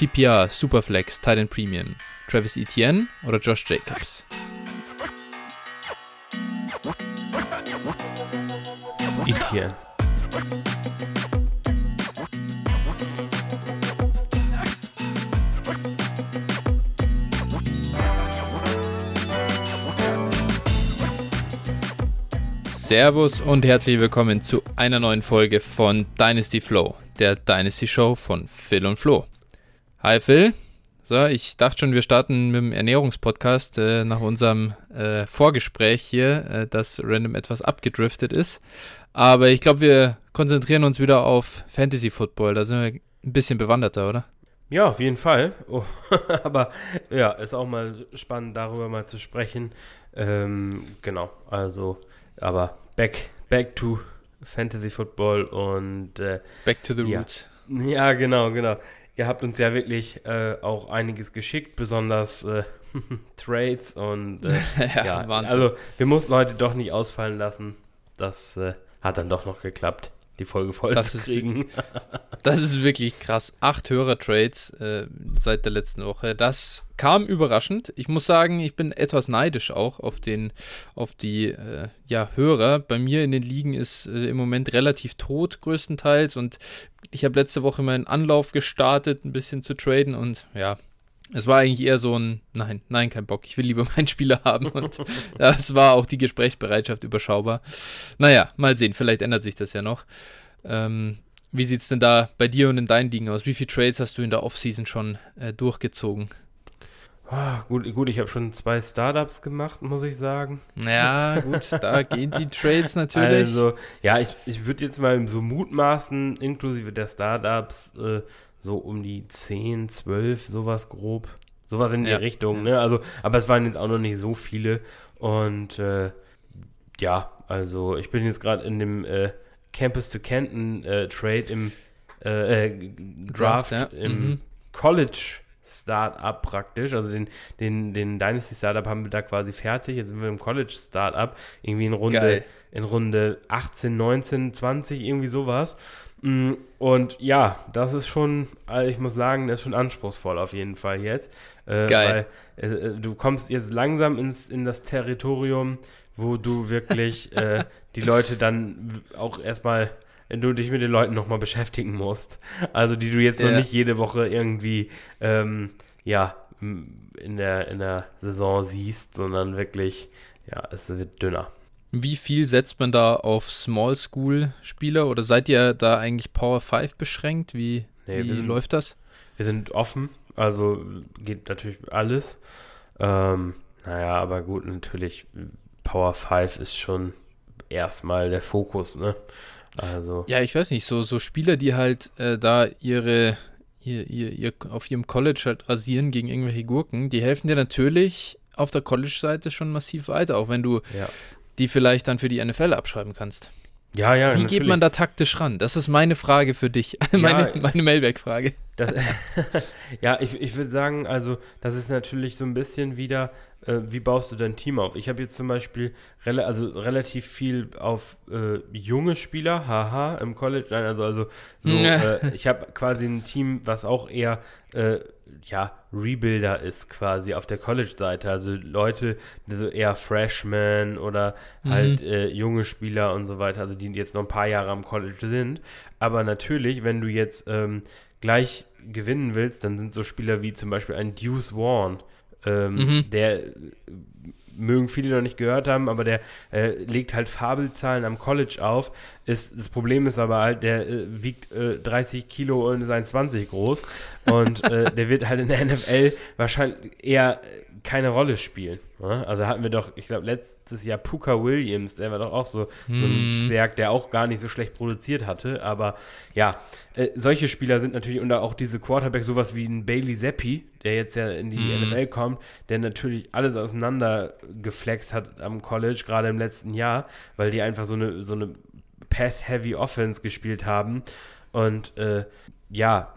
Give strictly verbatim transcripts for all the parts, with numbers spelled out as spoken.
P P R, Superflex, Titan Premium, Travis Etienne oder Josh Jacobs? Etienne. Servus und herzlich willkommen zu einer neuen Folge von Dynasty Flow, der Dynasty Show von Phil und Flo. Hi Phil, so, ich dachte schon, wir starten mit dem Ernährungspodcast äh, nach unserem äh, Vorgespräch hier, äh, das random etwas abgedriftet ist, aber ich glaube, wir konzentrieren uns wieder auf Fantasy Football, da sind wir ein bisschen bewanderter, oder? Ja, auf jeden Fall, oh, aber ja, ist auch mal spannend, darüber mal zu sprechen, ähm, genau, also... Aber back back to Fantasy Football und äh, back to the roots. Ja, ja, genau, genau. Ihr habt uns ja wirklich äh, auch einiges geschickt, besonders äh, Trades und äh, ja, ja, Wahnsinn. Also wir mussten heute doch nicht ausfallen lassen. Das äh, hat dann doch noch geklappt, die Folge voll das zu kriegen. Ist, das ist wirklich krass. Acht Hörer-Trades äh, seit der letzten Woche. Das kam überraschend. Ich muss sagen, ich bin etwas neidisch auch auf, den, auf die äh, ja, Hörer. Bei mir in den Ligen ist äh, im Moment relativ tot größtenteils und ich habe letzte Woche meinen Anlauf gestartet, ein bisschen zu traden und ja, es war eigentlich eher so ein, nein, nein, kein Bock, ich will lieber meinen Spieler haben und das war auch die Gesprächsbereitschaft überschaubar. Naja, mal sehen, vielleicht ändert sich das ja noch. Ähm, wie sieht es denn da bei dir und in deinen Ligen aus? Wie viele Trades hast du in der Offseason schon äh, durchgezogen? Oh, gut, gut, ich habe schon zwei Startups gemacht, muss ich sagen. Ja, gut, da gehen die Trades natürlich. Also, ja, ich, ich würde jetzt mal so mutmaßen, inklusive der Startups, äh, so um die zehn, zwölf, sowas grob. Sowas in die ja. Richtung, ne? Also, aber es waren jetzt auch noch nicht so viele. Und äh, ja, also ich bin jetzt gerade in dem äh, Campus to Canton äh, Trade im äh, äh, Draft, Draft ja. im mhm. College Startup praktisch. Also den, den, den Dynasty Startup haben wir da quasi fertig. Jetzt sind wir im College Startup. Irgendwie in Runde, Geil. in Runde achtzehn, neunzehn, zwanzig, irgendwie sowas. Und ja, das ist schon, ich muss sagen, das ist schon anspruchsvoll auf jeden Fall jetzt. Äh, Geil. Weil äh, du kommst jetzt langsam ins, in das Territorium, wo du wirklich äh, die Leute dann auch erstmal, wenn du dich mit den Leuten nochmal beschäftigen musst. Also die du jetzt ja. noch nicht jede Woche irgendwie, ähm, ja, in der, in der Saison siehst, sondern wirklich, ja, es wird dünner. Wie viel setzt man da auf Small-School-Spieler oder seid ihr da eigentlich Power five beschränkt? Wie, nee, wie wir sind, läuft das? Wir sind offen, also geht natürlich alles. Ähm, naja, aber gut, natürlich, Power five ist schon erstmal der Fokus, ne? Also. Ja, ich weiß nicht, so, so Spieler, die halt äh, da ihre, ihr, ihr, ihr auf ihrem College halt rasieren gegen irgendwelche Gurken, die helfen dir natürlich auf der College-Seite schon massiv weiter, auch wenn du... Ja. die vielleicht dann für die N F L abschreiben kannst. Ja, ja, Wie natürlich. geht man da taktisch ran? Das ist meine Frage für dich, meine, ja, meine Mailback-Frage. Das, ja, ich, ich würde sagen, also das ist natürlich so ein bisschen wieder, äh, wie baust du dein Team auf? Ich habe jetzt zum Beispiel rela- also relativ viel auf äh, junge Spieler, haha, im College, nein, also, also so, äh, ich habe quasi ein Team, was auch eher, äh, ja, Rebuilder ist quasi auf der College-Seite, also Leute, die so eher Freshmen oder halt mhm. äh, junge Spieler und so weiter, also die jetzt noch ein paar Jahre am College sind, aber natürlich, wenn du jetzt ähm, gleich gewinnen willst, dann sind so Spieler wie zum Beispiel ein Deuce Vaughn, ähm, mhm. der mögen viele noch nicht gehört haben, aber der äh, legt halt Fabelzahlen am College auf. Ist, das Problem ist aber halt, der äh, wiegt äh, dreißig Kilo und ist einundzwanzig groß und äh, der wird halt in der N F L wahrscheinlich eher keine Rolle spielen. Ne? Also hatten wir doch, ich glaube, letztes Jahr Puka Williams, der war doch auch so, mm. so ein Zwerg, der auch gar nicht so schlecht produziert hatte, aber ja, äh, solche Spieler sind natürlich, und auch diese Quarterbacks, sowas wie ein Bailey Zappi, der jetzt ja in die mm. N F L kommt, der natürlich alles auseinander geflext hat am College, gerade im letzten Jahr, weil die einfach so eine, so eine Pass-Heavy-Offense gespielt haben und äh, ja,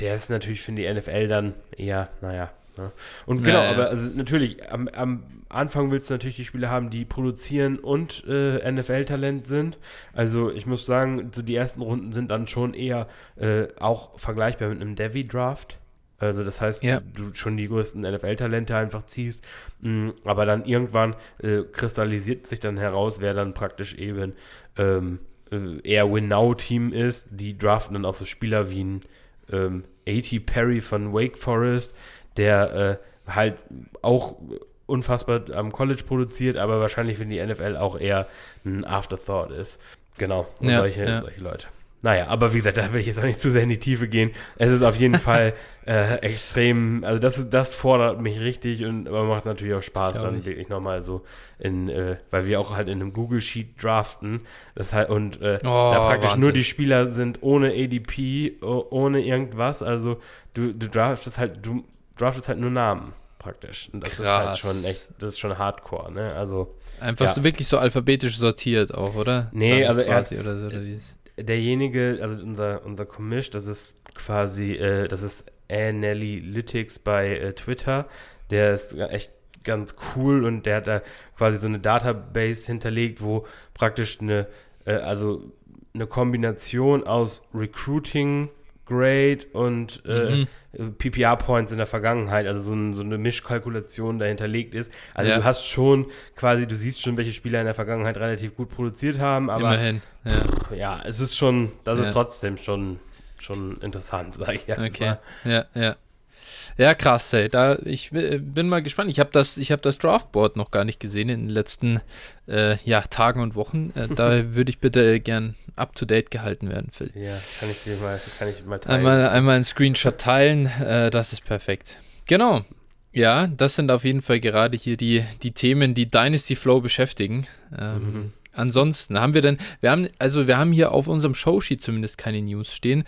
der ist natürlich für die N F L dann eher, naja, ja. Und genau, naja. aber also natürlich, am, am Anfang willst du natürlich die Spieler haben, die produzieren und äh, N F L-Talent sind. Also ich muss sagen, so die ersten Runden sind dann schon eher äh, auch vergleichbar mit einem Devy-Draft. Also das heißt, ja. du schon die größten N F L-Talente einfach ziehst, mh, aber dann irgendwann äh, kristallisiert sich dann heraus, wer dann praktisch eben ähm, äh, eher Win-Now-Team ist. Die draften dann auch so Spieler wie ein ähm, A T Perry von Wake Forest, der äh, halt auch unfassbar am College produziert, aber wahrscheinlich für die N F L auch eher ein Afterthought ist. Genau, und ja, solche, ja. solche Leute. Naja, aber wie gesagt, da will ich jetzt auch nicht zu sehr in die Tiefe gehen. Es ist auf jeden Fall äh, extrem, also das ist, das fordert mich richtig und aber macht natürlich auch Spaß, Glaub dann ich. wirklich nochmal so in, äh, weil wir auch halt in einem Google-Sheet draften, das halt, und äh, oh, da praktisch Wahnsinn. nur die Spieler sind ohne A D P, ohne irgendwas, also du, du draftest halt, du draftest halt nur Namen praktisch. Und das Krass. ist halt schon echt, das ist schon hardcore, ne? Also einfach ja. so wirklich so alphabetisch sortiert auch, oder? Nee, dann also quasi er, oder so, oder wie es derjenige, also unser, unser Commish, das ist quasi, äh, das ist Analytics bei äh, Twitter, der ist echt ganz cool und der hat da quasi so eine Database hinterlegt, wo praktisch eine, äh, also eine Kombination aus Recruiting Grade und äh, mhm. P P R-Points in der Vergangenheit, also so, ein, so eine Mischkalkulation dahinterlegt ist. Also ja. du hast schon quasi, du siehst schon, welche Spieler in der Vergangenheit relativ gut produziert haben, aber immerhin, ja, pff, ja es ist schon, das ja. ist trotzdem schon, schon interessant, sag ich jetzt okay. mal. Ja, ja. Ja, krass, ey. Da, ich bin mal gespannt. Ich habe das, ich hab das Draftboard noch gar nicht gesehen in den letzten äh, ja, Tagen und Wochen. Äh, da würde ich bitte gern up-to-date gehalten werden, Phil. Ja, kann ich dir mal, kann ich mal teilen. Einmal, einmal einen Screenshot teilen, äh, das ist perfekt. Genau. Ja, das sind auf jeden Fall gerade hier die, die Themen, die Dynasty Flow beschäftigen. Ähm, mhm. Ansonsten haben wir denn, wir haben, also wir haben hier auf unserem Showsheet zumindest keine News stehen.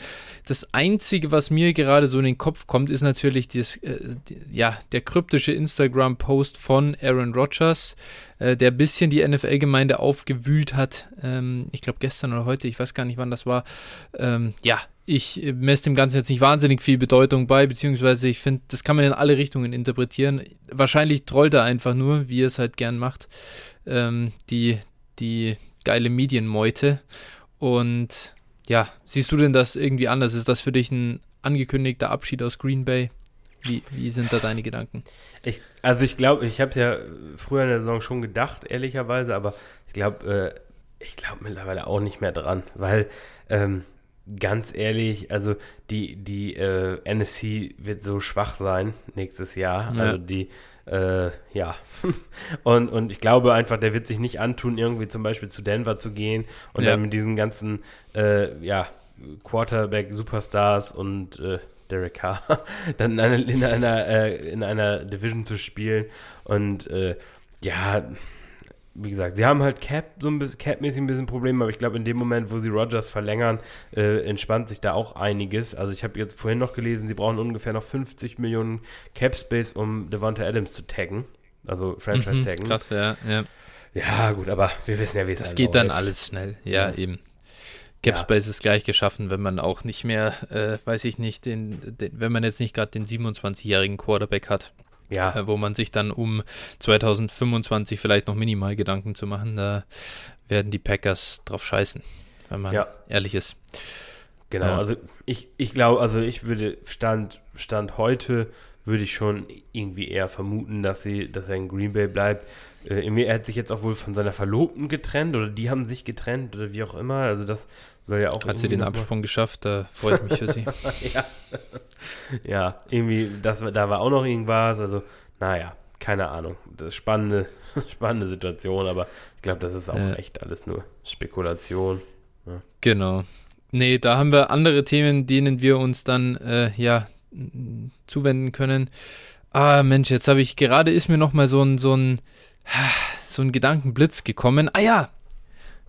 Das Einzige, was mir gerade so in den Kopf kommt, ist natürlich dieses, äh, die, ja, der kryptische Instagram-Post von Aaron Rodgers, äh, der ein bisschen die N F L-Gemeinde aufgewühlt hat. Ähm, ich glaube gestern oder heute, ich weiß gar nicht, wann das war. Ähm, ja, ich messe dem Ganzen jetzt nicht wahnsinnig viel Bedeutung bei, beziehungsweise ich finde, das kann man in alle Richtungen interpretieren. Wahrscheinlich trollt er einfach nur, wie er es halt gern macht, ähm, die die geile Medienmeute. Und ja, siehst du denn das irgendwie anders? Ist das für dich ein angekündigter Abschied aus Green Bay? Wie, wie sind da deine Gedanken? Ich, also ich glaube, ich habe es ja früher in der Saison schon gedacht, ehrlicherweise, aber ich glaube, äh, ich glaube mittlerweile auch nicht mehr dran, weil ähm, ganz ehrlich, also die, die äh, N F C wird so schwach sein nächstes Jahr. Ja. Also die Äh, ja, und, und ich glaube einfach, der wird sich nicht antun, irgendwie zum Beispiel zu Denver zu gehen und ja. dann mit diesen ganzen äh, ja, Quarterback-Superstars und äh, Derek Carr dann in einer, in einer, äh, in einer Division zu spielen. Und äh, ja, wie gesagt, sie haben halt Cap, so ein bisschen Cap-mäßig ein bisschen Probleme, aber ich glaube, in dem Moment, wo sie Rodgers verlängern, äh, entspannt sich da auch einiges. Also ich habe jetzt vorhin noch gelesen, sie brauchen ungefähr noch fünfzig Millionen Cap-Space, um Davante Adams zu taggen, also Franchise-Taggen. Mhm, krass, ja, ja. Ja, gut, aber wir wissen ja, wie es ist. Das geht dann alles schnell, ja, ja. eben. Capspace ja. ist gleich geschaffen, wenn man auch nicht mehr, äh, weiß ich nicht, den, den, wenn man jetzt nicht gerade den siebenundzwanzigjährigen Quarterback hat. Ja. Wo man sich dann um zwanzig fünfundzwanzig vielleicht noch minimal Gedanken zu machen, da werden die Packers drauf scheißen, wenn man ja. ehrlich ist. Genau, ja. also ich, ich glaube, also ich würde, Stand, Stand heute würde ich schon irgendwie eher vermuten, dass sie, dass er in Green Bay bleibt. Äh, er hat sich jetzt auch wohl von seiner Verlobten getrennt oder die haben sich getrennt oder wie auch immer. Also das soll ja auch. Hat sie den Absprung geschafft, da freue ich mich für sie. ja. ja, irgendwie, das, da war auch noch irgendwas. Also, naja, keine Ahnung. Das ist spannende, spannende Situation, aber ich glaube, das ist auch äh. echt alles nur Spekulation. Ja. Genau. Nee, da haben wir andere Themen, denen wir uns dann, äh, ja, zuwenden können. Ah, Mensch, jetzt habe ich, gerade ist mir nochmal so ein, so ein, so ein Gedankenblitz gekommen. Ah ja,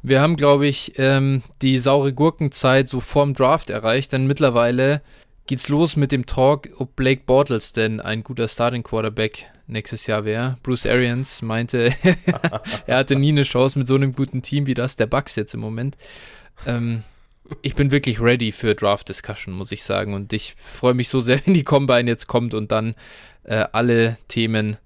wir haben, glaube ich, ähm, die saure Gurkenzeit so vorm Draft erreicht, denn mittlerweile geht's los mit dem Talk, ob Blake Bortles denn ein guter Starting Quarterback nächstes Jahr wäre. Bruce Arians meinte, er hatte nie eine Chance mit so einem guten Team wie das der Bucks jetzt im Moment. Ähm, Ich bin wirklich ready für Draft-Discussion, muss ich sagen. Und ich freue mich so sehr, wenn die Combine jetzt kommt und dann äh, alle Themen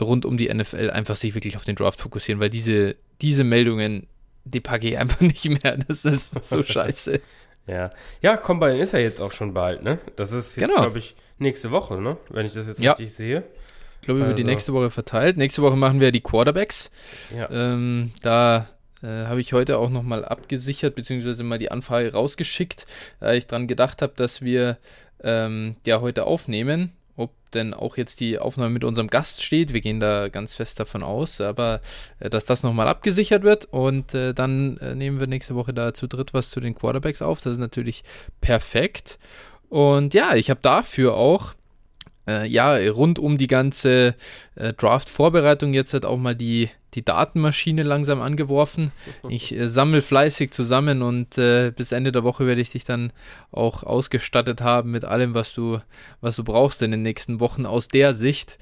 rund um die N F L einfach sich wirklich auf den Draft fokussieren, weil diese, diese Meldungen, die packe ich einfach nicht mehr. Das ist so scheiße. Ja, ja, Combine ist ja jetzt auch schon bald, ne? Das ist jetzt, genau. glaube ich, nächste Woche, ne? Wenn ich das jetzt ja. richtig sehe. Ich glaube, also. wir die nächste Woche verteilt. Nächste Woche machen wir die Quarterbacks. Ja. Ähm, da äh, habe ich heute auch nochmal abgesichert, beziehungsweise mal die Anfrage rausgeschickt, da ich dran gedacht habe, dass wir ähm, ja heute aufnehmen. Ob denn auch jetzt die Aufnahme mit unserem Gast steht, wir gehen da ganz fest davon aus, aber äh, dass das nochmal abgesichert wird und äh, dann äh, nehmen wir nächste Woche da zu dritt was zu den Quarterbacks auf, das ist natürlich perfekt und ja, ich habe dafür auch äh, ja rund um die ganze äh, Draft-Vorbereitung jetzt halt auch mal die, die Datenmaschine langsam angeworfen, ich äh, sammle fleißig zusammen und äh, bis Ende der Woche werde ich dich dann auch ausgestattet haben mit allem, was du, was du brauchst in den nächsten Wochen aus der Sicht.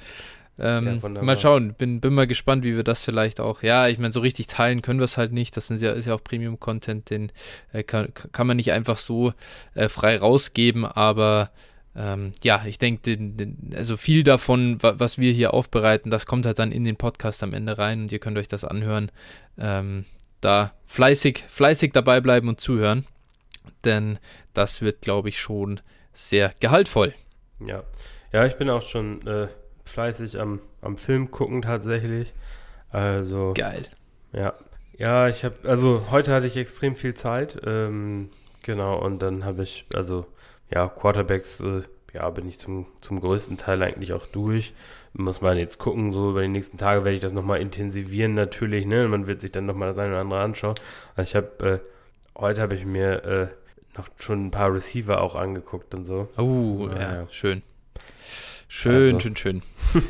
Ähm, ja, mal schauen, bin, bin mal gespannt, wie wir das vielleicht auch, ja, ich meine, so richtig teilen können wir es halt nicht, das sind ja, ist ja auch Premium-Content, den äh, kann, kann man nicht einfach so äh, frei rausgeben, aber Ähm, ja, ich denke, also viel davon, wa- was wir hier aufbereiten, das kommt halt dann in den Podcast am Ende rein und ihr könnt euch das anhören. Ähm, da fleißig, fleißig dabei bleiben und zuhören, denn das wird, glaube ich, schon sehr gehaltvoll. Ja, ja, ich bin auch schon äh, fleißig am, am Film gucken tatsächlich. Also geil. Ja, ja, ich habe, also heute hatte ich extrem viel Zeit, ähm, genau, und dann habe ich, also ja, Quarterbacks, äh, ja, bin ich zum, zum größten Teil eigentlich auch durch. Muss man jetzt gucken, so über die nächsten Tage werde ich das nochmal intensivieren natürlich, ne? Man wird sich dann nochmal das eine oder andere anschauen. Also ich habe, äh, heute habe ich mir äh, noch schon ein paar Receiver auch angeguckt und so. Oh, ja, ja. schön. Schön, also. schön, schön.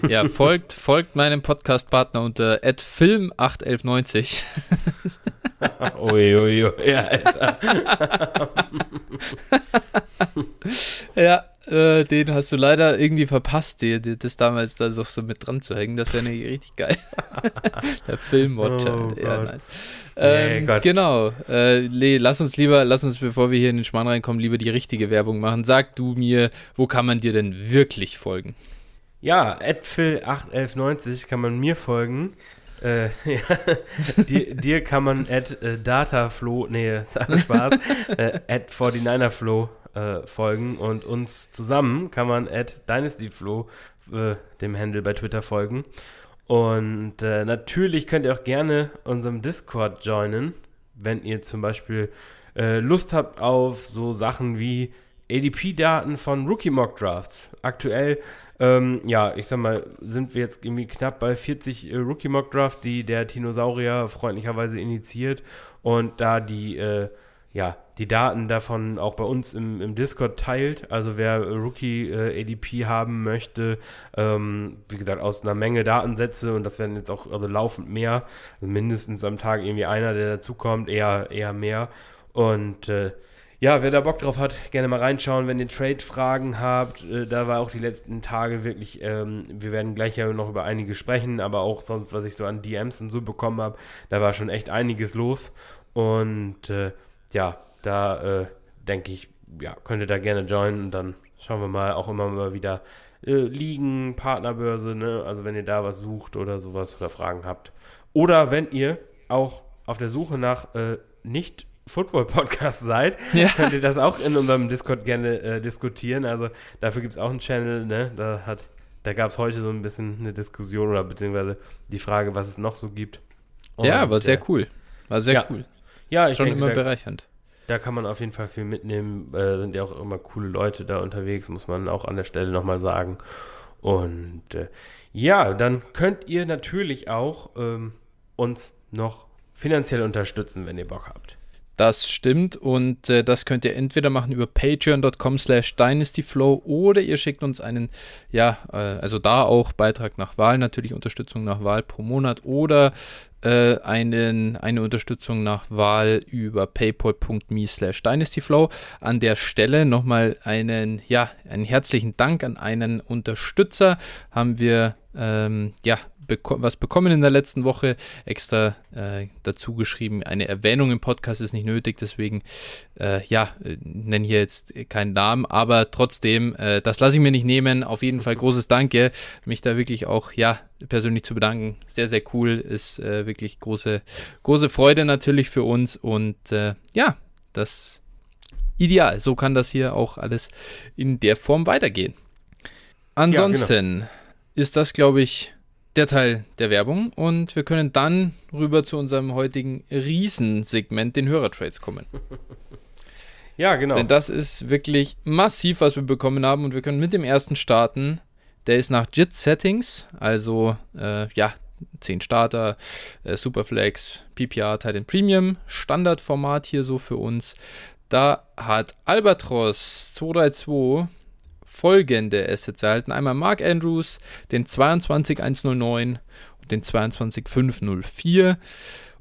Ja, folgt, folgt meinem Podcast-Partner unter at film acht elf neunzig. Ui, ui, ui, ja, Alter. Ja, äh, den hast du leider irgendwie verpasst, dir das damals da so mit dran zu hängen. Das wäre nämlich richtig geil. Der Filmwatcher. Oh, ja, Gott. Nice. Ähm, nee, Gott. Genau. Äh, Le, lass uns lieber, lass uns, bevor wir hier in den Schmarrn reinkommen, lieber die richtige Werbung machen. Sag du mir, wo kann man dir denn wirklich folgen? Ja, at phil acht elf neunzig kann man mir folgen. Äh, ja, dir, dir kann man at äh, dataflow, nee, ist alles Spaß, äh, at neunundvierziger flow äh, folgen und uns zusammen kann man at dynastyflow äh, dem Handle bei Twitter folgen. Und äh, natürlich könnt ihr auch gerne unserem Discord joinen, wenn ihr zum Beispiel äh, Lust habt auf so Sachen wie A D P-Daten von Rookie-Mock-Drafts. Aktuell, ähm, ja, ich sag mal, sind wir jetzt irgendwie knapp bei vierzig äh, Rookie-Mock-Draft, die der Dinosaurier freundlicherweise initiiert. Und da die, äh, ja, die Daten davon auch bei uns im, im Discord teilt. Also wer Rookie-A D P äh, haben möchte, ähm, wie gesagt, aus einer Menge Datensätze, und das werden jetzt auch also laufend mehr, also mindestens am Tag irgendwie einer, der dazukommt, eher, eher mehr. Und äh, ja, wer da Bock drauf hat, gerne mal reinschauen, wenn ihr Trade-Fragen habt. Äh, da war auch die letzten Tage wirklich, ähm, wir werden gleich ja noch über einige sprechen, aber auch sonst, was ich so an D Ms und so bekommen habe, da war schon echt einiges los. Und äh, ja, da äh, denke ich, ja, könnt ihr da gerne joinen und dann schauen wir mal auch immer mal wieder äh, Ligen, Partnerbörse, ne? Also wenn ihr da was sucht oder sowas oder Fragen habt. Oder wenn ihr auch auf der Suche nach äh, nicht Football-Podcast seid, ja. könnt ihr das auch in unserem Discord gerne äh, diskutieren. Also dafür gibt es auch einen Channel, ne? Da hat, da gab es heute so ein bisschen eine Diskussion oder beziehungsweise die Frage, was es noch so gibt. Und ja, war sehr äh, cool. War sehr ja. cool. Ja, ist ich schon denke, immer da, bereichernd. Da kann man auf jeden Fall viel mitnehmen. Äh, sind ja auch immer coole Leute da unterwegs, muss man auch an der Stelle nochmal sagen. Und äh, ja, dann könnt ihr natürlich auch ähm, uns noch finanziell unterstützen, wenn ihr Bock habt. Das stimmt und äh, das könnt ihr entweder machen über patreon dot com slash dynastyflow oder ihr schickt uns einen, ja, äh, also da auch Beitrag nach Wahl, natürlich Unterstützung nach Wahl pro Monat oder äh, einen, eine Unterstützung nach Wahl über paypal dot me slash dynastyflow. An der Stelle nochmal einen, ja, einen herzlichen Dank an einen Unterstützer, haben wir, ähm, ja, was bekommen in der letzten Woche, extra äh, dazu geschrieben, eine Erwähnung im Podcast ist nicht nötig, deswegen, äh, ja, nenne hier jetzt keinen Namen, aber trotzdem, äh, das lasse ich mir nicht nehmen, auf jeden Fall großes Danke, mich da wirklich auch, ja, persönlich zu bedanken, sehr, sehr cool, ist äh, wirklich große, große Freude natürlich für uns und äh, ja, das ideal. So kann das hier auch alles in der Form weitergehen. Ansonsten ja, genau. ist das, glaube ich, der Teil der Werbung und wir können dann rüber zu unserem heutigen Riesensegment, den Hörertrades, kommen. Ja, genau. Denn das ist wirklich massiv, was wir bekommen haben und wir können mit dem ersten starten. Der ist nach J I T-Settings, also äh, ja, zehn Starter, äh, Superflex, P P R, Titan Premium, Standardformat hier so für uns. Da hat Albatros zwei drei zwei folgende Assets erhalten. Einmal Mark Andrews, den zweiundzwanzig eins null neun und den zweiundzwanzig fünf null vier.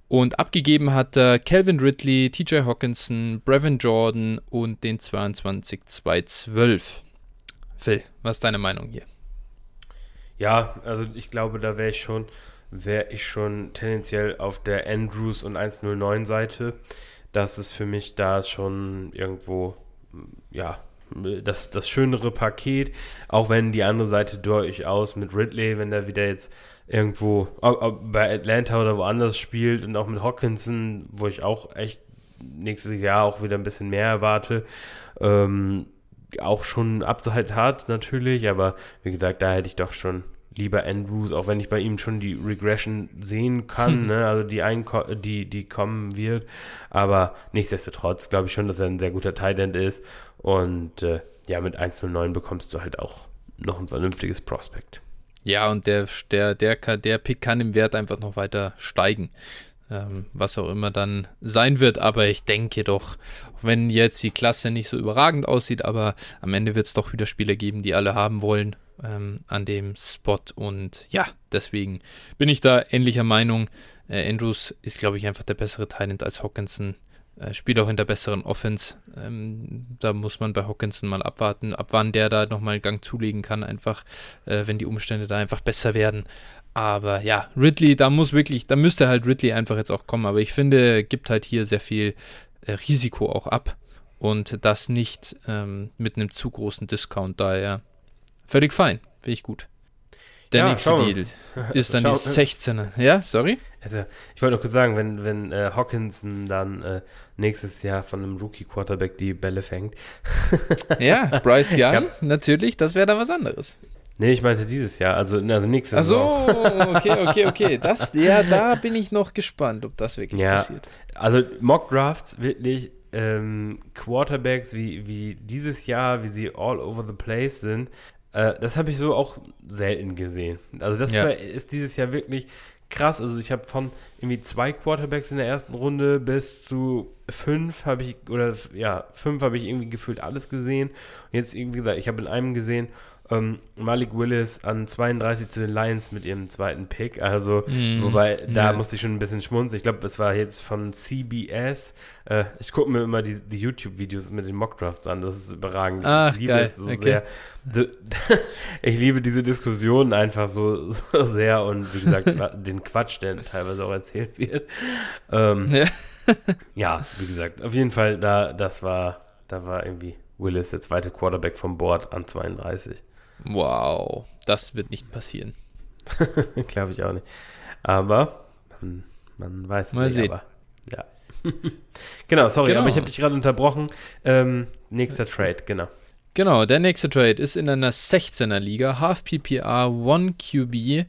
Und abgegeben hat er Calvin Ridley, T J Hockenson, Brevin Jordan und den zweiundzwanzig zwei zwölf. Phil, was ist deine Meinung hier? Ja, also ich glaube, da wäre ich schon, wäre ich schon tendenziell auf der Andrews- und eins null neun-Seite. Das ist für mich da schon irgendwo, ja, das, das schönere Paket, auch wenn die andere Seite durchaus mit Ridley, wenn der wieder jetzt irgendwo ob, ob bei Atlanta oder woanders spielt und auch mit Hockenson, wo ich auch echt nächstes Jahr auch wieder ein bisschen mehr erwarte, ähm, auch schon Upside hat natürlich, aber wie gesagt, da hätte ich doch schon lieber Andrews, auch wenn ich bei ihm schon die Regression sehen kann, hm. ne? also die, Einko- die, die kommen wird, aber nichtsdestotrotz glaube ich schon, dass er ein sehr guter Tight End ist und äh, ja, mit eins null neun bekommst du halt auch noch ein vernünftiges Prospect. Ja, und der, der, der, der Pick kann im Wert einfach noch weiter steigen, ähm, was auch immer dann sein wird, aber ich denke doch, auch wenn jetzt die Klasse nicht so überragend aussieht, aber am Ende wird es doch wieder Spieler geben, die alle haben wollen ähm, an dem Spot und ja, deswegen bin ich da ähnlicher Meinung. Äh, Andrews ist, glaube ich, einfach der bessere Tight End als Hockenson, äh, spielt auch in der besseren Offense, ähm, da muss man bei Hockenson mal abwarten, ab wann der da nochmal einen Gang zulegen kann, einfach, äh, wenn die Umstände da einfach besser werden, aber ja, Ridley, da muss wirklich, da müsste halt Ridley einfach jetzt auch kommen, aber ich finde, gibt halt hier sehr viel äh, Risiko auch ab und das nicht ähm, mit einem zu großen Discount, daher völlig fein, finde ich gut. Der ja, nächste Deal ist dann die sechzehner. Ja, sorry? Also, ich wollte noch sagen, wenn, wenn äh, Hockenson dann äh, nächstes Jahr von einem Rookie-Quarterback die Bälle fängt. Ja, Bryce Young, ja. natürlich, das wäre da was anderes. Nee, ich meinte dieses Jahr, also, also nächstes Jahr. Ach so, okay, okay, okay. Das, ja, da bin ich noch gespannt, ob das wirklich ja. passiert. Also Mock-Drafts wirklich ähm, Quarterbacks wie, wie dieses Jahr, wie sie all over the place sind, das habe ich so auch selten gesehen. Also das ja. war, ist dieses Jahr wirklich krass. Also ich habe von irgendwie zwei Quarterbacks in der ersten Runde bis zu fünf habe ich, oder ja, fünf habe ich irgendwie gefühlt alles gesehen. Und jetzt irgendwie gesagt, ich habe in einem gesehen, ähm, Malik Willis an zweiunddreißig zu den Lions mit ihrem zweiten Pick. Also mm, wobei, da mm. musste ich schon ein bisschen schmunzeln. Ich glaube, es war jetzt von C B S. Äh, ich gucke mir immer die, die YouTube-Videos mit den Mockdrafts an. Das ist überragend. Ach, ich liebe geil. es so okay. sehr. Ich liebe diese Diskussion einfach so, so sehr und wie gesagt, den Quatsch, der teilweise auch erzählt wird. Ähm, ja. ja, wie gesagt, auf jeden Fall, da das war, da war irgendwie Willis der zweite Quarterback vom Board an zweiunddreißig. Wow, das wird nicht passieren. Glaube ich auch nicht. Aber man, man weiß es nicht. Mal sehen. Aber, ja. genau, sorry, genau. aber ich habe dich gerade unterbrochen. Ähm, nächster Trade, genau. Genau, der nächste Trade ist in einer sechzehner-Liga, half P P R, one Q B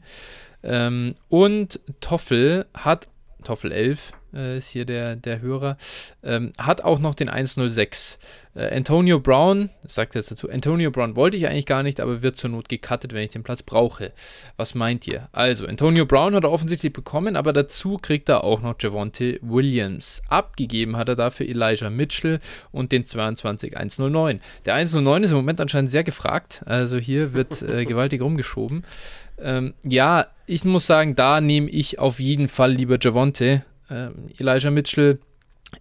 ähm, und Toffel hat, Toffel elf äh, ist hier der, der Hörer, ähm, hat auch noch den eins null sechs. Äh, Antonio Brown, das sagt jetzt dazu, Antonio Brown wollte ich eigentlich gar nicht, aber wird zur Not gecuttet, wenn ich den Platz brauche. Was meint ihr? Also, Antonio Brown hat er offensichtlich bekommen, aber dazu kriegt er auch noch Javonte Williams. Abgegeben hat er dafür Elijah Mitchell und den zweiundzwanzig eins null neun. Der eins null neun ist im Moment anscheinend sehr gefragt, also hier wird äh, gewaltig rumgeschoben. Ähm, ja, ich muss sagen, da nehme ich auf jeden Fall lieber Javonte. Ähm, Elijah Mitchell,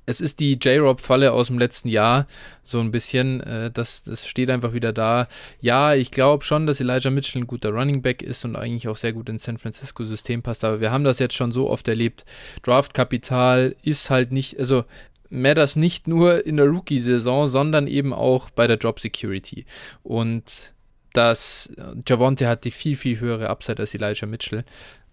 es ist die J-Rob-Falle aus dem letzten Jahr, so ein bisschen, äh, das, das steht einfach wieder da. Ja, ich glaube schon, dass Elijah Mitchell ein guter Running Back ist und eigentlich auch sehr gut ins San Francisco-System passt, aber wir haben das jetzt schon so oft erlebt. Draft-Kapital ist halt nicht, also matters nicht nur in der Rookie-Saison, sondern eben auch bei der Job-Security. Und dass Javonte hat die viel, viel höhere Upside als Elijah Mitchell.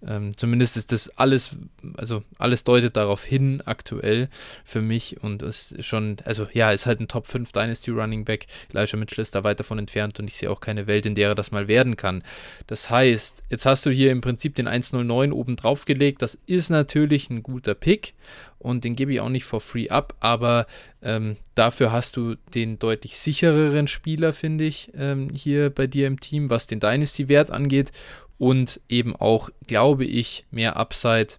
Ähm, zumindest ist das alles, also alles deutet darauf hin aktuell für mich und ist schon, also ja, ist halt ein Top fünf Dynasty Running Back. Elijah Mitchell ist da weit davon entfernt und ich sehe auch keine Welt, in der er das mal werden kann. Das heißt, jetzt hast du hier im Prinzip den eins null neun oben drauf gelegt. Das ist natürlich ein guter Pick und den gebe ich auch nicht for free ab, aber ähm, dafür hast du den deutlich sichereren Spieler, finde ich, ähm, hier bei dir im Team, was den Dynasty-Wert angeht. Und eben auch, glaube ich, mehr Upside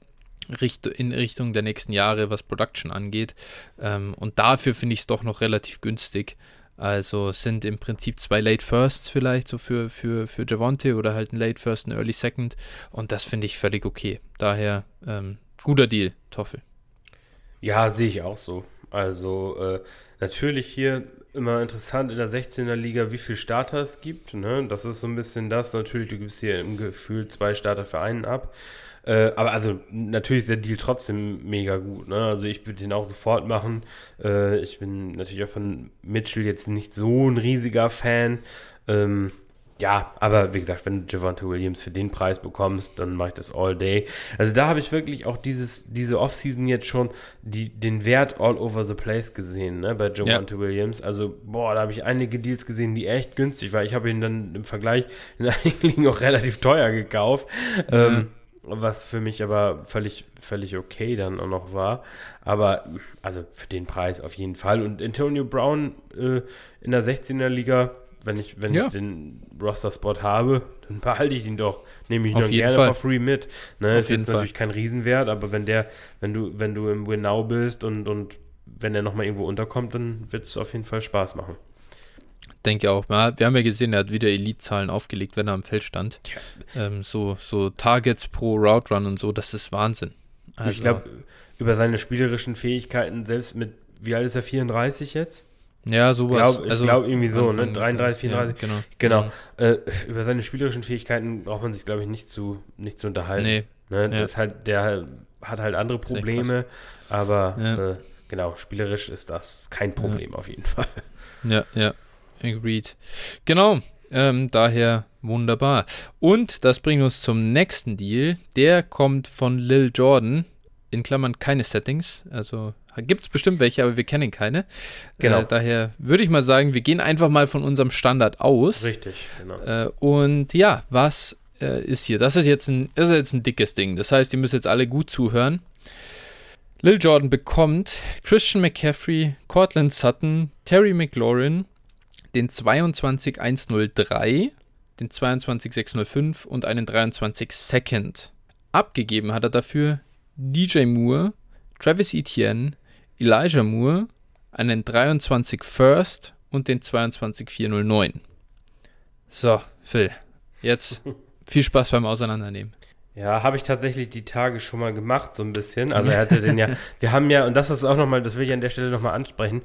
in Richtung der nächsten Jahre, was Production angeht. Und dafür finde ich es doch noch relativ günstig. Also sind im Prinzip zwei Late Firsts vielleicht so für, für, für Javonte oder halt ein Late First, ein Early Second. Und das finde ich völlig okay. Daher ähm, guter Deal, Toffel. Ja, sehe ich auch so. Also äh, natürlich hier immer interessant in der sechzehner Liga, wie viele Starter es gibt. Ne? Das ist so ein bisschen das. Natürlich, du gibst hier im Gefühl zwei Starter für einen ab. Äh, aber also natürlich ist der Deal trotzdem mega gut. Ne? Also ich würde den auch sofort machen. Äh, ich bin natürlich auch von Mitchell jetzt nicht so ein riesiger Fan. Ähm, ja, aber wie gesagt, wenn du Javonte Williams für den Preis bekommst, dann mache ich das all day. Also da habe ich wirklich auch dieses, diese Offseason jetzt schon die, den Wert all over the place gesehen, ne, bei Javonte ja. Williams. Also, boah, da habe ich einige Deals gesehen, die echt günstig waren. Ich habe ihn dann im Vergleich in einigen Ligen auch relativ teuer gekauft, mhm. ähm, was für mich aber völlig, völlig okay dann auch noch war. Aber, also für den Preis auf jeden Fall. Und Antonio Brown äh, in der sechzehner Liga, Wenn ich, wenn ja. ich den Roster-Spot habe, dann behalte ich ihn doch. Nehme ich ihn gerne for free mit. Ne, ist jetzt Fall. Natürlich kein Riesenwert, aber wenn der, wenn du, wenn du im Winnow bist und, und wenn er nochmal irgendwo unterkommt, dann wird es auf jeden Fall Spaß machen. Denke auch. Wir haben ja gesehen, er hat wieder Elite-Zahlen aufgelegt, wenn er am Feld stand. Ja. Ähm, so, so Targets pro Route Run und so, das ist Wahnsinn. Also ich glaube, über seine spielerischen Fähigkeiten, selbst mit, wie alt ist er, vierunddreißig jetzt? Ja, sowas. Glaub, ich also, glaube irgendwie so, Anfang, ne? dreiunddreißig, vierunddreißig. Ja, genau. genau. Ja. Äh, über seine spielerischen Fähigkeiten braucht man sich, glaube ich, nicht zu, nicht zu unterhalten. Nee. Ne? Ja. Das halt, der hat halt andere Probleme, aber ja. äh, genau, spielerisch ist das kein Problem ja. auf jeden Fall. Ja, ja, agreed. Genau, ähm, daher wunderbar. Und das bringt uns zum nächsten Deal. Der kommt von Lil Jordan, in Klammern keine Settings, also gibt es bestimmt welche, aber wir kennen keine. Genau. Äh, daher würde ich mal sagen, wir gehen einfach mal von unserem Standard aus. Richtig, genau. Äh, und ja, was äh, ist hier? Das ist, jetzt ein, das ist jetzt ein dickes Ding. Das heißt, ihr müsst jetzt alle gut zuhören. Lil Jordan bekommt Christian McCaffrey, Cortland Sutton, Terry McLaurin, den zweiundzwanzig eins null drei, den zweiundzwanzig sechs null fünf und einen dreiundzwanzig Second. Abgegeben hat er dafür D J Moore, Travis Etienne, Elijah Moore, einen dreiundzwanzig First und den zweiundzwanzig vier null neun. So, Phil, jetzt viel Spaß beim Auseinandernehmen. Ja, habe ich tatsächlich die Tage schon mal gemacht, so ein bisschen. Also er hatte den ja, wir haben ja, und das ist auch nochmal, das will ich an der Stelle nochmal ansprechen,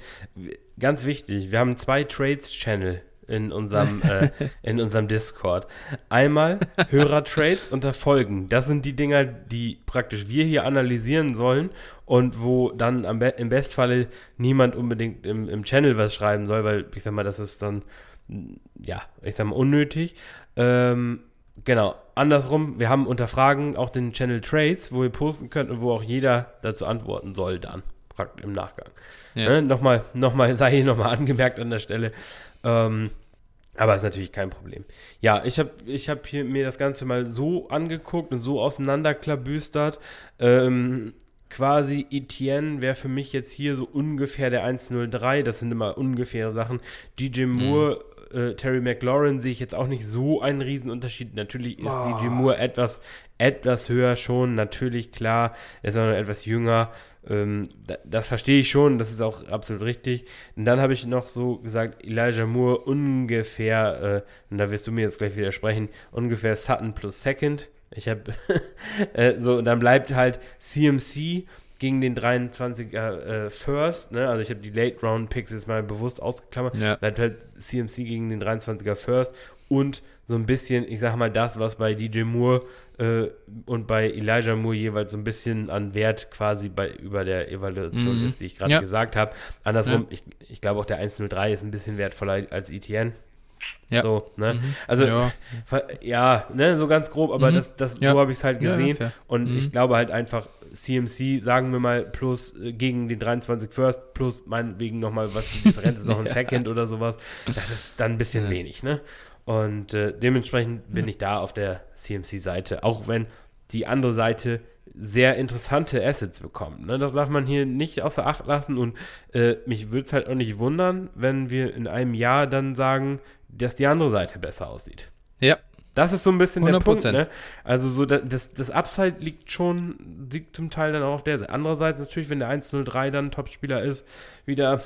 ganz wichtig, wir haben zwei Trades-Channel in unserem äh, in unserem Discord. Einmal Hörer-Trades unter Folgen. Das sind die Dinger, die praktisch wir hier analysieren sollen und wo dann am Be- im Bestfalle niemand unbedingt im, im Channel was schreiben soll, weil ich sag mal, das ist dann ja, ich sag mal, unnötig. Ähm, genau, andersrum, wir haben unter Fragen auch den Channel Trades, wo ihr posten könnt und wo auch jeder dazu antworten soll dann im Nachgang. Ja. Ne? Nochmal, nochmal, sei hier nochmal angemerkt an der Stelle. Ähm, aber ist natürlich kein Problem. Ja, ich habe ich hab hier mir das Ganze mal so angeguckt und so auseinanderklabüstert. Ähm, quasi Etienne wäre für mich jetzt hier so ungefähr der eins null drei. Das sind immer ungefähre Sachen. D J Moore, mhm. äh, Terry McLaurin sehe ich jetzt auch nicht so einen Riesenunterschied. Natürlich ist oh. D J Moore etwas, etwas höher schon. Natürlich, klar, er ist auch noch etwas jünger. Das verstehe ich schon, das ist auch absolut richtig. Und dann habe ich noch so gesagt, Elijah Moore ungefähr, äh, und da wirst du mir jetzt gleich widersprechen, ungefähr Sutton plus Second. Ich habe äh, so, und dann bleibt halt C M C gegen den dreiundzwanziger äh, First, ne? Also ich habe die Late Round Picks jetzt mal bewusst ausgeklammert, ja. Bleibt halt C M C gegen den dreiundzwanziger First und so ein bisschen, ich sag mal, das, was bei D J Moore äh, und bei Elijah Moore jeweils so ein bisschen an Wert quasi bei über der Evaluation mhm. ist, die ich gerade ja. gesagt habe. Andersrum, ja. ich, ich glaube auch der eins null drei ist ein bisschen wertvoller als Etienne. Ja. So, ne? Mhm. Also, ja. ja, ne, so ganz grob, aber mhm. das, das, ja. so habe ich es halt gesehen. Ja, und mhm. ich glaube halt einfach, C M C, sagen wir mal, plus äh, gegen den dreiundzwanzig First, plus meinetwegen nochmal, was die Differenz ist, noch ein ja. Second oder sowas, das ist dann ein bisschen ja. wenig, ne? Und äh, dementsprechend bin ich da auf der C M C-Seite, auch wenn die andere Seite sehr interessante Assets bekommt. Ne? Das darf man hier nicht außer Acht lassen und äh, mich würde es halt auch nicht wundern, wenn wir in einem Jahr dann sagen, dass die andere Seite besser aussieht. Ja. Das ist so ein bisschen hundert Prozent der Punkt. Ne? Also so das, das Upside liegt schon, liegt zum Teil dann auch auf der Seite. Andererseits natürlich, wenn der eins null drei dann Topspieler ist, wieder...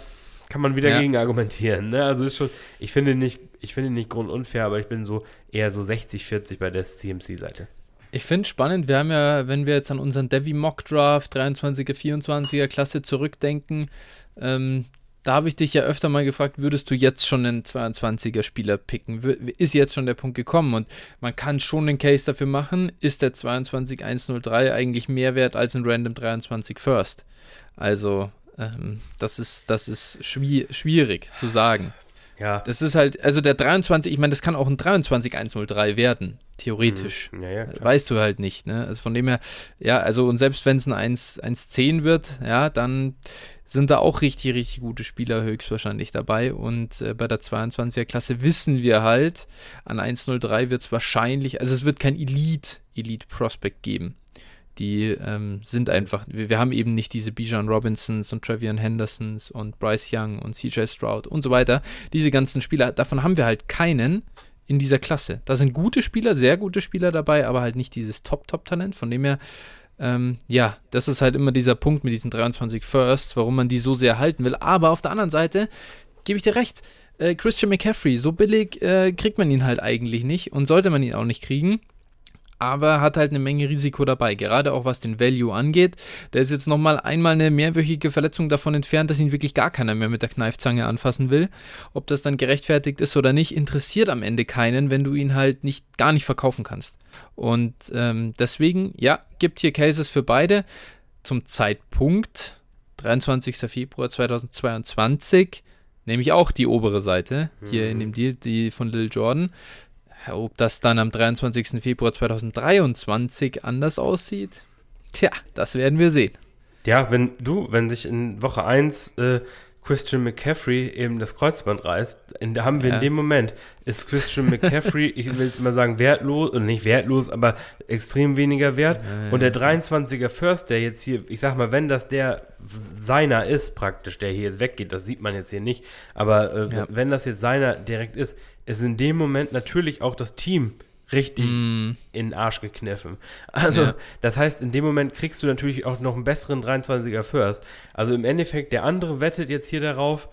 kann man wieder ja. gegen argumentieren, ne? Also ist schon, ich finde nicht, ich finde nicht grundunfair, aber ich bin so eher so sechzig vierzig bei der C M C-Seite. Ich finde es spannend, wir haben ja, wenn wir jetzt an unseren Devy-Mock-Draft dreiundzwanziger, vierundzwanziger Klasse zurückdenken, ähm, da habe ich dich ja öfter mal gefragt, würdest du jetzt schon einen zweiundzwanziger-Spieler picken? Ist jetzt schon der Punkt gekommen? Und man kann schon den Case dafür machen, ist der zweiundzwanzig eins null drei eigentlich mehr wert als ein random dreiundzwanzig First? Also... Das ist, das ist schwi- schwierig zu sagen. Ja. Das ist halt, also der dreiundzwanzig, ich meine, das kann auch ein dreiundzwanzig eins null drei werden, theoretisch. Mhm. Ja, ja, weißt du halt nicht, ne? Also von dem her, ja, also und selbst wenn es ein eins zehn wird, ja, dann sind da auch richtig, richtig gute Spieler höchstwahrscheinlich dabei. Und äh, bei der zweiundzwanziger-Klasse wissen wir halt, an eins null drei wird es wahrscheinlich, also es wird kein Elite, Elite-Prospect geben. Die ähm, sind einfach, wir, wir haben eben nicht diese Bijan Robinsons und Trevion Hendersons und Bryce Young und C J Stroud und so weiter. Diese ganzen Spieler, davon haben wir halt keinen in dieser Klasse. Da sind gute Spieler, sehr gute Spieler dabei, aber halt nicht dieses Top-Top-Talent. Von dem her, ähm, ja, das ist halt immer dieser Punkt mit diesen dreiundzwanzig Firsts, warum man die so sehr halten will. Aber auf der anderen Seite gebe ich dir recht, äh, Christian McCaffrey, so billig äh, kriegt man ihn halt eigentlich nicht und sollte man ihn auch nicht kriegen. Aber hat halt eine Menge Risiko dabei, gerade auch was den Value angeht. Der ist jetzt nochmal einmal eine mehrwöchige Verletzung davon entfernt, dass ihn wirklich gar keiner mehr mit der Kneifzange anfassen will. Ob das dann gerechtfertigt ist oder nicht, interessiert am Ende keinen, wenn du ihn halt nicht, gar nicht verkaufen kannst. Und ähm, deswegen, ja, gibt hier Cases für beide. Zum Zeitpunkt dreiundzwanzigster Februar zweitausendzweiundzwanzig nehme ich auch die obere Seite, mhm. hier in dem Deal, die von Lil Jordan. Ob das dann am dreiundzwanzigster Februar zweitausenddreiundzwanzig anders aussieht, tja, das werden wir sehen. Ja, wenn du, wenn sich in Woche eins äh, Christian McCaffrey eben das Kreuzband reißt, in, haben wir ja. in dem Moment, ist Christian McCaffrey, ich will jetzt mal sagen, wertlos, und nicht wertlos, aber extrem weniger wert. Ja, ja. Und der dreiundzwanziger First, der jetzt hier, ich sag mal, wenn das der seiner ist praktisch, der hier jetzt weggeht, das sieht man jetzt hier nicht, aber äh, ja. wenn das jetzt seiner direkt ist, ist in dem Moment natürlich auch das Team richtig mm. in den Arsch gekniffen. Also, ja. das heißt, in dem Moment kriegst du natürlich auch noch einen besseren dreiundzwanziger First. Also im Endeffekt, der andere wettet jetzt hier darauf,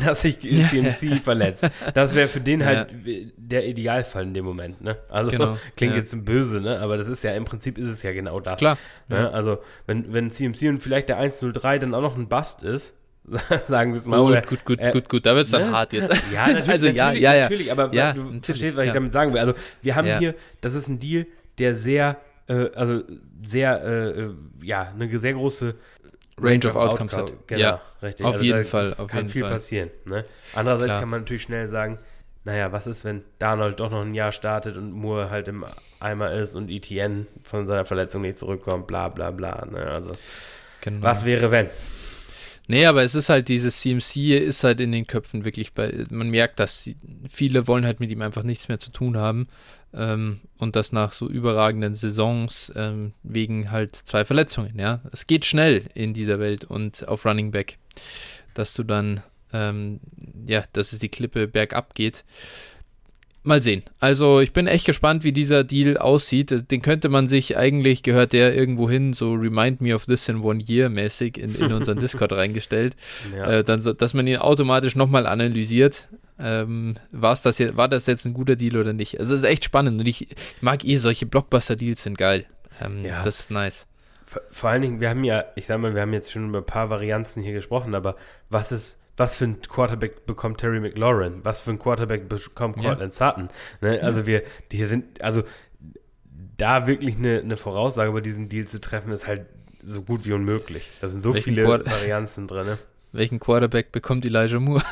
dass sich C M C verletzt. Das wäre für den ja. halt der Idealfall in dem Moment. Ne? Also genau. klingt ja. jetzt böse, ne? Aber das ist ja, im Prinzip ist es ja genau das. Klar. Ne? Ja. Also wenn, wenn C M C und vielleicht der eins null drei dann auch noch ein Bust ist, sagen wir es mal. Gut, oder, gut, gut, äh, gut, gut, da wird es dann ne? hart jetzt. Ja, natürlich, also, natürlich, ja, ja, ja. natürlich aber ja, du natürlich, verstehst, was ja. ich damit sagen will. Also wir haben ja. hier, das ist ein Deal, der sehr, äh, also sehr, äh, ja, eine sehr große Range, Range of Outcomes Outcome. hat. Genau, ja, richtig. Auf also, jeden Fall, auf jeden Fall. Kann viel passieren. Ne? Andererseits Klar. kann man natürlich schnell sagen, naja, was ist, wenn Darnold doch noch ein Jahr startet und Moore halt im Eimer ist und Etienne von seiner Verletzung nicht zurückkommt, bla, bla, bla. Ne? Also, genau. was wäre, wenn? Nee, aber es ist halt dieses C M C ist halt in den Köpfen wirklich bei, man merkt, dass viele wollen halt mit ihm einfach nichts mehr zu tun haben ähm, und das nach so überragenden Saisons ähm, wegen halt zwei Verletzungen, ja. Es geht schnell in dieser Welt und auf Running Back, dass du dann, ähm, ja, dass es die Klippe bergab geht. Mal sehen. Also ich bin echt gespannt, wie dieser Deal aussieht. Den könnte man sich eigentlich, gehört der irgendwo hin, so Remind Me of This in One Year mäßig in, in unseren Discord reingestellt. Ja. Äh, dann, dass man ihn automatisch nochmal analysiert. Ähm, war's das jetzt, war das jetzt ein guter Deal oder nicht? Also es ist echt spannend. Und ich, ich mag eh, solche Blockbuster-Deals sind geil. Ähm, ja. Das ist nice. Vor, vor allen Dingen, wir haben ja, ich sag mal, wir haben jetzt schon über ein paar Varianzen hier gesprochen, aber was ist Was für ein Quarterback bekommt Terry McLaurin? Was für ein Quarterback bekommt Cortland ja. Sutton? Ne? Also ja. wir, die hier sind, also da wirklich eine, eine Voraussage über diesen Deal zu treffen, ist halt so gut wie unmöglich. Da sind so Welchen viele Quart- Varianzen drin. Ne? Welchen Quarterback bekommt Elijah Moore?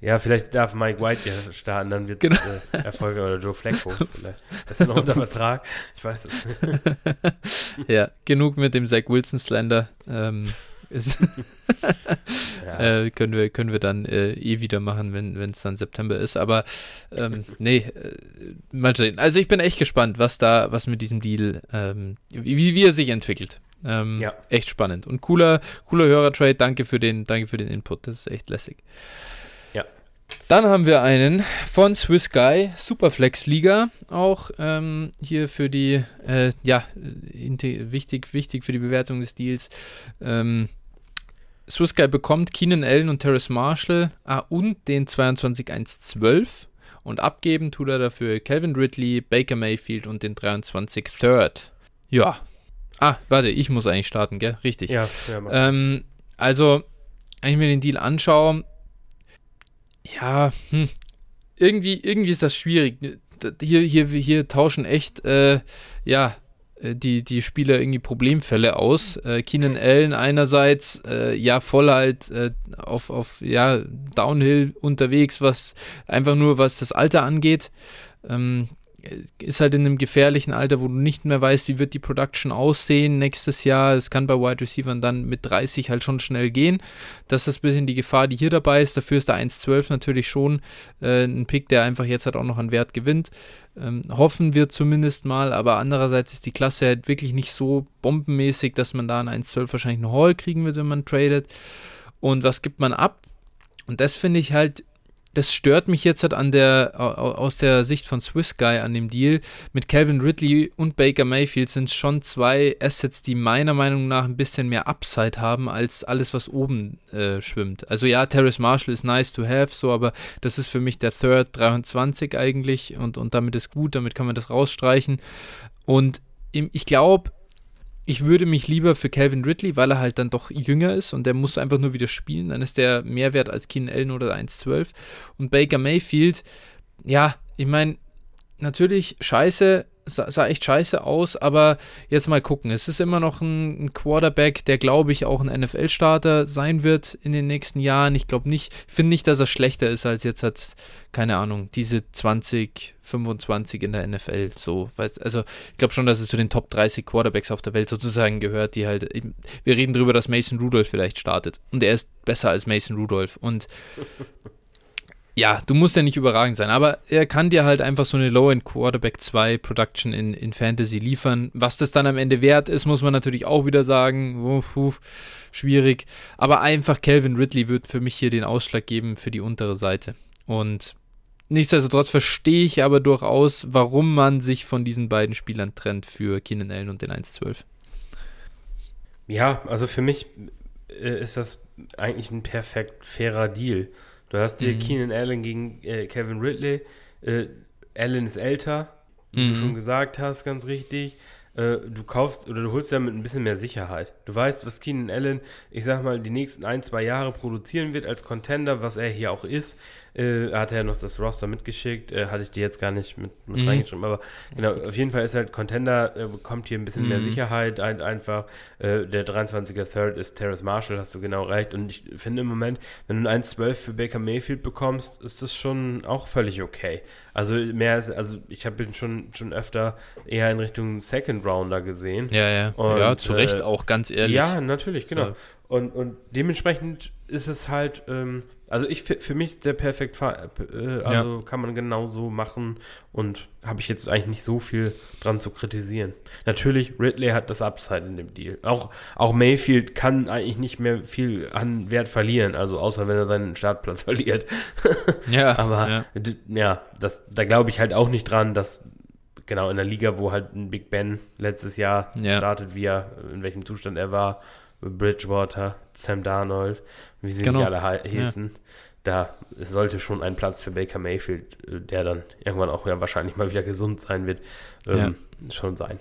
Ja, vielleicht darf Mike White ja starten, dann wird es genau. äh, Erfolger oder Joe Flacco vielleicht. Das ist noch unter Vertrag, ich weiß es nicht. Ja, genug mit dem Zach Wilson-Slender. Ähm, ja. äh, können, wir, können wir dann äh, eh wieder machen, wenn es dann September ist. Aber ähm, nee, äh, mal sehen. Also ich bin echt gespannt, was da, was mit diesem Deal, ähm, wie, wie er sich entwickelt. Ähm, ja. Echt spannend. Und cooler, cooler Hörer-Trade. Danke für den, danke für den Input. Das ist echt lässig. Ja. Dann haben wir einen von Swiss Guy, Superflex Liga. Auch ähm, hier für die, äh, ja, inti- wichtig, wichtig für die Bewertung des Deals. Ähm, Swiss Guy bekommt Keenan Allen und Terrace Marshall ah, und den zweiundzwanzig eins zwölf. Und abgeben tut er dafür Calvin Ridley, Baker Mayfield und den dreiundzwanzig Third. Ja. Ah, warte, ich muss eigentlich starten, gell? Richtig. Ja, ähm, also, wenn ich mir den Deal anschaue, ja, hm, irgendwie, irgendwie ist das schwierig. Hier, hier, hier tauschen echt, äh, ja, die, die Spieler irgendwie Problemfälle aus. Äh, Keenan Allen einerseits, äh, ja, voll halt äh, auf, auf, ja, Downhill unterwegs, was einfach nur, was das Alter angeht. Ähm, ist halt in einem gefährlichen Alter, wo du nicht mehr weißt, wie wird die Production aussehen nächstes Jahr. Es kann bei Wide Receivern dann mit dreißig halt schon schnell gehen. Das ist ein bisschen die Gefahr, die hier dabei ist. Dafür ist der eins zwölf natürlich schon äh, ein Pick, der einfach jetzt halt auch noch an Wert gewinnt. Ähm, hoffen wir zumindest mal, aber andererseits ist die Klasse halt wirklich nicht so bombenmäßig, dass man da einen eins zwölf wahrscheinlich einen Haul kriegen wird, wenn man tradet. Und was gibt man ab? Und das finde ich halt, das stört mich jetzt halt an der, aus der Sicht von Swiss Guy an dem Deal. Mit Calvin Ridley und Baker Mayfield sind schon zwei Assets, die meiner Meinung nach ein bisschen mehr Upside haben als alles, was oben äh, schwimmt. Also ja, Terrace Marshall ist nice to have, so, aber das ist für mich der Third dreiundzwanzig eigentlich und, und damit ist gut, damit kann man das rausstreichen. Und im, ich glaube, ich würde mich lieber für Calvin Ridley, weil er halt dann doch jünger ist und der muss einfach nur wieder spielen, dann ist der mehr wert als Keenan Allen oder eins zwölf. Und Baker Mayfield, ja, ich meine, natürlich scheiße, sah, sah echt scheiße aus, aber jetzt mal gucken. Es ist immer noch ein, ein Quarterback, der, glaube ich, auch ein N F L-Starter sein wird in den nächsten Jahren. Ich glaube nicht, finde nicht, dass er schlechter ist als jetzt hat, keine Ahnung, diese zwanzig, fünfundzwanzig in der N F L. So, weiß, also ich glaube schon, dass es zu den Top dreißig Quarterbacks auf der Welt sozusagen gehört, die halt, wir reden drüber, dass Mason Rudolph vielleicht startet und er ist besser als Mason Rudolph und ja, du musst ja nicht überragend sein, aber er kann dir halt einfach so eine Low-End-Quarterback-zwei Production in, in Fantasy liefern. Was das dann am Ende wert ist, muss man natürlich auch wieder sagen, uff, uff, schwierig, aber einfach Calvin Ridley wird für mich hier den Ausschlag geben für die untere Seite und nichtsdestotrotz verstehe ich aber durchaus, warum man sich von diesen beiden Spielern trennt für Keenan Allen und den eins zwölf. Ja, also für mich äh, ist das eigentlich ein perfekt fairer Deal. Du hast dir mhm. Keenan Allen gegen äh, Calvin Ridley. Äh, Allen ist älter, wie mhm. du schon gesagt hast, ganz richtig. Äh, du kaufst oder du holst damit ein bisschen mehr Sicherheit. Du weißt, was Keenan Allen, ich sag mal, die nächsten ein, zwei Jahre produzieren wird als Contender, was er hier auch ist. Äh, hat er ja noch das Roster mitgeschickt, äh, hatte ich dir jetzt gar nicht mit, mit mhm. reingeschrieben, aber genau, auf jeden Fall ist halt Contender, äh, bekommt hier ein bisschen mhm. mehr Sicherheit, ein, einfach, äh, der dreiundzwanziger Third ist Terrace Marshall, hast du genau recht, und ich finde im Moment, wenn du ein eins zwölf für Baker Mayfield bekommst, ist das schon auch völlig okay, also mehr ist, also ich habe ihn schon, schon öfter eher in Richtung Second Rounder gesehen. Ja, ja, und, ja, zu Recht äh, auch, ganz ehrlich. Ja, natürlich, genau. So. Und, und dementsprechend ist es halt, ähm, also ich für mich ist der perfekt, äh, also ja. kann man genau so machen und habe ich jetzt eigentlich nicht so viel dran zu kritisieren. Natürlich, Ridley hat das Upside in dem Deal. Auch, auch Mayfield kann eigentlich nicht mehr viel an Wert verlieren, also außer wenn er seinen Startplatz verliert. Ja. Aber ja, d- ja das, da glaube ich halt auch nicht dran, dass genau in der Liga, wo halt ein Big Ben letztes Jahr ja. startet, wie er, in welchem Zustand er war, Bridgewater, Sam Darnold, wie sie genau. die alle hießen, ja. da es sollte schon ein Platz für Baker Mayfield, der dann irgendwann auch ja wahrscheinlich mal wieder gesund sein wird, ähm, ja. schon sein.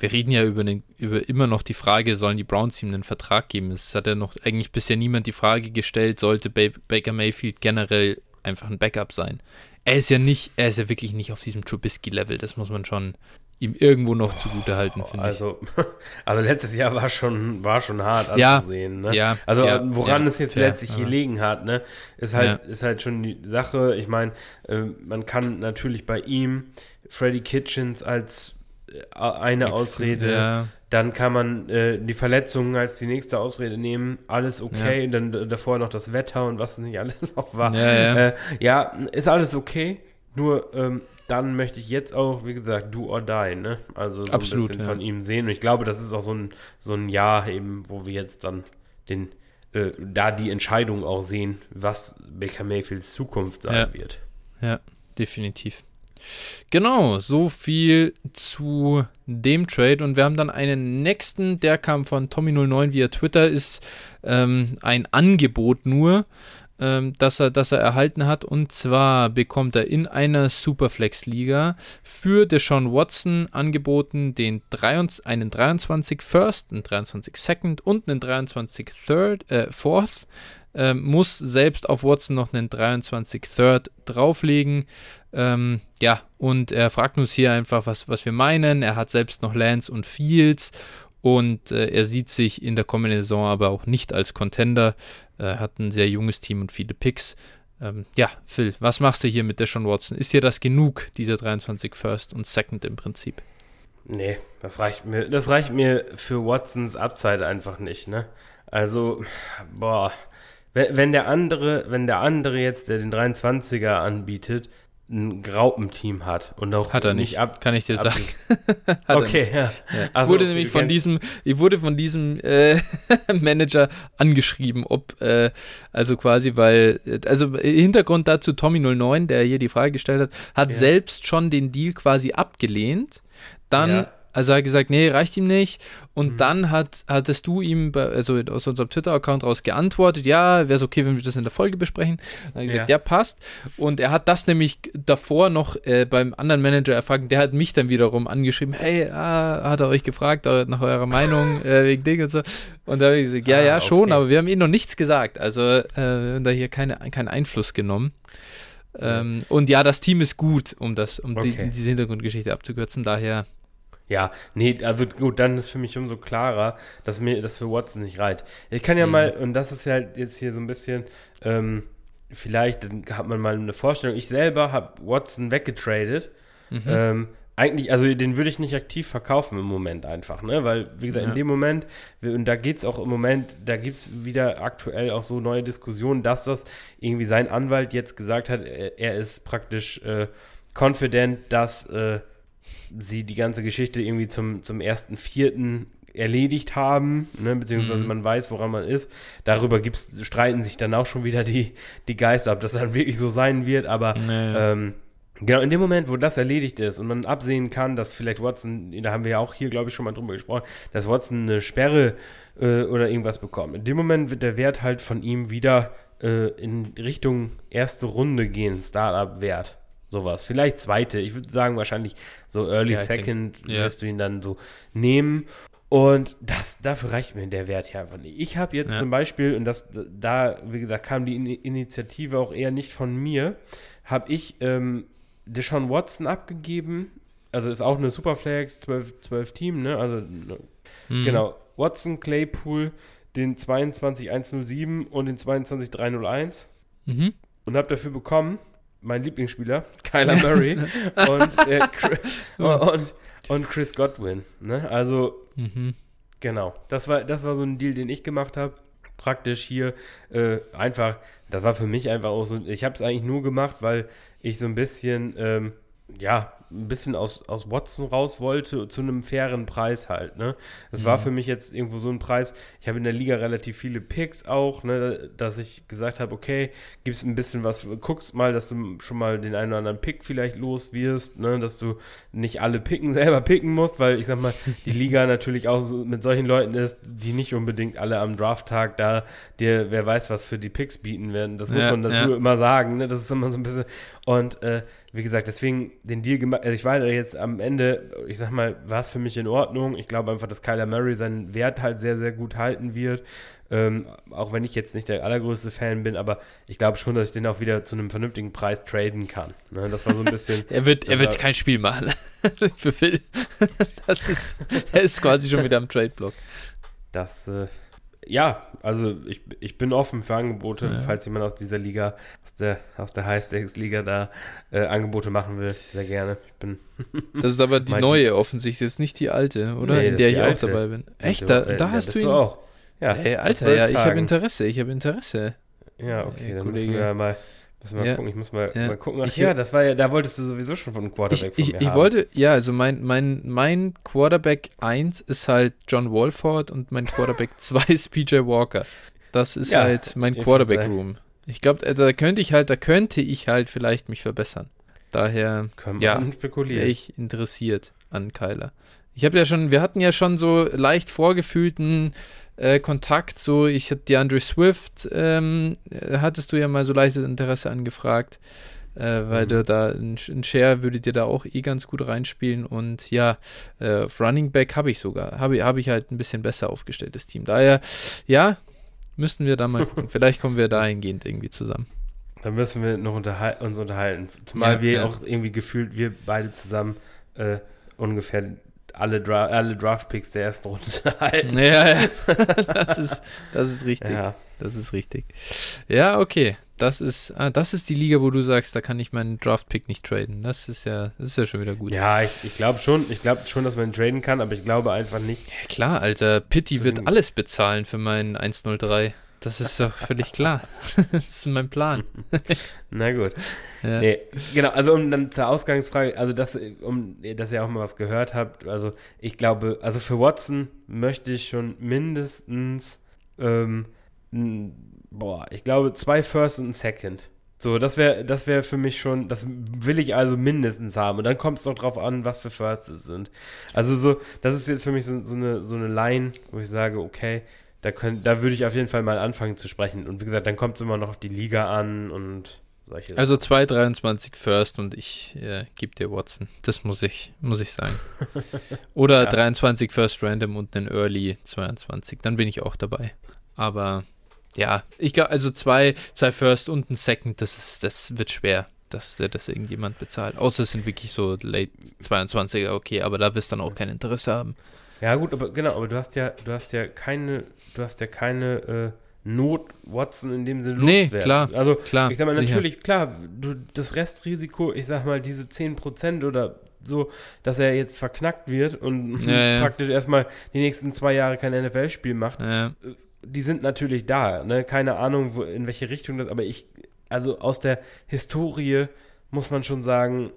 Wir reden ja über, den, über immer noch die Frage, sollen die Browns ihm einen Vertrag geben? Es hat ja noch eigentlich bisher niemand die Frage gestellt, sollte ba- Baker Mayfield generell einfach ein Backup sein? Er ist ja nicht, er ist ja wirklich nicht auf diesem Trubisky-Level, das muss man schon ihm irgendwo noch zugutehalten, oh, finde also, ich. Also letztes Jahr war schon, war schon hart ja, anzusehen. Ne? Ja, also ja, woran ja, es jetzt fair, letztlich ja. gelegen hat, ne? ist, halt, ja. ist halt schon die Sache. Ich meine, äh, man kann natürlich bei ihm Freddie Kitchens als äh, eine Ex- Ausrede, ja. dann kann man äh, die Verletzungen als die nächste Ausrede nehmen. Alles okay. Ja. Und dann d- davor noch das Wetter und was nicht alles auch war. Ja, ja. Äh, ja ist alles okay. Nur ähm, dann möchte ich jetzt auch, wie gesagt, do or die, ne? Also so Absolut, ein bisschen ja. von ihm sehen. Und ich glaube, das ist auch so ein, so ein Jahr eben, wo wir jetzt dann den, äh, da die Entscheidung auch sehen, was Baker Mayfields Zukunft sein ja. wird. Ja, definitiv. Genau, so viel zu dem Trade. Und wir haben dann einen nächsten, der kam von Tommy null neun via Twitter, ist ähm, ein Angebot nur, Dass er, dass er erhalten hat. Und zwar bekommt er in einer Superflex-Liga für Deshaun Watson angeboten den dreiundzwanzig, einen dreiundzwanzig First, einen dreiundzwanzig Second und einen dreiundzwanzig Third, äh, Fourth. Äh, muss selbst auf Watson noch einen dreiundzwanzig Third drauflegen. Ähm, ja, und er fragt uns hier einfach, was, was wir meinen. Er hat selbst noch Lance und Fields. Und äh, er sieht sich in der kommenden Saison aber auch nicht als Contender. Er äh, hat ein sehr junges Team und viele Picks. Ähm, ja, Phil, was machst du hier mit Deshaun Watson? Ist dir das genug, dieser dreiundzwanzig First und Second im Prinzip? Nee, das reicht mir, das reicht mir für Watsons Upside einfach nicht, ne? Also, boah, wenn, wenn der andere, wenn der andere jetzt, der den dreiundzwanziger anbietet, ein Graupenteam hat und auch hat er nicht, nicht ab, kann ich dir ab, sagen. hat okay, er nicht. Ja. Ja. Also, ich wurde nämlich von diesem, ich wurde von diesem äh, Manager angeschrieben, ob äh, also quasi, weil also Hintergrund dazu Tommy null neun, der hier die Frage gestellt hat, hat ja. selbst schon den Deal quasi abgelehnt. Dann ja. Also er hat gesagt, nee, reicht ihm nicht. Und mhm. dann hat, hattest du ihm, bei, also aus unserem Twitter-Account raus geantwortet, ja, wäre es okay, wenn wir das in der Folge besprechen. Dann hat er gesagt, ja. ja, passt. Und er hat das nämlich davor noch äh, beim anderen Manager erfragt. Der hat mich dann wiederum angeschrieben, hey, ah, hat er euch gefragt nach eurer Meinung äh, wegen Ding und so. Und da habe ich gesagt, ja, ah, ja, okay. schon, aber wir haben ihnen noch nichts gesagt. Also äh, wir haben da hier keine, keinen Einfluss genommen. Ähm, und ja, das Team ist gut, um, das, um okay. die, diese Hintergrundgeschichte abzukürzen, daher... Ja, nee, also gut, dann ist für mich umso klarer, dass mir das für Watson nicht reicht. Ich kann ja mhm. mal, und das ist halt jetzt hier so ein bisschen, ähm, vielleicht hat man mal eine Vorstellung. Ich selber habe Watson weggetradet. Mhm. Ähm, eigentlich, also den würde ich nicht aktiv verkaufen im Moment einfach, ne? Weil, wie gesagt, ja. in dem Moment, und da geht's auch im Moment, da gibt's wieder aktuell auch so neue Diskussionen, dass das irgendwie sein Anwalt jetzt gesagt hat, er ist praktisch äh, confident, dass äh, sie die ganze Geschichte irgendwie zum, zum ersten vierten erledigt haben, ne, beziehungsweise mhm. man weiß, woran man ist. Darüber gibt's, streiten sich dann auch schon wieder die, die Geister, ob das dann wirklich so sein wird, aber nee. ähm, genau in dem Moment, wo das erledigt ist und man absehen kann, dass vielleicht Watson, da haben wir ja auch hier, glaube ich, schon mal drüber gesprochen, dass Watson eine Sperre äh, oder irgendwas bekommt. In dem Moment wird der Wert halt von ihm wieder äh, in Richtung erste Runde gehen, Startup-Wert. Sowas. Vielleicht zweite. Ich würde sagen, wahrscheinlich so Early ja, Second denk, yeah. wirst du ihn dann so nehmen. Und das, dafür reicht mir der Wert hier einfach nicht. Ich habe jetzt ja. zum Beispiel, und das da, wie gesagt, kam die In- Initiative auch eher nicht von mir, habe ich ähm, Deshaun Watson abgegeben. Also ist auch eine Superflex, zwölf, zwölf Team, ne? Also, ne. Mhm. Genau. Watson, Claypool, den zweiundzwanzig eins null sieben und den zweiundzwanzig drei null eins. Mhm. Und habe dafür bekommen mein Lieblingsspieler, Kyler Murray und, äh, Chris, und, und Chris Godwin. Ne? Also, mhm. genau. Das war, das war so ein Deal, den ich gemacht habe. Praktisch hier äh, einfach, das war für mich einfach auch so, ich habe es eigentlich nur gemacht, weil ich so ein bisschen, ähm, ja, ein bisschen aus, aus Watson raus wollte, zu einem fairen Preis halt, ne? Das mhm. war für mich jetzt irgendwo so ein Preis, ich habe in der Liga relativ viele Picks auch, ne, dass ich gesagt habe, okay, gibst ein bisschen was, guckst mal, dass du schon mal den einen oder anderen Pick vielleicht los wirst, ne, dass du nicht alle picken, selber picken musst, weil ich sag mal, die Liga natürlich auch so mit solchen Leuten ist, die nicht unbedingt alle am Drafttag da dir, wer weiß was für die Picks bieten werden, das ja, muss man dazu ja. immer sagen, ne, das ist immer so ein bisschen, und äh, wie gesagt, deswegen den Deal gemacht, war, also ich war jetzt am Ende, ich sag mal, war es für mich in Ordnung. Ich glaube einfach, dass Kyler Murray seinen Wert halt sehr, sehr gut halten wird. Ähm, auch wenn ich jetzt nicht der allergrößte Fan bin, aber ich glaube schon, dass ich den auch wieder zu einem vernünftigen Preis traden kann. Ne, das war so ein bisschen... er wird, er wird kein Spiel machen für Phil. Das ist, er ist quasi schon wieder am Trade-Block. Das, äh, ja, also ich, ich bin offen für Angebote, ja. Falls jemand aus dieser Liga, aus der, aus der High-Stakes-Liga da äh, Angebote machen will, sehr gerne. Ich bin das ist aber die neue offensichtlich, das ist nicht die alte, oder? Nee, in der ich alte. Auch dabei bin. Echt? Da, da ja, hast bist du ihn... Du auch. Ja, ey, Alter, ja, ich habe Interesse, ich habe Interesse. Ja, okay, ey, dann Kollege. müssen wir mal, müssen wir mal ja. gucken, ich muss mal, ja. mal gucken. Ach ich, ja, das war ja, da wolltest du sowieso schon von einem Quarterback ich, von mir ich, ich wollte, ja, also mein, mein, mein Quarterback eins ist halt John Wolford und mein Quarterback zwei ist P J Walker. Das ist ja, halt mein Quarterback-Room. Ich glaube, da könnte ich halt, da könnte ich halt vielleicht mich verbessern. Daher, Können ja, wäre ich interessiert an Kyler. Ich habe ja schon, wir hatten ja schon so leicht vorgefühlten äh, Kontakt, so ich hatte DeAndre Swift, ähm, hattest du ja mal so leichtes Interesse angefragt, äh, weil mhm. du da, ein, ein Share würde dir da auch eh ganz gut reinspielen und ja, äh, auf Running Back habe ich sogar, habe hab ich halt ein bisschen besser aufgestelltes Team, daher, ja, müssten wir da mal gucken, vielleicht kommen wir dahingehend irgendwie zusammen. Dann müssen wir noch unterhal- uns unterhalten, zumal ja, wir ja. auch irgendwie gefühlt, wir beide zusammen äh, ungefähr alle, Dra- alle Draft-Picks der ersten Runde halten. Ja, ja. Das ist, das ist richtig. Ja. Das ist richtig. Ja, okay. Das ist, ah, das ist die Liga, wo du sagst, da kann ich meinen Draft-Pick nicht traden. Das ist ja, das ist ja schon wieder gut. Ja, ich, ich glaube schon, ich glaube schon, dass man traden kann, aber ich glaube einfach nicht. Ja, klar, Alter. Pitti wird alles bezahlen für meinen eins null drei. Das ist doch völlig klar. Das ist mein Plan. Na gut. Ja. Nee, genau, also um dann zur Ausgangsfrage, also das, um, dass ihr auch mal was gehört habt, also ich glaube, also für Watson möchte ich schon mindestens, ähm, n, boah, ich glaube zwei First und ein Second. So, das wäre das wär für mich schon, das will ich also mindestens haben. Und dann kommt es noch drauf an, was für Firsts es sind. Also so, das ist jetzt für mich so, so, eine, so eine Line, wo ich sage, okay, Da, könnt, da würde ich auf jeden Fall mal anfangen zu sprechen. Und wie gesagt, dann kommt es immer noch auf die Liga an und solche. Also zwei Komma dreiundzwanzig First und ich äh, gebe dir Watson. Das muss ich, muss ich sagen. Oder ja. dreiundzwanzig First Random und einen Early zweiundzwanzig. Dann bin ich auch dabei. Aber ja, ich glaube, also zwei, zwei First und ein Second, das ist, das wird schwer, dass der das irgendjemand bezahlt. Außer es sind wirklich so Late zweiundzwanziger, okay, aber da wirst du dann auch kein Interesse haben. Ja gut, aber genau, aber du hast ja, du hast ja keine, du hast ja keine äh, Not Watson in dem Sinne nee, loswerden. Nee, klar. Also klar, ich sag mal natürlich, sicher. Klar, du, das Restrisiko, ich sag mal diese zehn Prozent oder so, dass er jetzt verknackt wird und ja, ja. praktisch erstmal die nächsten zwei Jahre kein N F L-Spiel macht, ja. die sind natürlich da, ne? Keine Ahnung, wo, in welche Richtung das, aber ich, also aus der Historie muss man schon sagen,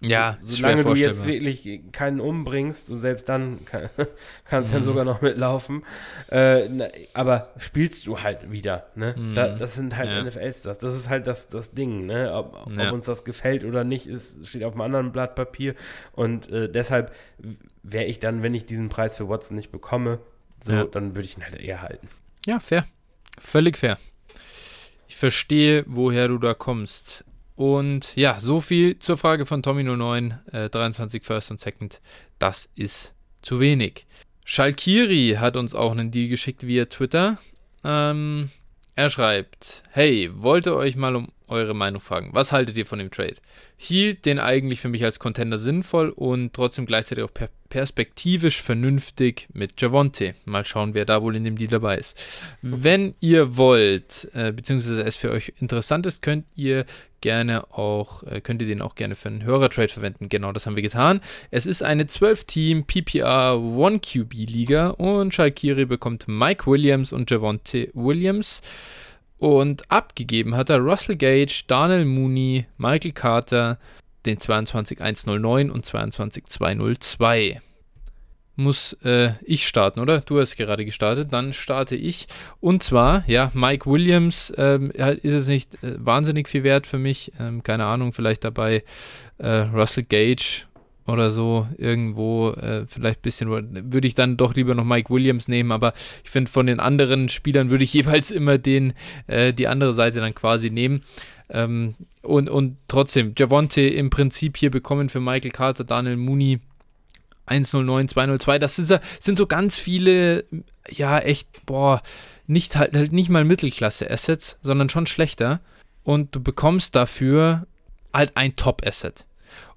So, ja, solange du jetzt wirklich keinen umbringst, und selbst dann kann, kannst du mhm. dann sogar noch mitlaufen, äh, na, aber spielst du halt wieder, ne? Mhm. Da, das sind halt ja. N F L-Stars, das ist halt das, das Ding, ne? Ob, ja. ob uns das gefällt oder nicht, ist, steht auf einem anderen Blatt Papier und äh, deshalb wäre ich dann, wenn ich diesen Preis für Watson nicht bekomme, so, ja. dann würde ich ihn halt eher halten. Ja, fair. Völlig fair. Ich verstehe, woher du da kommst. Und ja, so viel zur Frage von Tommy null neun, äh, dreiundzwanzig First und Second, das ist zu wenig. Shalkiri hat uns auch einen Deal geschickt via Twitter. Ähm, er schreibt, hey, wollte euch mal um eure Meinung fragen. Was haltet ihr von dem Trade? Hielt den eigentlich für mich als Contender sinnvoll und trotzdem gleichzeitig auch per- perspektivisch vernünftig mit Javonte. Mal schauen, wer da wohl in dem Deal dabei ist. Wenn ihr wollt, äh, beziehungsweise es für euch interessant ist, könnt ihr gerne auch, äh, könnt ihr den auch gerne für einen Hörer-Trade verwenden. Genau, das haben wir getan. Es ist eine zwölf Team P P R eins Q B Liga und Shalkiri bekommt Mike Williams und Javonte Williams. Und abgegeben hat er Russell Gage, Darnell Mooney, Michael Carter, den zweiundzwanzig eins null neun und zweiundzwanzig zwei null zwei. Muss äh, ich starten, oder? Du hast gerade gestartet, dann starte ich. Und zwar, ja, Mike Williams ähm, ist es nicht äh, wahnsinnig viel wert für mich. Ähm, keine Ahnung, vielleicht dabei äh, Russell Gage oder so, irgendwo äh, vielleicht ein bisschen, würde ich dann doch lieber noch Mike Williams nehmen, aber ich finde, von den anderen Spielern würde ich jeweils immer den äh, die andere Seite dann quasi nehmen. Ähm, und, und trotzdem, Javonte im Prinzip hier bekommen für Michael Carter, Daniel Mooney, hundertneun, zweihundertzwei. Das ist, sind so ganz viele, ja, echt, boah, nicht halt, halt nicht mal Mittelklasse-Assets, sondern schon schlechter. Und du bekommst dafür halt ein Top-Asset.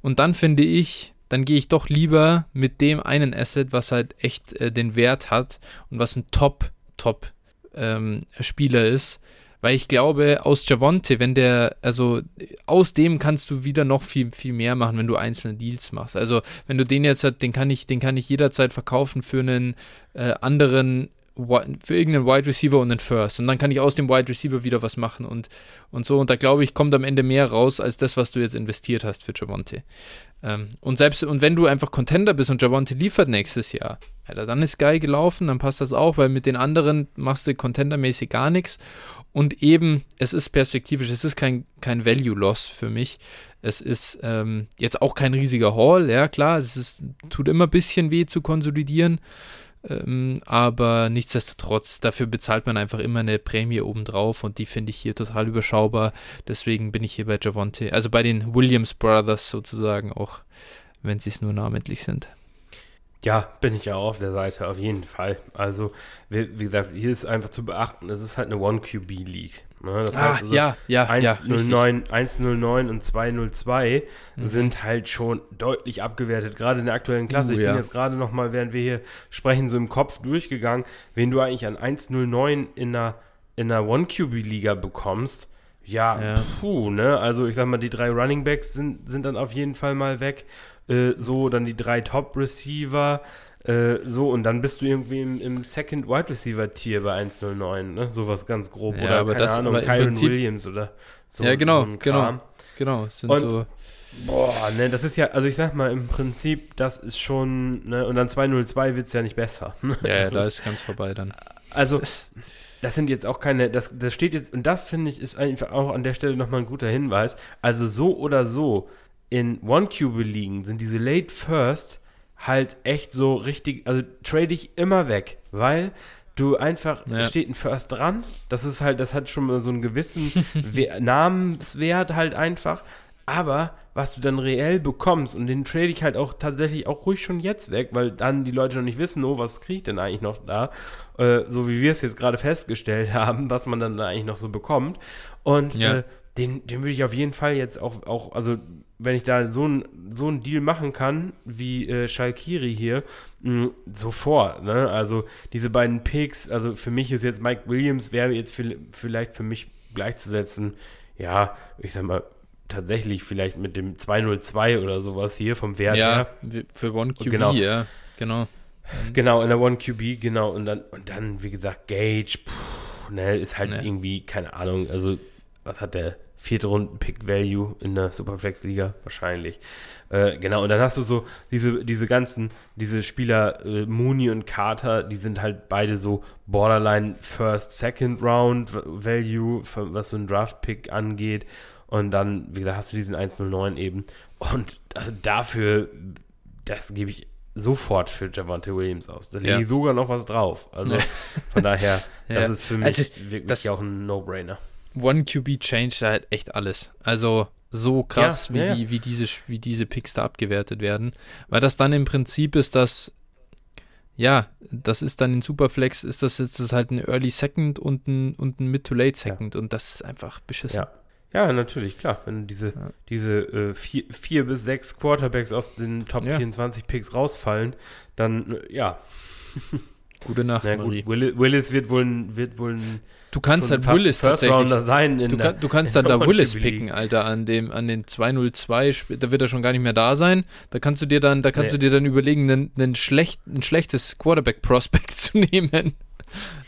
Und dann finde ich, dann gehe ich doch lieber mit dem einen Asset, was halt echt äh, den Wert hat und was ein Top-Top-Spieler ähm, ist. Weil ich glaube, aus Javonte, wenn der, also aus dem kannst du wieder noch viel, viel mehr machen, wenn du einzelne Deals machst. Also wenn du den jetzt, den kann ich, den kann ich jederzeit verkaufen für einen äh, anderen, für irgendeinen Wide Receiver und einen First. Und dann kann ich aus dem Wide Receiver wieder was machen und, und so. Und da glaube ich, kommt am Ende mehr raus, als das, was du jetzt investiert hast für Javonte. Ähm, und selbst, und wenn du einfach Contender bist und Javonte liefert nächstes Jahr, Alter, dann ist geil gelaufen, dann passt das auch, weil mit den anderen machst du Contender-mäßig gar nichts. Und eben, es ist perspektivisch, es ist kein, kein Value-Loss für mich. Es ist ähm, jetzt auch kein riesiger Haul, ja klar, es ist, tut immer ein bisschen weh zu konsolidieren, ähm, aber nichtsdestotrotz, dafür bezahlt man einfach immer eine Prämie obendrauf und die finde ich hier total überschaubar. Deswegen bin ich hier bei Javonte, also bei den Williams Brothers sozusagen, auch wenn sie es nur namentlich sind. Ja, bin ich ja auch auf der Seite, auf jeden Fall. Also, wie, wie gesagt, hier ist einfach zu beachten, es ist halt eine One-Q B-League. Ne? Das ah, heißt also, ja, ja, hundertneun, ja, hundertneun und zweihundertzwei mhm. sind halt schon deutlich abgewertet, gerade in der aktuellen Klasse. Uh, ich ja. bin jetzt gerade nochmal, während wir hier sprechen, so im Kopf durchgegangen, wen du eigentlich an hundertneun in einer, in einer One-Q B-Liga bekommst. Ja, ja, puh, ne? Also ich sag mal, die drei Running Backs sind, sind dann auf jeden Fall mal weg. Äh, so, dann die drei Top-Receiver. Äh, so, und dann bist du irgendwie im, im Second-Wide-Receiver-Tier bei hundertneun, ne? Sowas ganz grob. Ja, oder, aber keine das, Ahnung, aber Calvin Prinzip, Williams oder so. Ja, genau, so genau, genau. Sind und, so. Boah, ne, das ist ja, also ich sag mal, im Prinzip, das ist schon, ne? Und dann zweihundertzwei wird es ja nicht besser. Ja, ja, da ist ganz vorbei dann. Also... Das sind jetzt auch keine, das, das steht jetzt, und das finde ich, ist einfach auch an der Stelle nochmal ein guter Hinweis. Also so oder so, in One-Q B-Ligen sind diese Late First halt echt so richtig, also trade ich immer weg, weil du einfach, ja. steht ein First dran, das ist halt, das hat schon mal so einen gewissen We- Namenswert halt einfach, aber was du dann reell bekommst, und den trade ich halt auch tatsächlich auch ruhig schon jetzt weg, weil dann die Leute noch nicht wissen, oh, was kriege ich denn eigentlich noch da, äh, so wie wir es jetzt gerade festgestellt haben, was man dann eigentlich noch so bekommt. Und ja. äh, den, den würde ich auf jeden Fall jetzt auch, auch also wenn ich da so einen so einen Deal machen kann, wie äh, Shalkiri hier, mh, sofort, ne? Also diese beiden Picks, also für mich ist jetzt Mike Williams, wäre jetzt für, vielleicht für mich gleichzusetzen, ja, ich sag mal, tatsächlich vielleicht mit dem zweihundertzwei oder sowas hier vom Wert ja, her. Für One Q B, genau. ja, genau. Genau, in der One Q B, genau. Und dann, und dann wie gesagt, Gage, puh, ne, ist halt ne. irgendwie, keine Ahnung, also was hat der? Vierte Runden Pick-Value in der Superflex-Liga? Wahrscheinlich. Äh, genau, und dann hast du so diese, diese ganzen, diese Spieler, äh, Mooney und Carter, die sind halt beide so Borderline First, Second Round Value, was so ein Draft-Pick angeht. Und dann, wie gesagt, hast du diesen hundertneun eben. Und also dafür, das gebe ich sofort für Javonte Williams aus. Da lege ich ja. sogar noch was drauf. Also von daher, ja. das ist für mich also, wirklich auch ein No-Brainer. One Q B changed halt echt alles. Also so krass, ja, wie, ja. Die, wie, diese, wie diese Picks da abgewertet werden. Weil das dann im Prinzip ist, dass ja, das ist dann in Superflex, ist das jetzt das halt ein Early Second und ein, und ein Mid to Late Second. Ja. Und das ist einfach beschissen. Ja. Ja, natürlich, klar. Wenn du diese, ja. diese äh, vier, vier bis sechs Quarterbacks aus den Top ja. vierundzwanzig Picks rausfallen, dann, äh, ja. Gute Nacht, Na, Marie. Gut, Willis wird wohl ein, wird wohl ein Du kannst halt Willis tatsächlich. Sein in du, der, kann, du kannst dann da Willis picken, Alter, an dem, an den zweihundertzwei, da wird er schon gar nicht mehr da sein. Da kannst du dir dann, da kannst nee. du dir dann überlegen, einen, einen schlecht, ein schlechtes Quarterback-Prospect zu nehmen.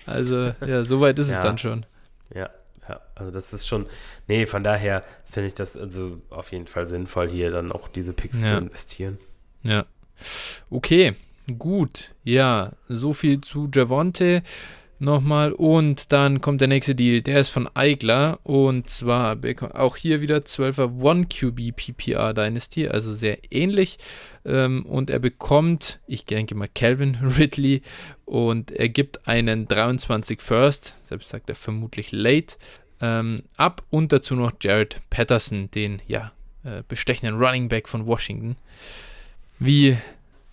Also, ja, soweit ist ja. es dann schon. Ja. Ja, also das ist schon, nee, von daher finde ich das also auf jeden Fall sinnvoll, hier dann auch diese Picks ja. zu investieren. Ja, okay, gut, ja, so viel zu Javonte nochmal, und dann kommt der nächste Deal, der ist von Eigler, und zwar auch hier wieder zwölfer One Q B P P R Dynasty, also sehr ähnlich, und er bekommt, ich denke mal, Calvin Ridley, und er gibt einen dreiundzwanzig First, selbst sagt er vermutlich Late, ähm, ab und dazu noch Jared Patterson, den ja äh, bestechenden Running Back von Washington. Wie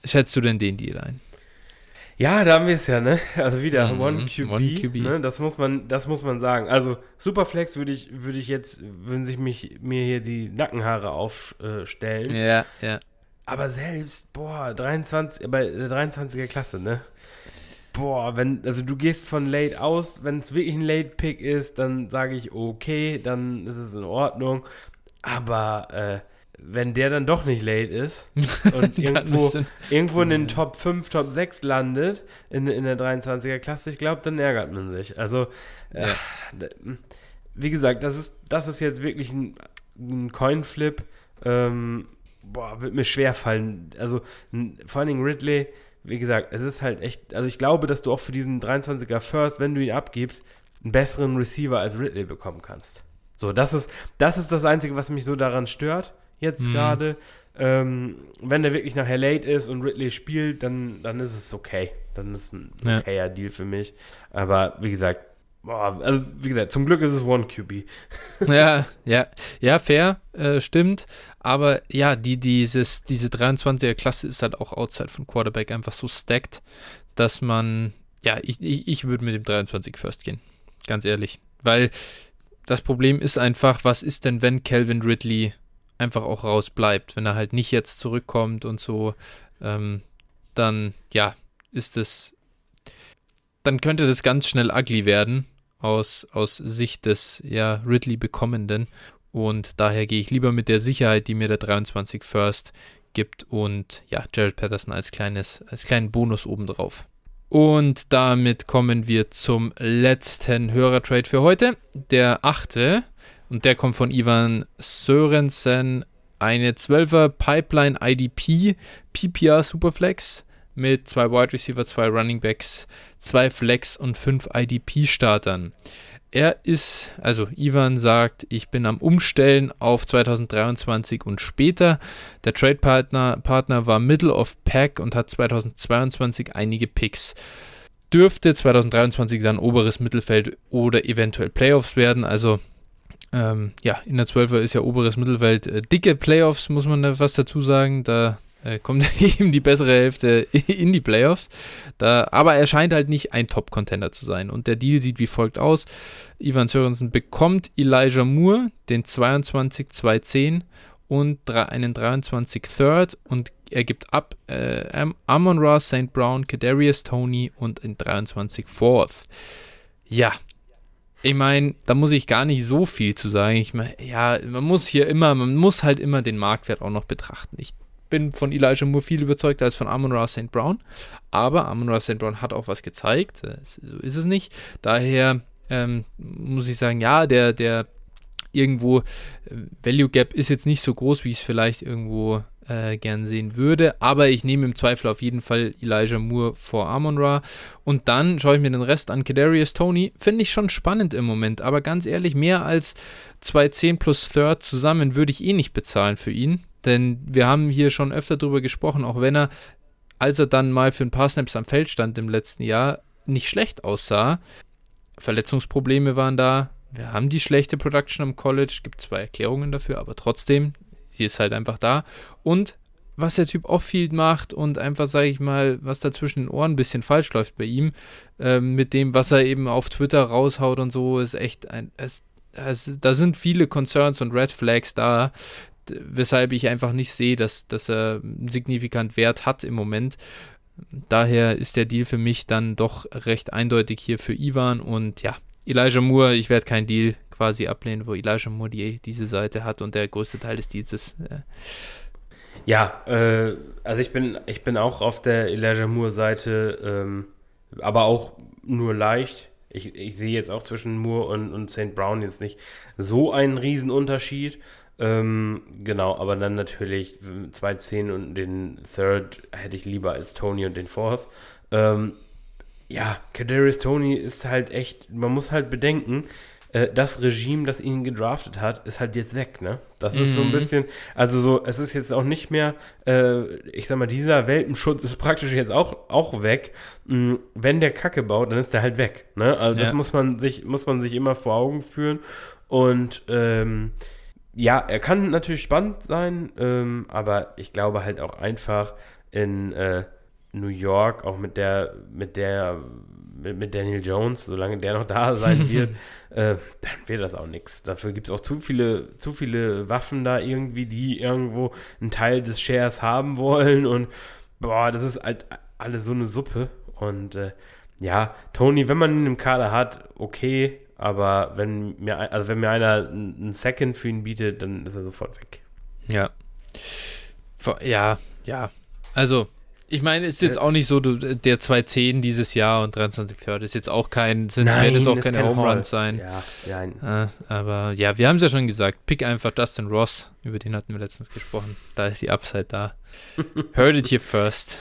schätzt du denn den Deal ein? Ja, da haben wir es ja, ne? Also wieder mm-hmm. One Q B, One Q B. Ne? Das muss man, das muss man sagen. Also Superflex würde ich, würde ich jetzt, würden sich mich, mir hier die Nackenhaare aufstellen. Ja, ja. Aber selbst, boah, dreiundzwanzig, bei der dreiundzwanziger Klasse, ne? Boah, wenn, also du gehst von Late aus, wenn es wirklich ein Late-Pick ist, dann sage ich, okay, dann ist es in Ordnung. Aber, äh, wenn der dann doch nicht late ist und irgendwo, irgendwo in den Top fünf, Top sechs landet, in, in der dreiundzwanziger Klasse, ich glaube, dann ärgert man sich. Also, ja. äh, wie gesagt, das ist, das ist jetzt wirklich ein, ein Coinflip. Ähm, boah, wird mir schwer fallen. Also, vor allen Dingen Ridley, wie gesagt, es ist halt echt, also ich glaube, dass du auch für diesen dreiundzwanziger First, wenn du ihn abgibst, einen besseren Receiver als Ridley bekommen kannst. So, das ist, das ist das Einzige, was mich so daran stört. Jetzt hm. gerade, ähm, wenn der wirklich nachher late ist und Ridley spielt, dann, dann ist es okay. Dann ist es ein ja. okayer Deal für mich. Aber wie gesagt, boah, also wie gesagt, zum Glück ist es One Q B. Ja, ja, ja, fair, äh, stimmt. Aber ja, die, dieses, diese dreiundzwanziger-Klasse ist halt auch outside von Quarterback einfach so stacked, dass man, ja, ich, ich, ich würde mit dem dreiundzwanzig First gehen. Ganz ehrlich. Weil das Problem ist einfach, was ist denn, wenn Calvin Ridley einfach auch rausbleibt, wenn er halt nicht jetzt zurückkommt und so, ähm, dann, ja, ist es, dann könnte das ganz schnell ugly werden, aus, aus Sicht des, ja, Ridley-Bekommenden, und daher gehe ich lieber mit der Sicherheit, die mir der dreiundzwanzig First gibt, und, ja, Jared Patterson als kleines, als kleinen Bonus obendrauf. Und damit kommen wir zum letzten Hörertrade für heute, der achte. Und der kommt von Ivan Sörensen, eine zwölfer Pipeline I D P, P P R Superflex mit zwei Wide Receiver, zwei Running Backs, zwei Flex und fünf I D P-Startern. Er ist, also Ivan sagt, ich bin am Umstellen auf zwanzig dreiundzwanzig und später. Der Trade-Partner Partner war Middle of Pack und hat zwanzig zweiundzwanzig einige Picks. Dürfte zwanzig dreiundzwanzig dann oberes Mittelfeld oder eventuell Playoffs werden, also Ähm, ja, in der zwölfer ist ja oberes Mittelfeld äh, dicke Playoffs, muss man da was dazu sagen. Da äh, kommt eben die bessere Hälfte in die Playoffs. Da, aber er scheint halt nicht ein Top-Contender zu sein. Und der Deal sieht wie folgt aus. Ivan Sörensen bekommt Elijah Moore, den zweiundzwanzig zwei zehn und einen dreiundzwanzig Third. Und er gibt ab äh, Amon Ra Sankt Brown, Kadarius Toney und einen dreiundzwanzig Fourth. Ja, ich meine, da muss ich gar nicht so viel zu sagen. Ich meine, ja, man muss hier immer, man muss halt immer den Marktwert auch noch betrachten. Ich bin von Elijah Moore viel überzeugter als von Amon Ra Sankt Brown, aber Amon Ra Sankt Brown hat auch was gezeigt, so ist es nicht. Daher ähm, muss ich sagen, ja, der, der irgendwo äh, Value Gap ist jetzt nicht so groß, wie ich es vielleicht irgendwo äh, gern sehen würde, aber ich nehme im Zweifel auf jeden Fall Elijah Moore vor Amon Ra und dann schaue ich mir den Rest an. Kadarius Toney finde ich schon spannend im Moment, aber ganz ehrlich, mehr als zwei zehn plus Third zusammen würde ich eh nicht bezahlen für ihn, denn wir haben hier schon öfter drüber gesprochen, auch wenn er, als er dann mal für ein paar Snaps am Feld stand im letzten Jahr, nicht schlecht aussah. Verletzungsprobleme waren da. Wir haben die schlechte Production am College, gibt zwei Erklärungen dafür, aber trotzdem, sie ist halt einfach da. Und was der Typ Off-Field macht und einfach, sage ich mal, was da zwischen den Ohren ein bisschen falsch läuft bei ihm, äh, mit dem, was er eben auf Twitter raushaut und so, ist echt ein, es, es, da sind viele Concerns und Red Flags da, d- weshalb ich einfach nicht sehe, dass, dass er signifikant Wert hat im Moment. Daher ist der Deal für mich dann doch recht eindeutig hier für Ivan und ja, Elijah Moore, ich werde keinen Deal quasi ablehnen, wo Elijah Moore die, diese Seite hat und der größte Teil des Deals ist. Ja, ja äh, also ich bin, ich bin auch auf der Elijah Moore-Seite, ähm, aber auch nur leicht. Ich, ich sehe jetzt auch zwischen Moore und, und Sankt Brown jetzt nicht so einen Riesenunterschied. Ähm, genau, aber dann natürlich zwei zehn und den Third hätte ich lieber als Toney und den Fourth. Ähm, Ja, Kadarius Toney ist halt echt, man muss halt bedenken, äh, das Regime, das ihn gedraftet hat, ist halt jetzt weg, ne? Das mhm. ist so ein bisschen, also so, es ist jetzt auch nicht mehr, äh, ich sag mal, dieser Welpenschutz ist praktisch jetzt auch, auch weg. Mhm, wenn der Kacke baut, dann ist der halt weg, ne? Also ja. das muss man sich, muss man sich immer vor Augen führen. Und ähm, ja, er kann natürlich spannend sein, ähm, aber ich glaube halt auch einfach in äh, New York, auch mit der, mit der, mit, mit Daniel Jones, solange der noch da sein wird, äh, dann wird das auch nichts. Dafür gibt es auch zu viele, zu viele Waffen da irgendwie, die irgendwo einen Teil des Shares haben wollen und boah, das ist halt alles so eine Suppe. Und äh, ja, Toney, wenn man ihn im Kader hat, okay, aber wenn mir, also wenn mir einer einen Second für ihn bietet, dann ist er sofort weg. Ja. Ja, ja. Also, ich meine, ist jetzt auch nicht so, der zwei zehn dieses Jahr und dreiundzwanzig Third ist jetzt auch kein, sind nein, jetzt auch keine Home Runs sein. Ja, ja. Aber ja, wir haben es ja schon gesagt, pick einfach Justyn Ross, über den hatten wir letztens gesprochen. Da ist die Upside da. Heard it here first.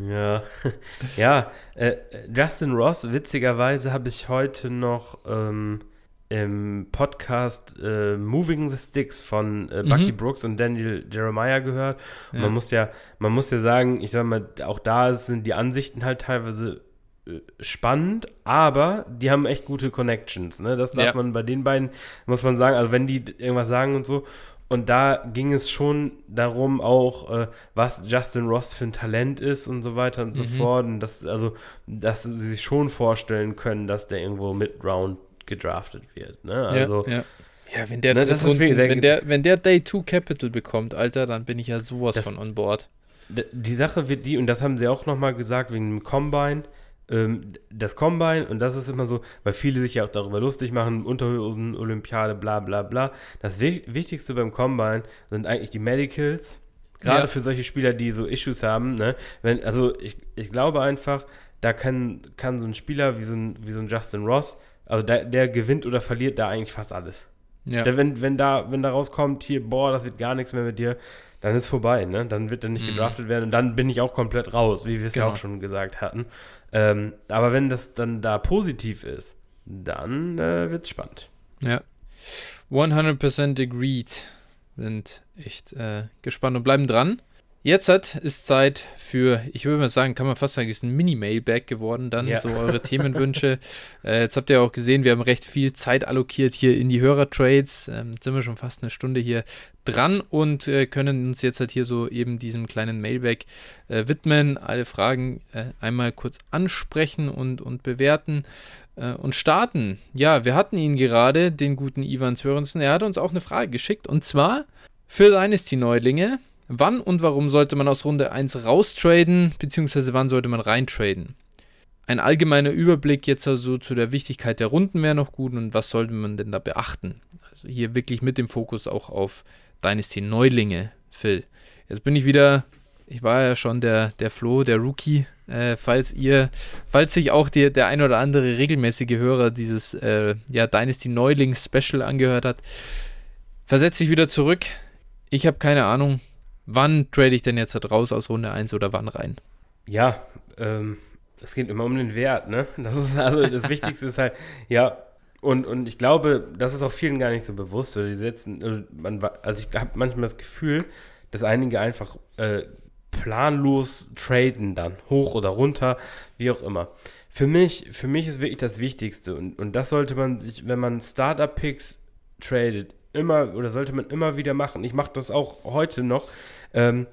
Ja, ja. Äh, Justyn Ross, witzigerweise habe ich heute noch ähm, im Podcast äh, Moving the Sticks von äh, Bucky mhm. Brooks und Daniel Jeremiah gehört. Und ja. Man muss ja, man muss ja sagen, ich sag mal, auch da sind die Ansichten halt teilweise äh, spannend, aber die haben echt gute Connections, ne? Das darf ja. man bei den beiden, muss man sagen, also wenn die irgendwas sagen und so. Und da ging es schon darum auch, äh, was Justyn Ross für ein Talent ist und so weiter und mhm. so fort. Und das, also, dass sie sich schon vorstellen können, dass der irgendwo mit Round gedraftet wird. Ne? Also, ja, ja. ja, wenn der, ne, das ist viel, der, wenn der, wenn der Day two Capital bekommt, Alter, dann bin ich ja sowas das, von on board. Die Sache wird die, und das haben sie auch nochmal gesagt, wegen dem Combine, ähm, das Combine, und das ist immer so, weil viele sich ja auch darüber lustig machen, Unterhosen, Olympiade, bla bla bla. Das w- Wichtigste beim Combine sind eigentlich die Medicals, gerade ja. für solche Spieler, die so Issues haben. Ne? Wenn, also ich, ich glaube einfach, da kann, kann so ein Spieler wie so ein, wie so ein Justyn Ross, also der, der gewinnt oder verliert da eigentlich fast alles. Ja. Der, wenn, wenn, da, wenn da rauskommt, hier, boah, das wird gar nichts mehr mit dir, dann ist vorbei, ne? Dann wird er nicht mhm. gedraftet werden und dann bin ich auch komplett raus, wie wir es genau. ja auch schon gesagt hatten. Ähm, aber wenn das dann da positiv ist, dann äh, wird's spannend. Ja. hundert Prozent agreed. Sind echt äh, gespannt und bleiben dran. Jetzt hat, ist Zeit für, ich würde mal sagen, kann man fast sagen, ist ein Mini-Mailbag geworden dann, ja. so eure Themenwünsche. Äh, jetzt habt ihr auch gesehen, wir haben recht viel Zeit allokiert hier in die Hörer-Trades. Ähm, sind wir schon fast eine Stunde hier dran und äh, können uns jetzt halt hier so eben diesem kleinen Mailbag äh, widmen. Alle Fragen äh, einmal kurz ansprechen und, und bewerten. Und starten. Ja, wir hatten ihn gerade, den guten Ivan Sörensen. Er hat uns auch eine Frage geschickt. Und zwar für Dynasty-Neulinge. Wann und warum sollte man aus Runde eins raustraden, beziehungsweise wann sollte man reintraden? Ein allgemeiner Überblick jetzt also zu der Wichtigkeit der Runden wäre noch gut. Und was sollte man denn da beachten? Also hier wirklich mit dem Fokus auch auf Dynasty-Neulinge, Phil. Jetzt bin ich wieder... Ich war ja schon der, der Flo, der Rookie. Äh, falls ihr, falls sich auch die, der ein oder andere regelmäßige Hörer dieses äh, ja, Dynasty Neulings Special angehört hat, versetze ich wieder zurück. Ich habe keine Ahnung, wann trade ich denn jetzt halt raus aus Runde eins oder wann rein? Ja, ähm, es geht immer um den Wert, ne? Das ist also das Wichtigste ist halt, ja. Und, und ich glaube, das ist auch vielen gar nicht so bewusst. Oder die setzen, man, also ich habe manchmal das Gefühl, dass einige einfach äh, planlos traden dann, hoch oder runter, wie auch immer. Für mich, für mich ist wirklich das Wichtigste und, und das sollte man sich, wenn man Startup-Picks tradet, immer oder sollte man immer wieder machen, ich mache das auch heute noch, ähm,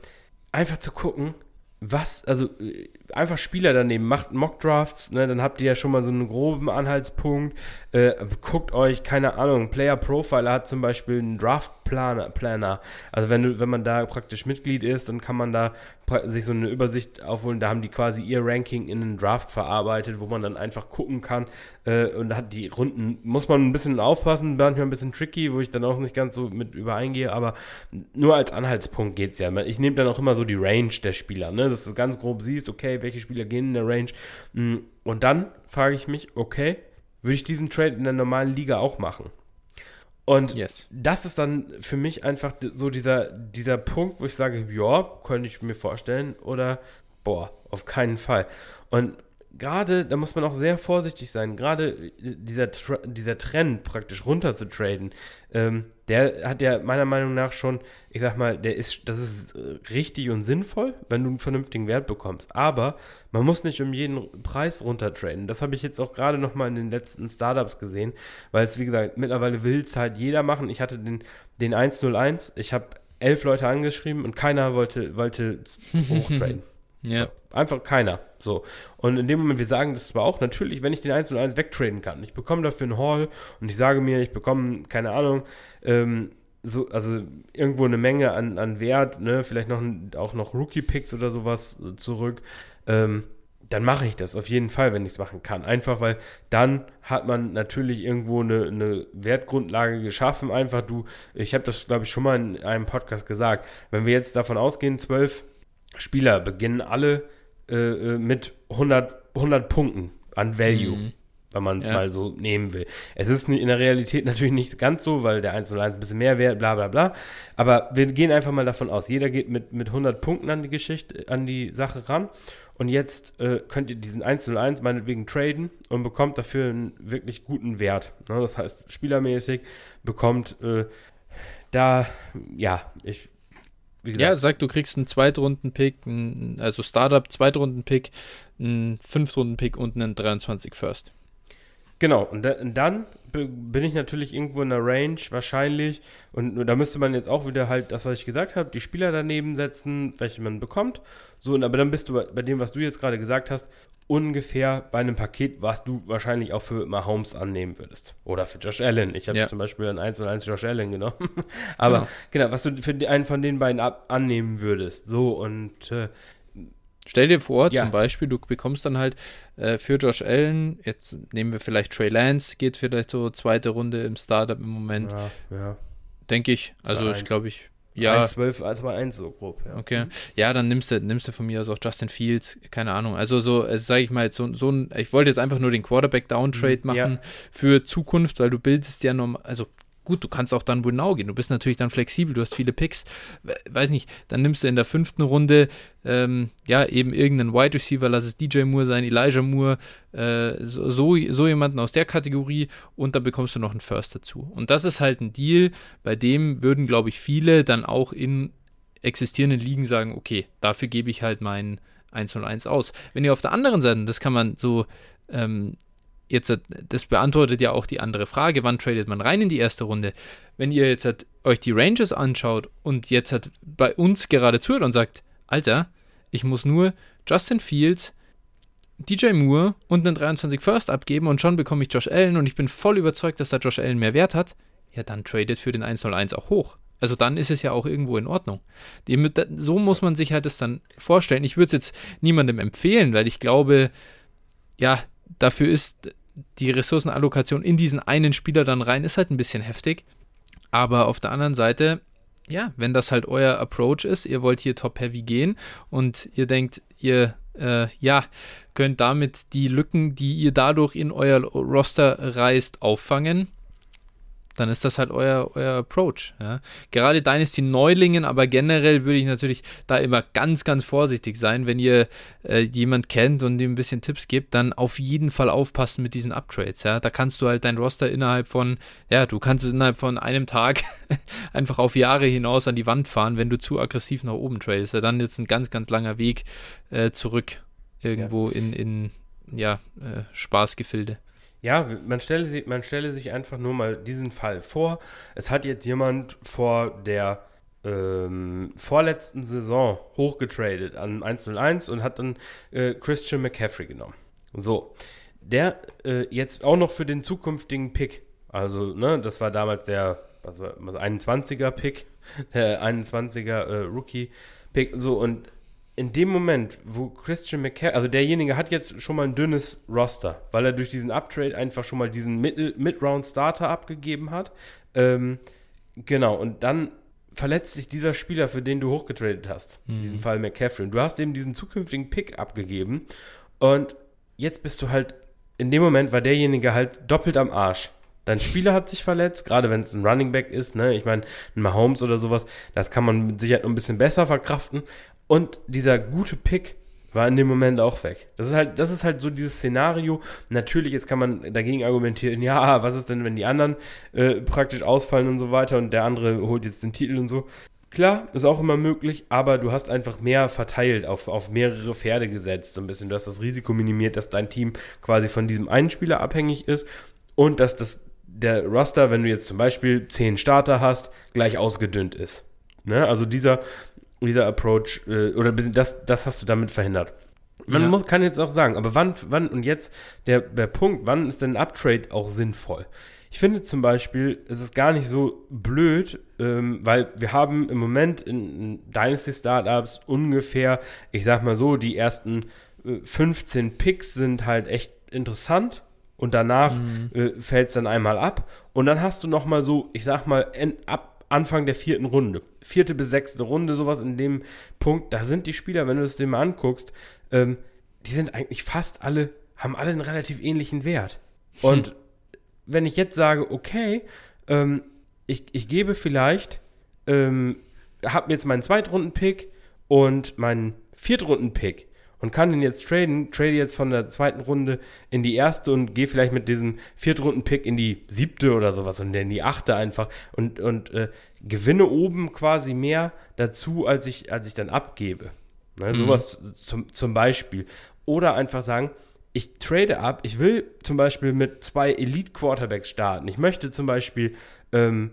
einfach zu gucken, was, also äh, einfach Spieler daneben, macht Mock-Drafts, ne, dann habt ihr ja schon mal so einen groben Anhaltspunkt, äh, guckt euch, keine Ahnung, Player-Profiler hat zum Beispiel einen Draft-Planner, also wenn du, wenn man da praktisch Mitglied ist, dann kann man da pra- sich so eine Übersicht aufholen, da haben die quasi ihr Ranking in einen Draft verarbeitet, wo man dann einfach gucken kann äh, und hat die Runden, muss man ein bisschen aufpassen, manchmal ein bisschen tricky, wo ich dann auch nicht ganz so mit übereingehe, aber nur als Anhaltspunkt geht's ja, ich nehme dann auch immer so die Range der Spieler, ne, dass du ganz grob siehst, okay, welche Spieler gehen in der Range. Und dann frage ich mich, okay, würde ich diesen Trade in der normalen Liga auch machen? Und yes. das ist dann für mich einfach so dieser, dieser Punkt, wo ich sage, ja, könnte ich mir vorstellen oder boah, auf keinen Fall. Und gerade, da muss man auch sehr vorsichtig sein, gerade dieser, dieser Trend praktisch runter zu traden, ähm, der hat ja meiner Meinung nach schon, ich sag mal, der ist, das ist richtig und sinnvoll, wenn du einen vernünftigen Wert bekommst, aber man muss nicht um jeden Preis runter traden. Das habe ich jetzt auch gerade nochmal in den letzten Startups gesehen, weil es, wie gesagt, mittlerweile will es halt jeder machen. Ich hatte den, den eins null eins, ich habe elf Leute angeschrieben und keiner wollte, wollte hochtraden. Ja. Einfach keiner. So. Und in dem Moment, wir sagen das zwar auch, natürlich, wenn ich den eins null eins wegtraden kann, ich bekomme dafür einen Haul und ich sage mir, ich bekomme, keine Ahnung, ähm, so, also irgendwo eine Menge an, an Wert, ne, vielleicht noch auch noch Rookie-Picks oder sowas zurück, ähm, dann mache ich das auf jeden Fall, wenn ich es machen kann. Einfach, weil dann hat man natürlich irgendwo eine, eine Wertgrundlage geschaffen. Einfach du, ich habe das, glaube ich, schon mal in einem Podcast gesagt, wenn wir jetzt davon ausgehen, zwölf Spieler beginnen alle äh, mit hundert, hundert Punkten an Value, mhm. wenn man es ja. mal so nehmen will. Es ist in der Realität natürlich nicht ganz so, weil der eins null eins ein bisschen mehr wert, bla bla bla. Aber wir gehen einfach mal davon aus, jeder geht mit, mit hundert Punkten an die Geschichte, an die Sache ran. Und jetzt äh, könnt ihr diesen eins null eins meinetwegen traden und bekommt dafür einen wirklich guten Wert. Ne? Das heißt, spielermäßig bekommt äh, da, ja, ich Wie gesagt. Ja, sag, du kriegst einen Zweitrunden-Pick, einen, also Startup, Zweitrunden-Pick, einen Fünftrunden-Pick und einen dreiundzwanzig First. Genau, und, da, und dann bin ich natürlich irgendwo in der Range wahrscheinlich, und da müsste man jetzt auch wieder halt das, was ich gesagt habe, die Spieler daneben setzen, welche man bekommt. So, und aber dann bist du bei, bei dem, was du jetzt gerade gesagt hast, ungefähr bei einem Paket, was du wahrscheinlich auch für Mahomes annehmen würdest. Oder für Josh Allen. Ich habe ja. zum Beispiel ein eins null eins Josh Allen genommen. Aber genau. genau, was du für einen von den beiden ab, annehmen würdest. So, und äh, stell dir vor, ja. zum Beispiel, du bekommst dann halt äh, für Josh Allen, jetzt nehmen wir vielleicht Trey Lance, geht vielleicht so zweite Runde im Startup im Moment. Ja, ja. Denke ich. Also eins. ich glaube ich, ja. eins zwölf, also mal eins so grob, ja. Okay. Ja, dann nimmst du, nimmst du von mir aus auch Justin Fields, keine Ahnung. Also so, also sage ich mal, so, so ein, ich wollte jetzt einfach nur den Quarterback-Down-Trade machen ja. für Zukunft, weil du bildest ja normal, also gut, du kannst auch dann Winnow gehen, du bist natürlich dann flexibel, du hast viele Picks, weiß nicht, dann nimmst du in der fünften Runde ähm, ja eben irgendeinen Wide Receiver, lass es D J Moore sein, Elijah Moore, äh, so, so, so jemanden aus der Kategorie, und dann bekommst du noch einen First dazu. Und das ist halt ein Deal, bei dem würden, glaube ich, viele dann auch in existierenden Ligen sagen, okay, dafür gebe ich halt meinen eins null eins aus. Wenn ihr auf der anderen Seite, das kann man so ähm, jetzt, das beantwortet ja auch die andere Frage, wann tradet man rein in die erste Runde? Wenn ihr jetzt halt euch die Ranges anschaut und jetzt halt bei uns gerade zuhört und sagt, Alter, ich muss nur Justin Fields, D J Moore und einen dreiundzwanzig First abgeben und schon bekomme ich Josh Allen und ich bin voll überzeugt, dass da Josh Allen mehr Wert hat, ja, dann tradet für den eins null eins auch hoch. Also dann ist es ja auch irgendwo in Ordnung. So muss man sich halt das dann vorstellen. Ich würde es jetzt niemandem empfehlen, weil ich glaube, ja, dafür ist die Ressourcenallokation in diesen einen Spieler dann rein, ist halt ein bisschen heftig. Aber auf der anderen Seite, ja, wenn das halt euer Approach ist, ihr wollt hier top-heavy gehen und ihr denkt, ihr äh, ja, könnt damit die Lücken, die ihr dadurch in euer Roster reißt, auffangen, dann ist das halt euer, euer Approach. Ja. Gerade Dynasty-Neulingen, aber generell würde ich natürlich da immer ganz, ganz vorsichtig sein, wenn ihr äh, jemand kennt und ihm ein bisschen Tipps gibt, dann auf jeden Fall aufpassen mit diesen Uptrades. Ja. Da kannst du halt dein Roster innerhalb von, ja, du kannst es innerhalb von einem Tag einfach auf Jahre hinaus an die Wand fahren, wenn du zu aggressiv nach oben tradest. Ja, dann jetzt ein ganz, ganz langer Weg äh, zurück irgendwo ja. in, in ja, äh, Spaßgefilde. Ja, man stelle, man stelle sich einfach nur mal diesen Fall vor. Es hat jetzt jemand vor der ähm, vorletzten Saison hochgetradet an eins null eins und hat dann äh, Christian McCaffrey genommen. So, der äh, jetzt auch noch für den zukünftigen Pick, also ne, das war damals der was war, was einundzwanziger Pick, der einundzwanziger äh, Rookie-Pick, so, und in dem Moment, wo Christian McCaffrey, also derjenige hat jetzt schon mal ein dünnes Roster, weil er durch diesen Uptrade einfach schon mal diesen Mid-Round-Starter abgegeben hat. Ähm, genau, und dann verletzt sich dieser Spieler, für den du hochgetradet hast, mhm. in diesem Fall McCaffrey. Und du hast eben diesen zukünftigen Pick abgegeben und jetzt bist du halt, in dem Moment war derjenige halt doppelt am Arsch. Dein Spieler hat sich verletzt, gerade wenn es ein Running Back ist, ne? Ich meine, ein Mahomes oder sowas, das kann man mit Sicherheit noch ein bisschen besser verkraften. Und dieser gute Pick war in dem Moment auch weg. Das ist halt, das ist halt so dieses Szenario. Natürlich, jetzt kann man dagegen argumentieren, ja, was ist denn, wenn die anderen äh, praktisch ausfallen und so weiter und der andere holt jetzt den Titel und so. Klar, ist auch immer möglich, aber du hast einfach mehr verteilt, auf, auf mehrere Pferde gesetzt so ein bisschen. Du hast das Risiko minimiert, dass dein Team quasi von diesem einen Spieler abhängig ist und dass das der Roster, wenn du jetzt zum Beispiel zehn Starter hast, gleich ausgedünnt ist. Ne? Also dieser... dieser Approach, äh, oder das, das hast du damit verhindert. Man ja. muss, kann jetzt auch sagen, aber wann, wann und jetzt der, der Punkt, wann ist denn ein Uptrade auch sinnvoll? Ich finde zum Beispiel, es ist gar nicht so blöd, ähm, weil wir haben im Moment in, in Dynasty-Startups ungefähr, ich sag mal so, die ersten äh, fünfzehn Picks sind halt echt interessant. Und danach mhm. äh, fällt es dann einmal ab. Und dann hast du nochmal so, ich sag mal, en, ab Anfang der vierten Runde, vierte bis sechste Runde, sowas in dem Punkt, da sind die Spieler, wenn du es dir mal anguckst, ähm, die sind eigentlich fast alle, haben alle einen relativ ähnlichen Wert. Und hm. wenn ich jetzt sage, okay, ähm, ich, ich gebe vielleicht, ähm, habe jetzt meinen Zweitrunden-Pick und meinen Viertrunden-Pick und kann den jetzt traden, trade jetzt von der zweiten Runde in die erste und gehe vielleicht mit diesem Viertrunden-Pick in die siebte oder sowas und in die achte einfach und, und äh, gewinne oben quasi mehr dazu, als ich, als ich dann abgebe. Ne, sowas mhm. zum, zum Beispiel. Oder einfach sagen, ich trade ab, ich will zum Beispiel mit zwei Elite-Quarterbacks starten. Ich möchte zum Beispiel, ähm,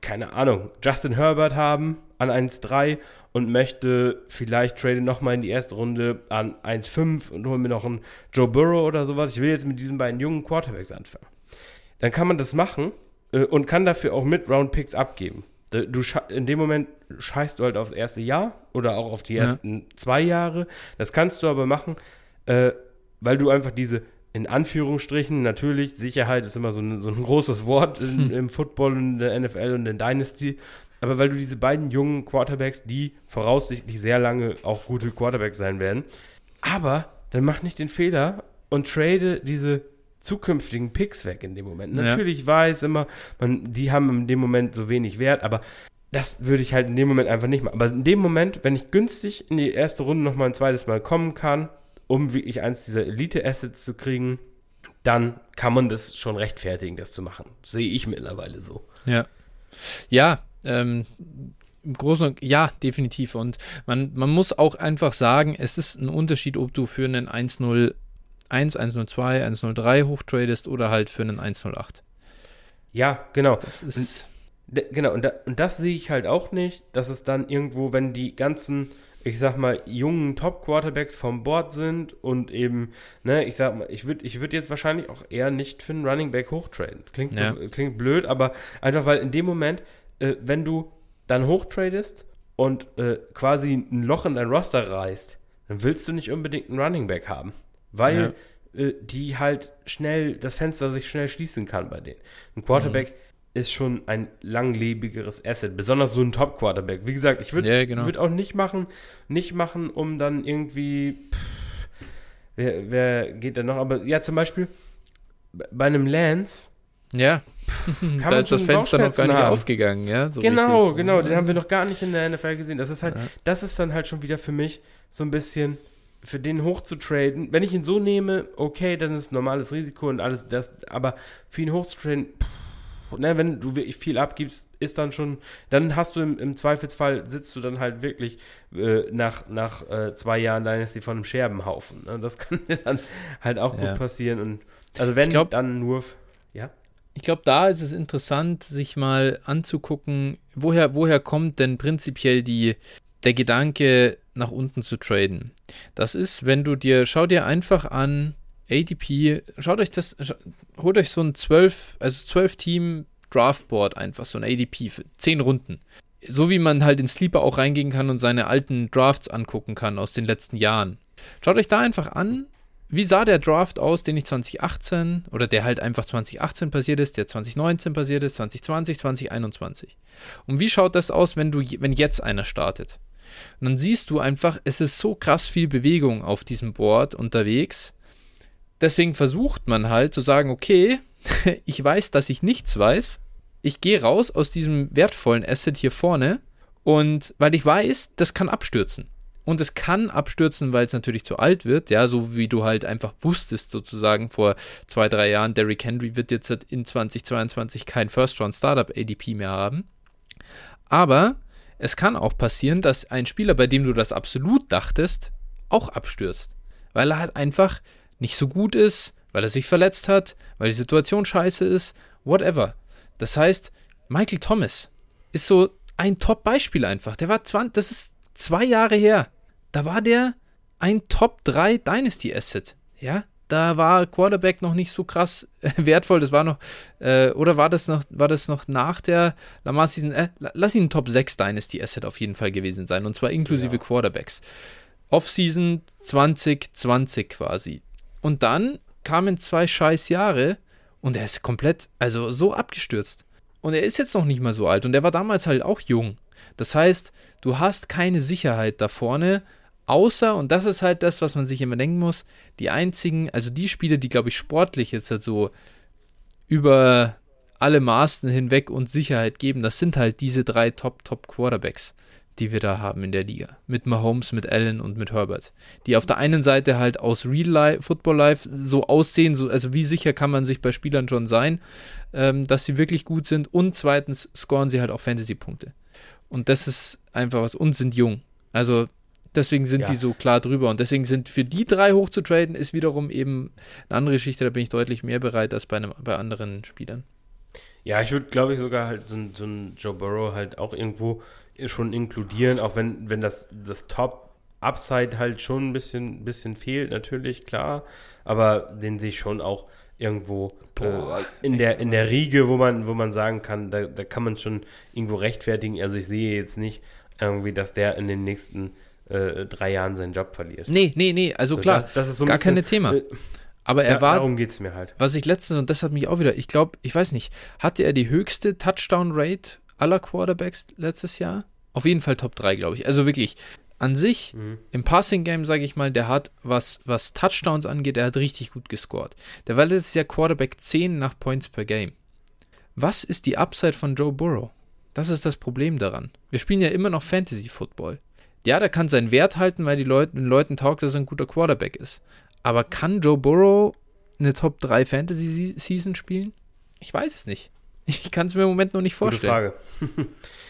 keine Ahnung, Justin Herbert haben an eins drei und möchte vielleicht trade nochmal in die erste Runde an eins fünf und hole mir noch einen Joe Burrow oder sowas. Ich will jetzt mit diesen beiden jungen Quarterbacks anfangen. Dann kann man das machen äh, und kann dafür auch mit Round-Picks abgeben. Du, du in dem Moment scheißt du halt aufs erste Jahr oder auch auf die ja. ersten zwei Jahre. Das kannst du aber machen, äh, weil du einfach diese, in Anführungsstrichen, natürlich, Sicherheit ist immer so ein, so ein großes Wort in, hm. im Football und in der N F L und in Dynasty, aber weil du diese beiden jungen Quarterbacks, die voraussichtlich sehr lange auch gute Quarterbacks sein werden, aber dann mach nicht den Fehler und trade diese zukünftigen Picks weg in dem Moment. Ja. Natürlich weiß immer, man, die haben in dem Moment so wenig Wert, aber das würde ich halt in dem Moment einfach nicht machen. Aber in dem Moment, wenn ich günstig in die erste Runde nochmal ein zweites Mal kommen kann, um wirklich eins dieser Elite-Assets zu kriegen, dann kann man das schon rechtfertigen, das zu machen. Das sehe ich mittlerweile so. Ja, ja. Ähm, im Großen und ja, definitiv. Und man, man muss auch einfach sagen, es ist ein Unterschied, ob du für einen eins null eins, eins null zwei, eins null drei hochtradest oder halt für einen eins null acht. Ja, genau. Das ist und, genau, und, da, und das sehe ich halt auch nicht, dass es dann irgendwo, wenn die ganzen, ich sag mal, jungen Top-Quarterbacks vom Board sind und eben, ne, ich sag mal, ich würde ich würd jetzt wahrscheinlich auch eher nicht für einen Running Back hochtraden. Klingt, ja. so, klingt blöd, aber einfach, weil in dem Moment, wenn du dann hochtradest und äh, quasi ein Loch in dein Roster reißt, dann willst du nicht unbedingt einen Running Back haben, weil ja. äh, die halt schnell, das Fenster sich schnell schließen kann bei denen. Ein Quarterback mhm. ist schon ein langlebigeres Asset, besonders so ein Top-Quarterback. Wie gesagt, ich würde ja, genau. würd auch nicht machen, nicht machen, um dann irgendwie, pff, wer, wer geht da noch? Aber ja, zum Beispiel bei einem Lance, ja, da ist das Fenster noch gar nicht haben. aufgegangen, ja? So genau, richtig. genau, den haben wir noch gar nicht in der N F L gesehen. Das ist halt, ja. das ist dann halt schon wieder für mich so ein bisschen, für den hochzutraden. Wenn ich ihn so nehme, okay, dann ist normales Risiko und alles das, aber für ihn hochzutraden, pff, ne, wenn du wirklich viel abgibst, ist dann schon, dann hast du im, im Zweifelsfall, sitzt du dann halt wirklich äh, nach, nach äh, zwei Jahren Dynasty von einem Scherbenhaufen. Ne? Das kann mir dann halt auch ja. gut passieren. Und also wenn, glaub, dann nur, ja. Ich glaube, da ist es interessant, sich mal anzugucken, woher, woher kommt denn prinzipiell die, der Gedanke, nach unten zu traden. Das ist, wenn du dir, schau dir einfach an, A D P, schaut euch das, scha- holt euch so ein zwölf, also zwölf Team Draftboard einfach, so ein A D P für zehn Runden. So wie man halt in Sleeper auch reingehen kann und seine alten Drafts angucken kann aus den letzten Jahren. Schaut euch da einfach an, wie sah der Draft aus, den ich zwanzig achtzehn oder der halt einfach zwanzig achtzehn passiert ist, der zwanzig neunzehn passiert ist, zwanzig zwanzig, zwanzig einundzwanzig. Und wie schaut das aus, wenn du, wenn jetzt einer startet? Und dann siehst du einfach, es ist so krass viel Bewegung auf diesem Board unterwegs. Deswegen versucht man halt zu sagen, okay, ich weiß, dass ich nichts weiß. Ich gehe raus aus diesem wertvollen Asset hier vorne und weil ich weiß, das kann abstürzen. Und es kann abstürzen, weil es natürlich zu alt wird, ja, so wie du halt einfach wusstest sozusagen vor zwei, drei Jahren, Derrick Henry wird jetzt in zwanzig zweiundzwanzig kein First-Round-Startup-A D P mehr haben. Aber es kann auch passieren, dass ein Spieler, bei dem du das absolut dachtest, auch abstürzt, weil er halt einfach nicht so gut ist, weil er sich verletzt hat, weil die Situation scheiße ist, whatever. Das heißt, Michael Thomas ist so ein Top-Beispiel einfach. Der war zwanzig, das ist zwei Jahre her. Da war der ein Top drei Dynasty Asset, ja? Da war Quarterback noch nicht so krass wertvoll, das war noch, äh, oder war das noch, war das noch nach der Lamar Season, äh, lass ihn ein Top sechs Dynasty Asset auf jeden Fall gewesen sein, und zwar inklusive ja. Quarterbacks. Offseason zwanzig zwanzig quasi. Und dann kamen zwei scheiß Jahre und er ist komplett, also so abgestürzt. Und er ist jetzt noch nicht mal so alt und er war damals halt auch jung. Das heißt, du hast keine Sicherheit da vorne, außer, und das ist halt das, was man sich immer denken muss, die einzigen, also die Spiele, die, glaube ich, sportlich jetzt halt so über alle Maßen hinweg und Sicherheit geben, das sind halt diese drei Top-Top-Quarterbacks, die wir da haben in der Liga. Mit Mahomes, mit Allen und mit Herbert. Die auf der einen Seite halt aus Real Life, Football Life so aussehen, so, also wie sicher kann man sich bei Spielern schon sein, ähm, dass sie wirklich gut sind, und zweitens scoren sie halt auch Fantasy-Punkte. Und das ist einfach was. Und sind jung. Also deswegen sind ja. die so klar drüber. Und deswegen sind für die drei hoch zu traden, ist wiederum eben eine andere Geschichte. Da bin ich deutlich mehr bereit als bei, einem, bei anderen Spielern. Ja, ich würde, glaube ich, sogar halt so, so einen Joe Burrow halt auch irgendwo schon inkludieren. Auch wenn, wenn das, das Top-Upside halt schon ein bisschen, bisschen fehlt, natürlich, klar. Aber den sehe ich schon auch irgendwo Boah, äh, in der in der Riege, wo man wo man sagen kann, da, da kann man schon irgendwo rechtfertigen. Also ich sehe jetzt nicht irgendwie, dass der in den nächsten äh, drei Jahren seinen Job verliert. Nee, nee, nee, also so, klar, das, das ist so ein gar bisschen, keine Thema. Äh, Aber er da, war, darum geht's mir halt. Was ich letztens, und das hat mich auch wieder, ich glaube, ich weiß nicht, hatte er die höchste Touchdown-Rate aller Quarterbacks letztes Jahr? Auf jeden Fall Top drei, glaube ich. Also wirklich, an sich, mhm. im Passing-Game, sage ich mal, der hat, was, was Touchdowns angeht, der hat richtig gut gescored. Der war letztes Jahr Quarterback zehn nach Points per Game. Was ist die Upside von Joe Burrow? Das ist das Problem daran. Wir spielen ja immer noch Fantasy-Football. Ja, der kann seinen Wert halten, weil die Leute, den Leuten taugt, dass er ein guter Quarterback ist. Aber kann Joe Burrow eine Top drei Fantasy-Season spielen? Ich weiß es nicht. Ich kann es mir im Moment noch nicht vorstellen. Gute Frage.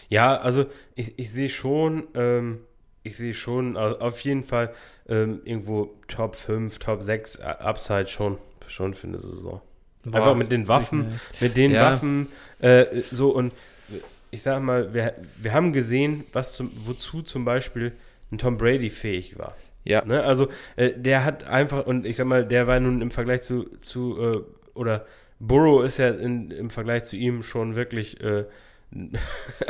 Ja, also ich, ich sehe schon... Ähm Ich sehe schon, also auf jeden Fall ähm, irgendwo Top fünf, Top sechs Upside schon, schon für eine Saison. Boah, einfach mit den Waffen, mit den ja. Waffen, äh, so, und ich sag mal, wir, wir haben gesehen, was zum, wozu zum Beispiel ein Tom Brady fähig war. Ja. Ne? Also äh, der hat einfach, und ich sag mal, der war nun im Vergleich zu, zu äh, oder Burrow ist ja in, im Vergleich zu ihm schon wirklich äh,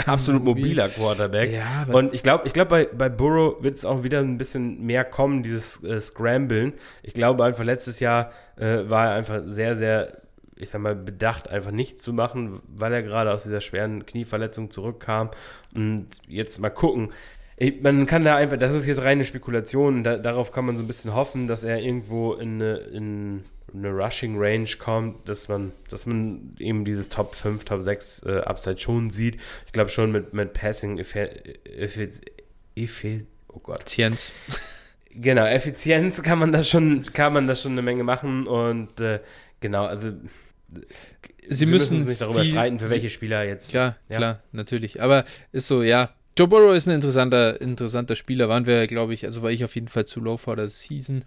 absolut mobiler Quarterback. Ja, und ich glaube, ich glaube, bei, bei Burrow wird es auch wieder ein bisschen mehr kommen, dieses äh, Scramblen. Ich glaube einfach, letztes Jahr äh, war er einfach sehr, sehr, ich sag mal, bedacht, einfach nichts zu machen, weil er gerade aus dieser schweren Knieverletzung zurückkam. Und jetzt mal gucken. Ich, man kann da einfach, das ist jetzt reine Spekulation, da, darauf kann man so ein bisschen hoffen, dass er irgendwo in eine, in eine Rushing-Range kommt, dass man, dass man eben dieses Top fünf, Top sechs äh, Upside schon sieht. Ich glaube schon mit, mit Passing Effizienz. Oh Gott. Effizienz. Genau, Effizienz kann man da schon, kann man da schon eine Menge machen, und äh, genau, also Sie, Sie müssen, müssen sich darüber viel, streiten, für welche Spieler jetzt. Klar, ja, klar, natürlich. Aber ist so, ja. Joe Burrow ist ein interessanter, interessanter Spieler, waren wir, glaube ich, also war ich auf jeden Fall zu low for the season,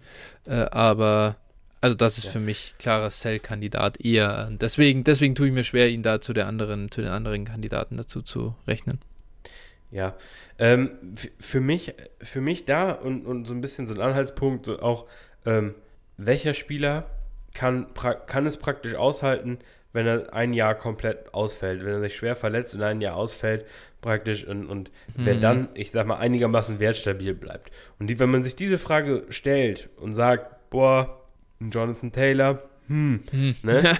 äh, aber also das ist ja. für mich klarer Sell-Kandidat eher. Deswegen, deswegen tue ich mir schwer, ihn da zu, der anderen, zu den anderen Kandidaten dazu zu rechnen. Ja, ähm, f- für, mich, für mich da und, und so ein bisschen so ein Anhaltspunkt so auch, ähm, welcher Spieler kann, pra- kann es praktisch aushalten, wenn er ein Jahr komplett ausfällt, wenn er sich schwer verletzt und ein Jahr ausfällt praktisch, und, und mhm. wer dann, ich sag mal, einigermaßen wertstabil bleibt. Und die, wenn man sich diese Frage stellt und sagt, boah, Jonathan Taylor, hm, hm. ne?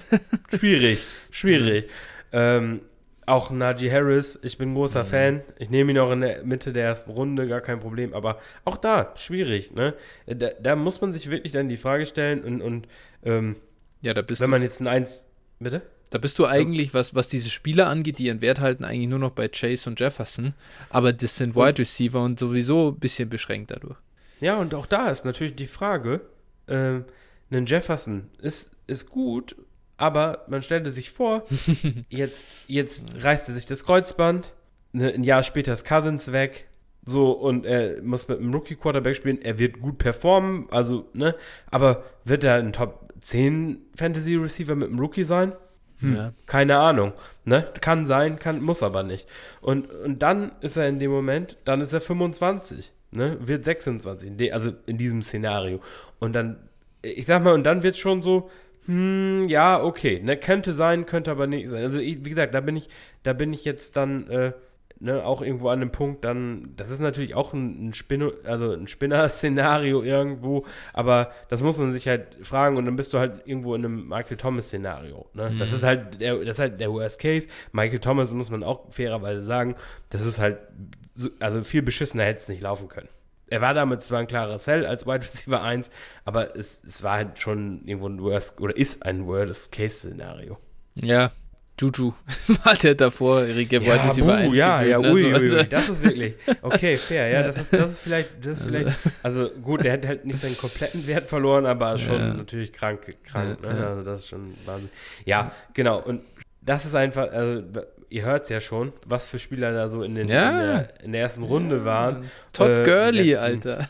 schwierig, schwierig. Ähm, auch Najee Harris, ich bin großer mhm. Fan, ich nehme ihn auch in der Mitte der ersten Runde, gar kein Problem, aber auch da, schwierig, ne? Da, da muss man sich wirklich dann die Frage stellen, und, und ähm, ja, da bist wenn du. man jetzt ein eins, bitte? Da bist du eigentlich, was, was diese Spieler angeht, die ihren Wert halten, eigentlich nur noch bei Chase und Jefferson. Aber das sind Wide Receiver und sowieso ein bisschen beschränkt dadurch. Ja, und auch da ist natürlich die Frage, äh, ein Jefferson ist, ist gut, aber man stellte sich vor, jetzt, jetzt reißt er sich das Kreuzband, ne, ein Jahr später ist Cousins weg, so, und er muss mit einem Rookie-Quarterback spielen, er wird gut performen, also, ne, aber wird er ein Top zehn Fantasy-Receiver mit einem Rookie sein? Hm, ja. Keine Ahnung, ne, kann sein, kann, muss aber nicht. Und, und dann ist er in dem Moment, dann ist er fünfundzwanzig, ne, wird sechsundzwanzig, also in diesem Szenario. Und dann, ich sag mal, und dann wird es schon so, hm, ja, okay, ne, könnte sein, könnte aber nicht sein. Also, ich, wie gesagt, da bin ich, da bin ich jetzt dann, äh, ne, auch irgendwo an einem Punkt dann, das ist natürlich auch ein, ein, Spinno, also ein Spinner-Szenario irgendwo, aber das muss man sich halt fragen, und dann bist du halt irgendwo in einem Michael-Thomas-Szenario. Ne? Mhm. Das ist halt der, das ist halt der Worst Case. Michael Thomas, muss man auch fairerweise sagen, das ist halt, so, also viel beschissener hätte es nicht laufen können. Er war damit zwar ein klares Hell als Wide Receiver eins, aber es, es war halt schon irgendwo ein Worst, oder ist ein Worst-Case-Szenario. Ja, Juju war der davor, Erika, ja, Wide Receiver eins. Ja, gefühlt, ja, ne? ui, ui, ui, das ist wirklich, okay, fair, ja, das ist, das ist vielleicht, das ist vielleicht, also gut, der hat halt nicht seinen kompletten Wert verloren, aber schon ja. natürlich krank, krank, ja, ne? Ja. Also das ist schon Wahnsinn. Ja, genau, und das ist einfach, also ihr hört es ja schon, was für Spieler da so in, den, ja. in, der, in der ersten Runde ja. waren. Todd äh, Gurley, letzten, Alter.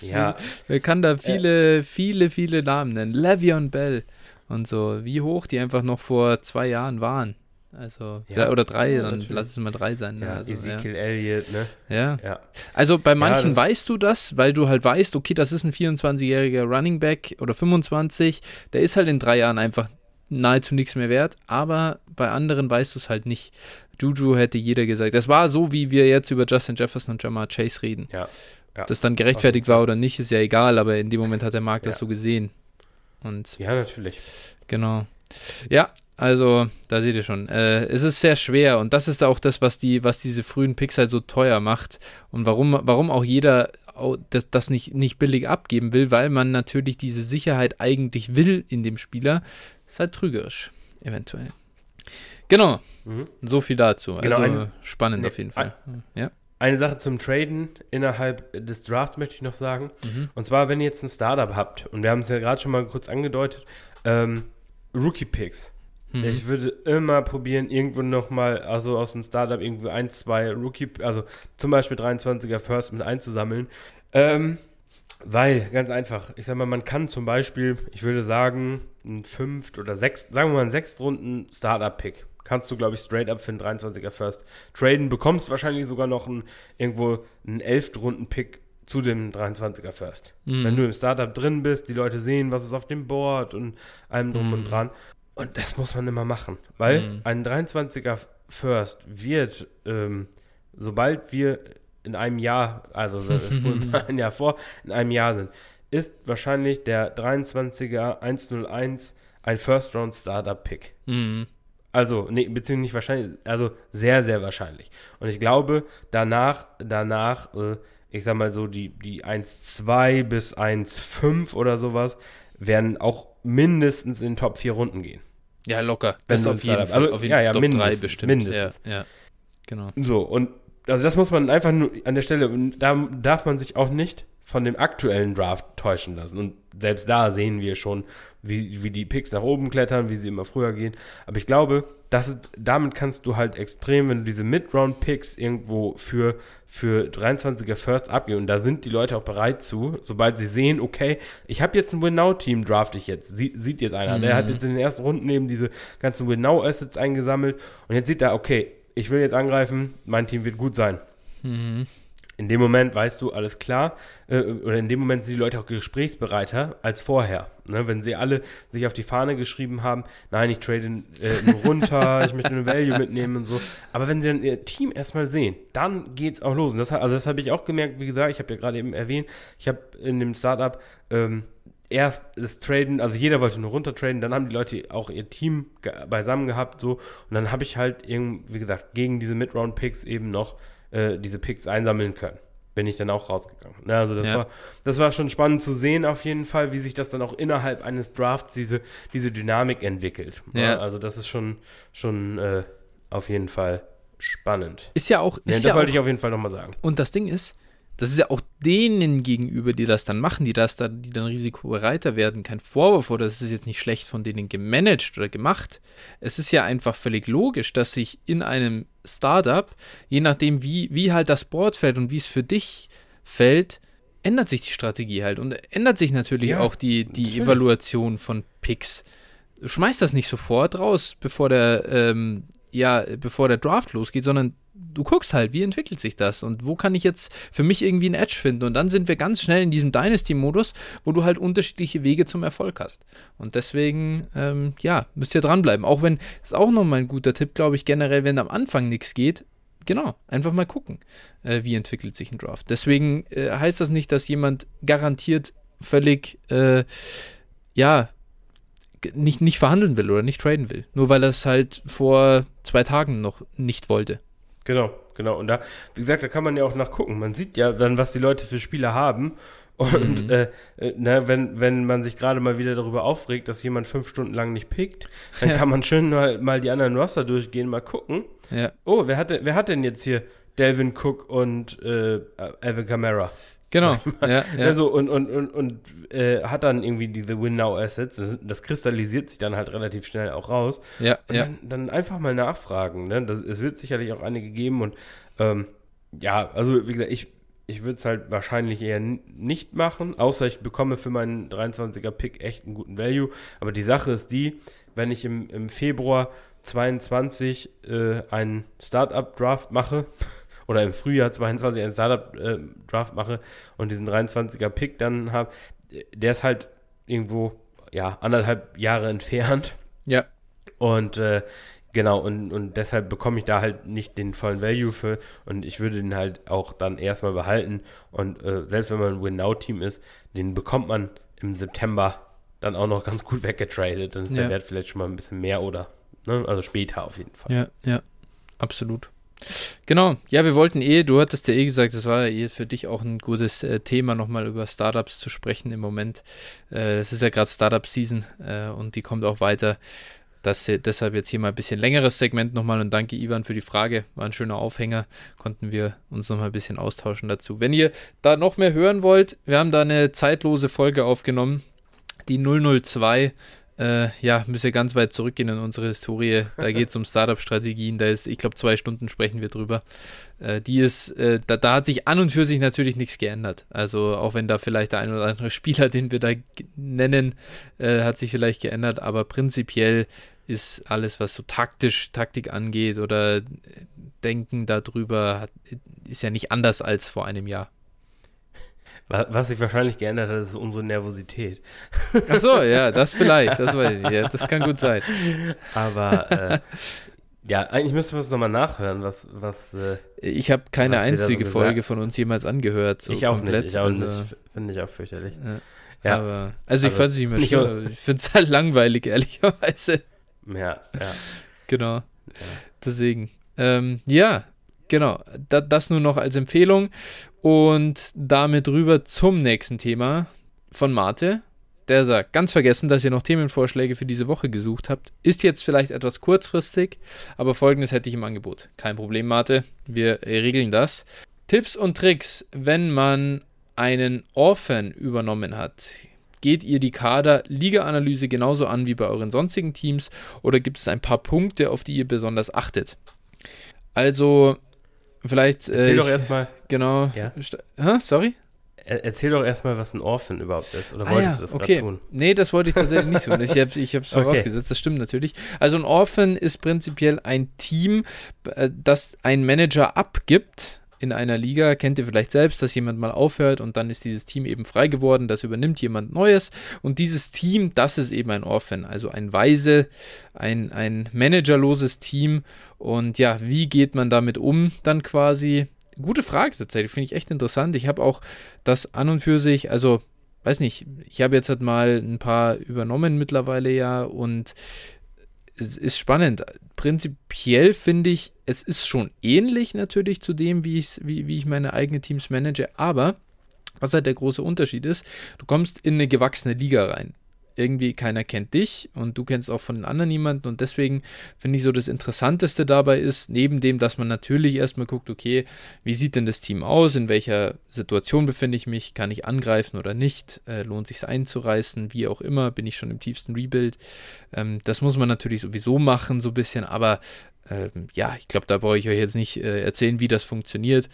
Ja. Man kann da viele, äh. viele, viele Namen nennen. Le'Veon Bell und so. Wie hoch die einfach noch vor zwei Jahren waren. Also, ja. oder drei, ja, dann natürlich. Lass es mal drei sein. Ne? Ja, also, Ezekiel ja. Elliott, ne? Ja. ja. Also bei manchen ja, weißt du das, weil du halt weißt, okay, das ist ein vierundzwanzigjähriger Running Back oder fünfundzwanzig, der ist halt in drei Jahren einfach nahezu nichts mehr wert, aber bei anderen weißt du es halt nicht. Juju hätte jeder gesagt. Das war so, wie wir jetzt über Justin Jefferson und Ja'Marr Chase reden. Ja, ja. Ob das dann gerechtfertigt war oder nicht, ist ja egal, aber in dem Moment hat der Markt ja. das so gesehen. Und ja, natürlich. Genau. Ja, also, da seht ihr schon. Äh, es ist sehr schwer, und das ist auch das, was die, was diese frühen Picks halt so teuer macht und warum, warum auch jeder das, das nicht, nicht billig abgeben will, weil man natürlich diese Sicherheit eigentlich will in dem Spieler. Ist halt trügerisch, eventuell. Genau, mhm. so viel dazu. Genau, also eine, spannend nee, auf jeden Fall. Ein, ja. Eine Sache zum Traden innerhalb des Drafts möchte ich noch sagen. Mhm. Und zwar, wenn ihr jetzt ein Startup habt, und wir haben es ja gerade schon mal kurz angedeutet, ähm, Rookie-Picks. Mhm. Ich würde immer probieren, irgendwo nochmal, also aus dem Startup irgendwie ein, zwei Rookie, also zum Beispiel dreiundzwanziger First mit einzusammeln. Ähm, Weil, ganz einfach, ich sag mal, man kann zum Beispiel, ich würde sagen, ein fünft oder sechs, sagen wir mal, ein Sechstrunden Startup-Pick, kannst du, glaube ich, straight up für einen dreiundzwanziger First traden, bekommst wahrscheinlich sogar noch einen, irgendwo einen Elftrunden-Pick zu dem dreiundzwanziger First. Mhm. Wenn du im Startup drin bist, die Leute sehen, was ist auf dem Board und allem drum mhm. und dran. Und das muss man immer machen, weil mhm. ein dreiundzwanziger First wird, ähm, sobald wir in einem Jahr, also spulen wir ein Jahr vor, in einem Jahr sind, ist wahrscheinlich der dreiundzwanziger hundertundeins ein First-Round-Startup-Pick. Mhm. Also, nee, beziehungsweise nicht wahrscheinlich, also sehr, sehr wahrscheinlich. Und ich glaube, danach, danach, äh, ich sag mal so, die, die eins Komma zwei bis eins Komma fünf oder sowas werden auch mindestens in den Top vier Runden gehen. Ja, locker. Das auf jeden Fall. Also, auf jeden ja, ja, Top mindestens, drei bestimmt. Mindestens. Ja, ja. Genau. So, und also das muss man einfach nur an der Stelle, da darf man sich auch nicht von dem aktuellen Draft täuschen lassen. Und selbst da sehen wir schon, wie, wie die Picks nach oben klettern, wie sie immer früher gehen. Aber ich glaube, das ist, damit kannst du halt extrem, wenn du diese Mid-Round-Picks irgendwo für, für dreiundzwanziger First abgeben, und da sind die Leute auch bereit zu, sobald sie sehen, okay, ich habe jetzt ein Win-Now-Team, draft ich jetzt, Sie, sieht jetzt einer, mhm. der hat jetzt in den ersten Runden eben diese ganzen Win-Now-Assets eingesammelt, und jetzt sieht er, okay, ich will jetzt angreifen, mein Team wird gut sein. Mhm. In dem Moment weißt du, alles klar, äh, oder in dem Moment sind die Leute auch gesprächsbereiter als vorher. Ne? Wenn sie alle sich auf die Fahne geschrieben haben, nein, ich trade äh, nur runter, ich möchte nur Value mitnehmen und so. Aber wenn sie dann ihr Team erstmal sehen, dann geht's auch los. Und das, also das habe ich auch gemerkt, wie gesagt, ich habe ja gerade eben erwähnt, ich habe in dem Startup ähm, erst das Traden, also jeder wollte nur runter traden, dann haben die Leute auch ihr Team ge- beisammen gehabt, so, und dann habe ich halt, irgendwie, wie gesagt, gegen diese Mid-Round-Picks eben noch äh, diese Picks einsammeln können. bin ich dann auch rausgegangen. Also das, ja. war, das war schon spannend zu sehen auf jeden Fall, wie sich das dann auch innerhalb eines Drafts, diese, diese Dynamik entwickelt. Ja. Also das ist schon, schon äh, auf jeden Fall spannend. Ist ja auch... Ist ja, das ja wollte auch, ich auf jeden Fall nochmal sagen. Und das Ding ist, das ist ja auch denen gegenüber, die das dann machen, die das dann, die dann risikobereiter werden, kein Vorwurf, oder es ist jetzt nicht schlecht von denen gemanagt oder gemacht. Es ist ja einfach völlig logisch, dass sich in einem Startup, je nachdem wie, wie halt das Board fällt und wie es für dich fällt, ändert sich die Strategie halt und ändert sich natürlich ja, auch die, die Evaluation von Picks. Du schmeißt das nicht sofort raus, bevor der, ähm, ja, bevor der Draft losgeht, sondern du guckst halt, wie entwickelt sich das und wo kann ich jetzt für mich irgendwie einen Edge finden, und dann sind wir ganz schnell in diesem Dynasty-Modus, wo du halt unterschiedliche Wege zum Erfolg hast, und deswegen, ähm, ja, müsst ihr dranbleiben, auch wenn, ist auch nochmal ein guter Tipp, glaube ich, generell, wenn am Anfang nichts geht, genau, einfach mal gucken, äh, wie entwickelt sich ein Draft, deswegen äh, heißt das nicht, dass jemand garantiert völlig, äh, ja, nicht, nicht verhandeln will oder nicht traden will, nur weil er es halt vor zwei Tagen noch nicht wollte. Genau, genau. Und da, wie gesagt, da kann man ja auch nachgucken. Man sieht ja dann, was die Leute für Spieler haben. Und mhm. äh, äh, na, wenn, wenn man sich gerade mal wieder darüber aufregt, dass jemand fünf Stunden lang nicht pickt, dann ja. kann man schön mal, mal die anderen Roster durchgehen, mal gucken. Ja. Oh, wer hat, wer hat denn jetzt hier Dalvin Cook und äh, Alvin Kamara? Genau. Ja, ja. Also, und und, und, und äh, hat dann irgendwie diese Win-Now-Assets. Das, das kristallisiert sich dann halt relativ schnell auch raus. Ja, und ja. Dann, dann einfach mal nachfragen. Ne? Das, es wird sicherlich auch einige geben. Und ähm, ja, also wie gesagt, ich, ich würde es halt wahrscheinlich eher n- nicht machen, außer ich bekomme für meinen dreiundzwanziger-Pick echt einen guten Value. Aber die Sache ist die, wenn ich im, im Februar zweiundzwanzig äh, einen Startup-Draft mache, oder im Frühjahr zweiundzwanzig einen Startup-Draft äh, mache und diesen dreiundzwanziger-Pick dann habe, der ist halt irgendwo, ja, anderthalb Jahre entfernt. Ja. Und äh, genau, und, und deshalb bekomme ich da halt nicht den vollen Value für, und ich würde den halt auch dann erstmal behalten, und äh, selbst wenn man ein Win-Now-Team ist, den bekommt man im September dann auch noch ganz gut weggetradet, dann ist ja. der Wert vielleicht schon mal ein bisschen mehr, oder, ne? Also später auf jeden Fall. Ja, ja, absolut. Genau, ja, wir wollten eh, du hattest ja eh gesagt, das war ja eh für dich auch ein gutes äh, Thema, nochmal über Startups zu sprechen im Moment. Äh, das ist ja gerade Startup-Season äh, und die kommt auch weiter. Das, deshalb jetzt hier mal ein bisschen längeres Segment nochmal, und danke Ivan für die Frage, war ein schöner Aufhänger, konnten wir uns nochmal ein bisschen austauschen dazu. Wenn ihr da noch mehr hören wollt, wir haben da eine zeitlose Folge aufgenommen, die null null zwei. Äh, ja, müsst ihr ganz weit zurückgehen in unsere Historie. Da geht es um Startup-Strategien. Da ist, ich glaube, zwei Stunden sprechen wir drüber. Äh, die ist, äh, da, da hat sich an und für sich natürlich nichts geändert. Also auch wenn da vielleicht der ein oder andere Spieler, den wir da g- nennen, äh, hat sich vielleicht geändert. Aber prinzipiell ist alles, was so taktisch, Taktik angeht oder Denken darüber, hat, ist ja nicht anders als vor einem Jahr. Was sich wahrscheinlich geändert hat, ist unsere Nervosität. Ach so, ja, das vielleicht. Das, war, ja, das kann gut sein. Aber äh, ja, eigentlich müssten wir es nochmal nachhören. Was, was, äh, ich habe keine was einzige so Folge von uns jemals angehört. So ich auch komplett. nicht. Ich auch also, nicht. Finde ich auch fürchterlich. Ja. Ja. Aber, also ich fand es nicht mehr schön. Ich finde es halt langweilig, ehrlicherweise. Ja, ja. Genau. Ja. Deswegen. Ähm, ja. Genau, das nur noch als Empfehlung, und damit rüber zum nächsten Thema von Mate, der sagt, ganz vergessen, dass ihr noch Themenvorschläge für diese Woche gesucht habt, ist jetzt vielleicht etwas kurzfristig, aber Folgendes hätte ich im Angebot. Kein Problem, Mate, wir regeln das. Tipps und Tricks, wenn man einen Orphan übernommen hat. Geht ihr die Kader-Liga-Analyse genauso an wie bei euren sonstigen Teams, oder gibt es ein paar Punkte, auf die ihr besonders achtet? Also... Vielleicht. Äh, Erzähl ich, doch erstmal. Genau. Ja. St- huh, sorry? Er- Erzähl doch erstmal, was ein Orphan überhaupt ist. Oder ah, wolltest ja, du das okay. gerade tun? Nee, das wollte ich tatsächlich nicht tun. Ich habe ich es okay. vorausgesetzt, das stimmt natürlich. Also, ein Orphan ist prinzipiell ein Team, das ein Manager abgibt in einer Liga. Kennt ihr vielleicht selbst, dass jemand mal aufhört und dann ist dieses Team eben frei geworden. Das übernimmt jemand Neues. Und dieses Team, das ist eben ein Orphan, also ein Waise, ein, ein managerloses Team. Und ja, wie geht man damit um dann quasi? Gute Frage tatsächlich, finde ich echt interessant. Ich habe auch das an und für sich, also weiß nicht, ich habe jetzt halt mal ein paar übernommen mittlerweile ja, und es ist spannend. prinzipiell finde ich, es ist schon ähnlich natürlich zu dem, wie, wie, wie ich meine eigenen Teams manage, aber was halt der große Unterschied ist, du kommst in eine gewachsene Liga rein. Irgendwie keiner kennt dich und du kennst auch von den anderen niemanden und deswegen finde ich so das Interessanteste dabei ist, neben dem, dass man natürlich erstmal guckt, okay, wie sieht denn das Team aus, in welcher Situation befinde ich mich, kann ich angreifen oder nicht, äh, lohnt sich es einzureißen, wie auch immer, bin ich schon im tiefsten Rebuild, ähm, das muss man natürlich sowieso machen so ein bisschen, aber ähm, ja, ich glaube, da brauche ich euch jetzt nicht äh, erzählen, wie das funktioniert.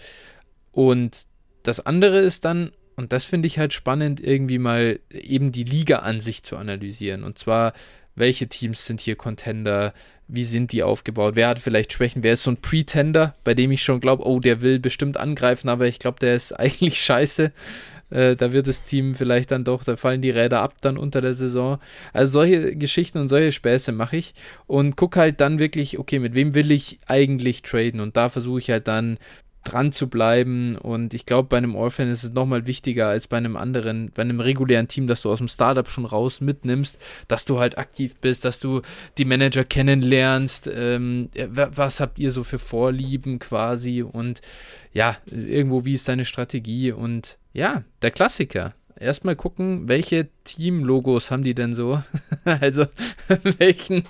Und das andere ist dann, und das finde ich halt spannend, irgendwie mal eben die Liga an sich zu analysieren. Und zwar, welche Teams sind hier Contender, wie sind die aufgebaut, wer hat vielleicht Schwächen, wer ist so ein Pretender, bei dem ich schon glaube, oh, der will bestimmt angreifen, aber ich glaube, der ist eigentlich scheiße. Äh, da wird das Team vielleicht dann doch, da fallen die Räder ab dann unter der Saison. Also solche Geschichten und solche Späße mache ich und gucke halt dann wirklich, okay, mit wem will ich eigentlich traden? Und da versuche ich halt dann, dran zu bleiben und ich glaube, bei einem Orphan ist es nochmal wichtiger als bei einem anderen, bei einem regulären Team, dass du aus dem Startup schon raus mitnimmst, dass du halt aktiv bist, dass du die Manager kennenlernst, ähm, was habt ihr so für Vorlieben quasi und ja, irgendwo, wie ist deine Strategie und ja, der Klassiker. Erstmal gucken, welche Team-Logos haben die denn so? Also, welchen,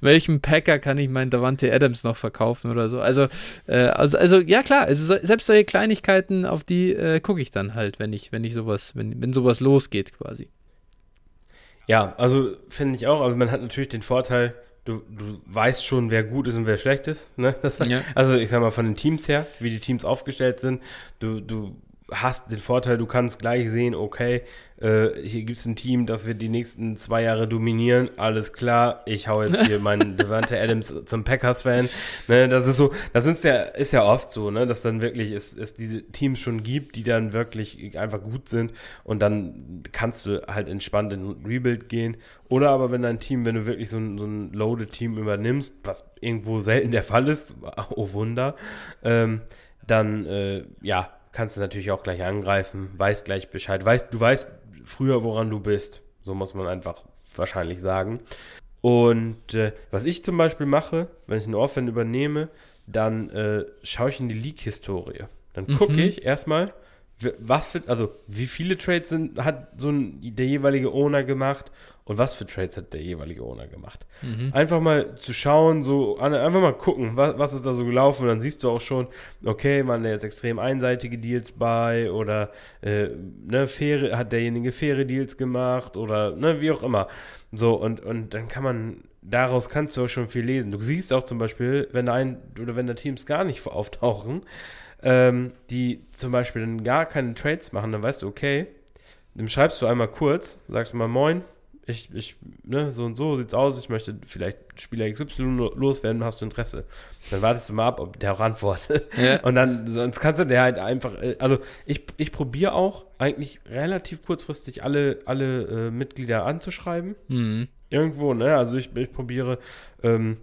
welchen Packer kann ich meinen Davante Adams noch verkaufen oder so? Also, äh, also, also ja klar, also so, selbst solche Kleinigkeiten, auf die äh, gucke ich dann halt, wenn ich, wenn ich sowas, wenn, wenn sowas losgeht quasi. Ja, also finde ich auch, also man hat natürlich den Vorteil, du, du weißt schon, wer gut ist und wer schlecht ist, ne? Das, ja. Also ich sag mal, von den Teams her, wie die Teams aufgestellt sind, du, du hast den Vorteil, du kannst gleich sehen, okay, äh, hier gibt es ein Team, das wird die nächsten zwei Jahre dominieren, alles klar, ich hau jetzt hier meinen Davante Adams zum Packers-Fan. Ne, das ist so, das ist ja, ist ja oft so, ne, dass dann wirklich es, es diese Teams schon gibt, die dann wirklich einfach gut sind und dann kannst du halt entspannt in ein Rebuild gehen. Oder aber wenn dein Team, wenn du wirklich so ein, so ein Loaded-Team übernimmst, was irgendwo selten der Fall ist, oh Wunder, ähm, dann, äh, ja, kannst du natürlich auch gleich angreifen, weißt gleich Bescheid, weißt, du weißt früher, woran du bist, so muss man einfach wahrscheinlich sagen. Und äh, was ich zum Beispiel mache, wenn ich einen Orphan übernehme, dann äh, schaue ich in die League-Historie. Dann gucke mhm. ich erstmal, was für, also wie viele Trades sind, hat so ein, der jeweilige Owner gemacht und was für Trades hat der jeweilige Owner gemacht. Mhm. Einfach mal zu schauen, so einfach mal gucken, was, was ist da so gelaufen und dann siehst du auch schon, okay, waren da jetzt extrem einseitige Deals bei oder äh, ne, faire, hat derjenige faire Deals gemacht oder ne, wie auch immer. So und, und dann kann man, daraus kannst du auch schon viel lesen. Du siehst auch zum Beispiel, wenn da ein oder wenn da Teams gar nicht auftauchen, die zum Beispiel dann gar keine Trades machen, dann weißt du, okay, dem schreibst du einmal kurz, sagst mal moin, ich, ich, ne, so und so sieht's aus, ich möchte vielleicht Spieler X Y loswerden, hast du Interesse? Dann wartest du mal ab, ob der auch antwortet. Ja. Und dann, sonst kannst du der halt einfach, also ich, ich probiere auch eigentlich relativ kurzfristig alle, alle äh, Mitglieder anzuschreiben. Mhm. Irgendwo, ne, also ich, ich probiere, ähm,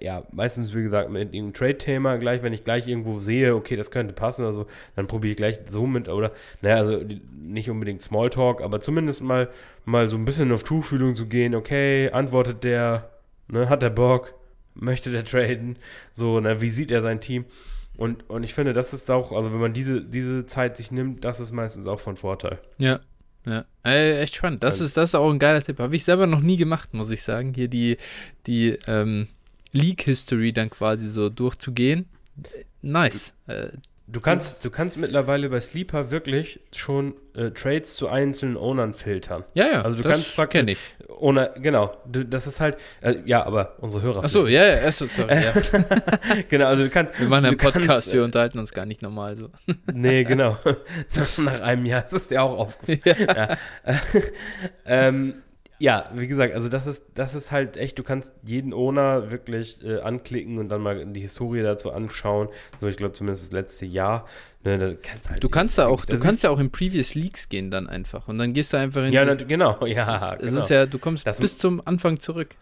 ja, meistens, wie gesagt, mit irgendeinem Trade-Thema gleich, wenn ich gleich irgendwo sehe, okay, das könnte passen, also dann probiere ich gleich so mit, oder, naja, also nicht unbedingt Smalltalk, aber zumindest mal, mal so ein bisschen auf Tuchfühlung zu gehen, okay, antwortet der, ne, hat der Bock, möchte der traden, so, na, wie sieht er sein Team? Und, und ich finde, das ist auch, also wenn man diese, diese Zeit sich nimmt, das ist meistens auch von Vorteil. Ja. Ja, äh, echt spannend. Das, also, ist, das ist auch ein geiler Tipp. Habe ich selber noch nie gemacht, muss ich sagen. Hier die, die, ähm, League-History dann quasi so durchzugehen. Nice. Du kannst, du kannst mittlerweile bei Sleeper wirklich schon äh, Trades zu einzelnen Ownern filtern. Ja, ja, also du das kannst praktisch, kenn ich. Owner, genau, du, das ist halt, äh, ja, aber unsere Hörer. Achso, ja, ja, achso, sorry. Ja. Genau, also du kannst. Wir machen einen Podcast, kannst, wir unterhalten uns gar nicht normal so. Nee, genau. Nach einem Jahr, das ist ja auch aufgefallen. Ja. Ja. ähm, Ja, wie gesagt, also das ist das ist halt echt, du kannst jeden Owner wirklich äh, anklicken und dann mal die Historie dazu anschauen. So, ich glaube zumindest das letzte Jahr. Ne, da kannst halt du kannst da auch, du kannst ja auch in Previous Leagues gehen dann einfach und dann gehst du einfach in. Ja, das, genau, ja. Das genau. Ist ja, du kommst das bis zum Anfang zurück.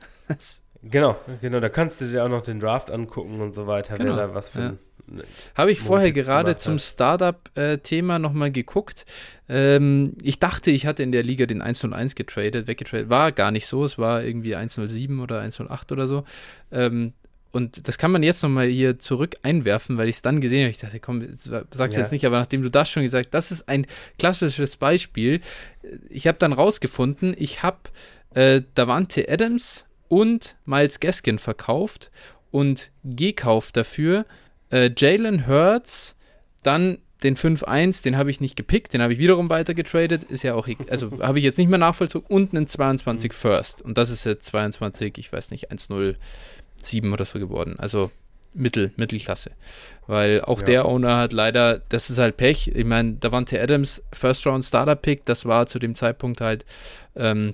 Genau, genau, da kannst du dir auch noch den Draft angucken und so weiter. Genau, wer da was für ja. Ne, habe ich vorher gerade zum Startup-Thema äh, nochmal geguckt. Ähm, ich dachte, ich hatte in der Liga den eins null eins getradet, weggetradet. War gar nicht so, es war irgendwie eins null sieben oder eins null acht oder so. Ähm, Und das kann man jetzt nochmal hier zurück einwerfen, weil ich es dann gesehen habe. Ich dachte, komm, sag's ja. jetzt nicht, aber nachdem du das schon gesagt hast, das ist ein klassisches Beispiel. Ich habe dann rausgefunden, ich habe äh, Davante Adams und Miles Gaskin verkauft und gekauft dafür äh, Jalen Hurts, dann den fünf eins, den habe ich nicht gepickt, den habe ich wiederum weiter getradet, ist ja auch, also habe ich jetzt nicht mehr nachvollzogen, und einen zweiundzwanzig First. Und das ist jetzt zweiundzwanzig, ich weiß nicht, eins null sieben oder so geworden, also Mittel, Mittelklasse, weil auch ja. der Owner hat leider, das ist halt Pech, ich meine, Davante Adams, First-Round-Starter-Pick, das war zu dem Zeitpunkt halt ähm,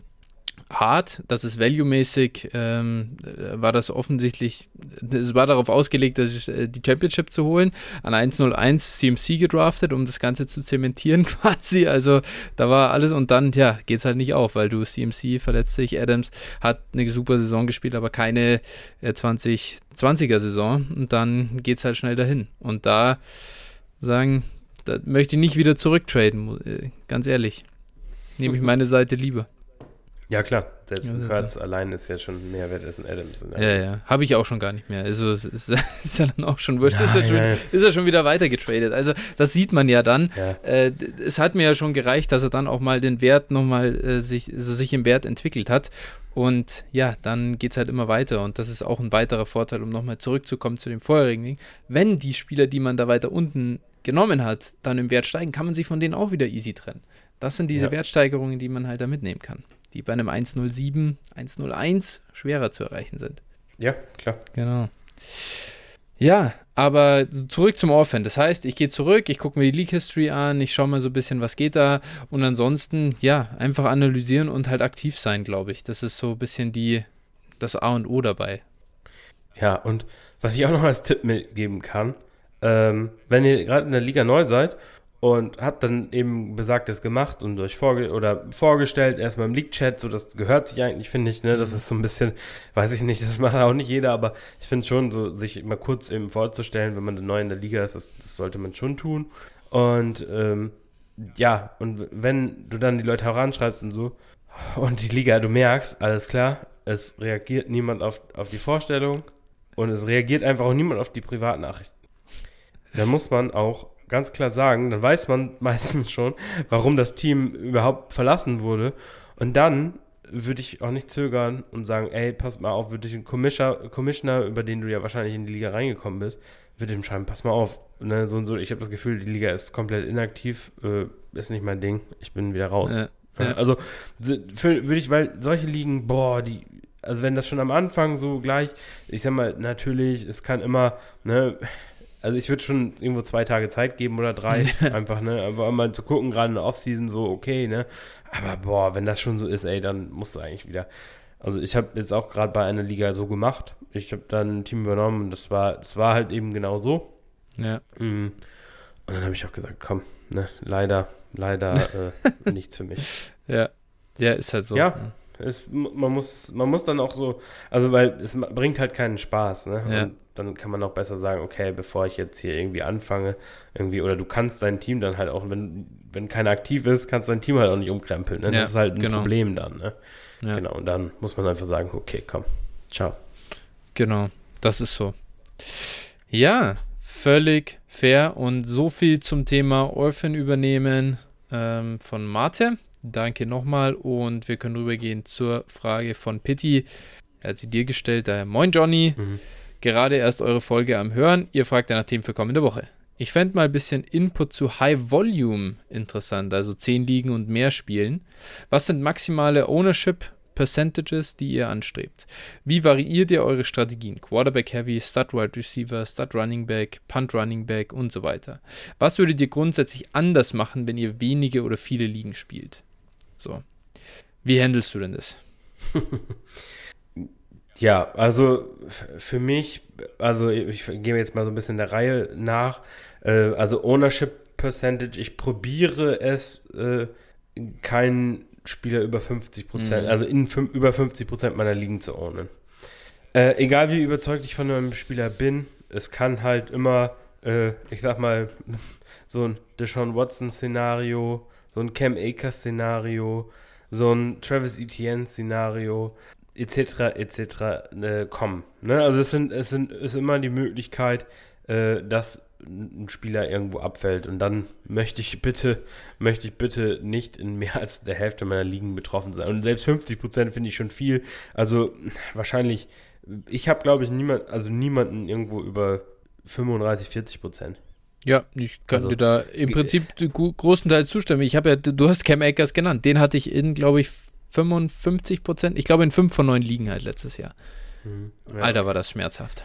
hart, das ist value-mäßig, ähm, war das offensichtlich, es war darauf ausgelegt, dass ich, äh, die Championship zu holen, an eins null eins C M C gedraftet, um das Ganze zu zementieren quasi, also da war alles, und dann, ja, geht's halt nicht auf, weil du C M C verletzt sich, Adams hat eine super Saison gespielt, aber keine äh, zwanzig zwanziger Saison, und dann geht's halt schnell dahin, und da sagen, da möchte ich nicht wieder zurücktraden, äh, ganz ehrlich, nehme ich meine Seite lieber. Ja, klar. Selbst ja, Hertz allein ist ja schon mehr wert als ein Adams. Ja, ja. Habe ich auch schon gar nicht mehr. Also ist, ist ja dann auch schon wurscht. Nein, ist, ja schon, ist ja schon wieder weiter getradet. Also das sieht man ja dann. Ja. Äh, es hat mir ja schon gereicht, dass er dann auch mal den Wert nochmal äh, sich, also sich im Wert entwickelt hat. Und ja, dann geht es halt immer weiter. Und das ist auch ein weiterer Vorteil, um nochmal zurückzukommen zu dem vorherigen Ding. Wenn die Spieler, die man da weiter unten genommen hat, dann im Wert steigen, kann man sich von denen auch wieder easy trennen. Das sind diese ja. Wertsteigerungen, die man halt da mitnehmen kann, die bei einem eins null sieben, eins null eins schwerer zu erreichen sind. Ja, klar. Genau. Ja, aber zurück zum Orphan. Das heißt, ich gehe zurück, ich gucke mir die League History an, ich schaue mal so ein bisschen, was geht da, und ansonsten, ja, einfach analysieren und halt aktiv sein, glaube ich. Das ist so ein bisschen die, das A und O dabei. Ja, und was ich auch noch als Tipp mitgeben kann, ähm, wenn ihr gerade in der Liga neu seid und habt dann eben Besagtes gemacht und euch vorge- oder vorgestellt, erstmal im League-Chat, so das gehört sich eigentlich, finde ich, ne, das ist so ein bisschen, weiß ich nicht, das macht auch nicht jeder, aber ich finde schon, so sich mal kurz eben vorzustellen, wenn man neu in der Liga ist, das, das sollte man schon tun. Und ähm, ja, und wenn du dann die Leute heranschreibst und so, und die Liga, du merkst, alles klar, es reagiert niemand auf, auf die Vorstellung, und es reagiert einfach auch niemand auf die Privatnachrichten. Dann muss man auch ganz klar sagen, dann weiß man meistens schon, warum das Team überhaupt verlassen wurde. Und dann würde ich auch nicht zögern und sagen, ey, pass mal auf, würde ich einen Commissioner, über den du ja wahrscheinlich in die Liga reingekommen bist, würde ihm schreiben, pass mal auf. Ne, so und so, ich habe das Gefühl, die Liga ist komplett inaktiv, äh, ist nicht mein Ding, ich bin wieder raus. Ja, ja. Also würde ich, weil solche Ligen, boah, die, also wenn das schon am Anfang so gleich, ich sag mal, natürlich, es kann immer, ne, also ich würde schon irgendwo zwei Tage Zeit geben oder drei, einfach, ne, einfach mal zu gucken, gerade in der Offseason, so okay, ne, aber boah, wenn das schon so ist, ey, dann musst du eigentlich wieder, also ich habe jetzt auch gerade bei einer Liga so gemacht, ich habe dann ein Team übernommen und das war, das war halt eben genau so. Ja. Und dann habe ich auch gesagt, komm, ne, leider, leider äh, nichts für mich. Ja, ja, ist halt so. Ja. ja. Es, man muss man muss dann auch so, also weil es bringt halt keinen Spaß, ne? Ja. Und dann kann man auch besser sagen, okay, bevor ich jetzt hier irgendwie anfange, irgendwie, oder du kannst dein Team dann halt auch, wenn, wenn keiner aktiv ist, kannst dein Team halt auch nicht umkrempeln, ne? Ja, das ist halt ein genau. Problem dann, ne? Ja. Genau, und dann muss man einfach sagen, okay, komm, ciao. Genau, das ist so. Ja, völlig fair, und so viel zum Thema Orphan übernehmen ähm, von Mate. Danke nochmal, und wir können rübergehen zur Frage von Pitti. Er hat sie dir gestellt, daher moin Johnny. Mhm. Gerade erst eure Folge am Hören. Ihr fragt ja nach Themen für kommende Woche. Ich fände mal ein bisschen Input zu High Volume interessant, also zehn Ligen und mehr Spielen. Was sind maximale Ownership Percentages, die ihr anstrebt? Wie variiert ihr eure Strategien? Quarterback Heavy, Stud Wide Receiver, Stud Running Back, Punt Running Back und so weiter. Was würdet ihr grundsätzlich anders machen, wenn ihr wenige oder viele Ligen spielt? So. Wie handelst du denn das? Ja, also f- für mich, also ich, ich gehe jetzt mal so ein bisschen der Reihe nach, äh, also Ownership Percentage, ich probiere es, äh, keinen Spieler über fünfzig Prozent, mhm. also in fün- über fünfzig Prozent meiner Ligen zu ownen. Äh, egal wie überzeugt ich von einem Spieler bin, es kann halt immer, äh, ich sag mal, so ein Deshaun Watson-Szenario, so ein Cam Akers-Szenario, so ein Travis Etienne-Szenario, etc. etc. Äh, kommen. Ne? Also es sind, es sind, ist immer die Möglichkeit, äh, dass ein Spieler irgendwo abfällt. Und dann möchte ich bitte, möchte ich bitte nicht in mehr als der Hälfte meiner Ligen betroffen sein. Und selbst fünfzig Prozent finde ich schon viel. Also wahrscheinlich, ich habe, glaube ich, niemand, also niemanden irgendwo über fünfunddreißig, vierzig Prozent. Ja, ich kann also, dir da im Prinzip äh, großenteils zustimmen. Ich habe ja, du hast Cam Akers genannt. Den hatte ich in, glaube ich, fünfundfünfzig Prozent. Ich glaube, in fünf von neun Ligen halt letztes Jahr. Ja. Alter, war das schmerzhaft.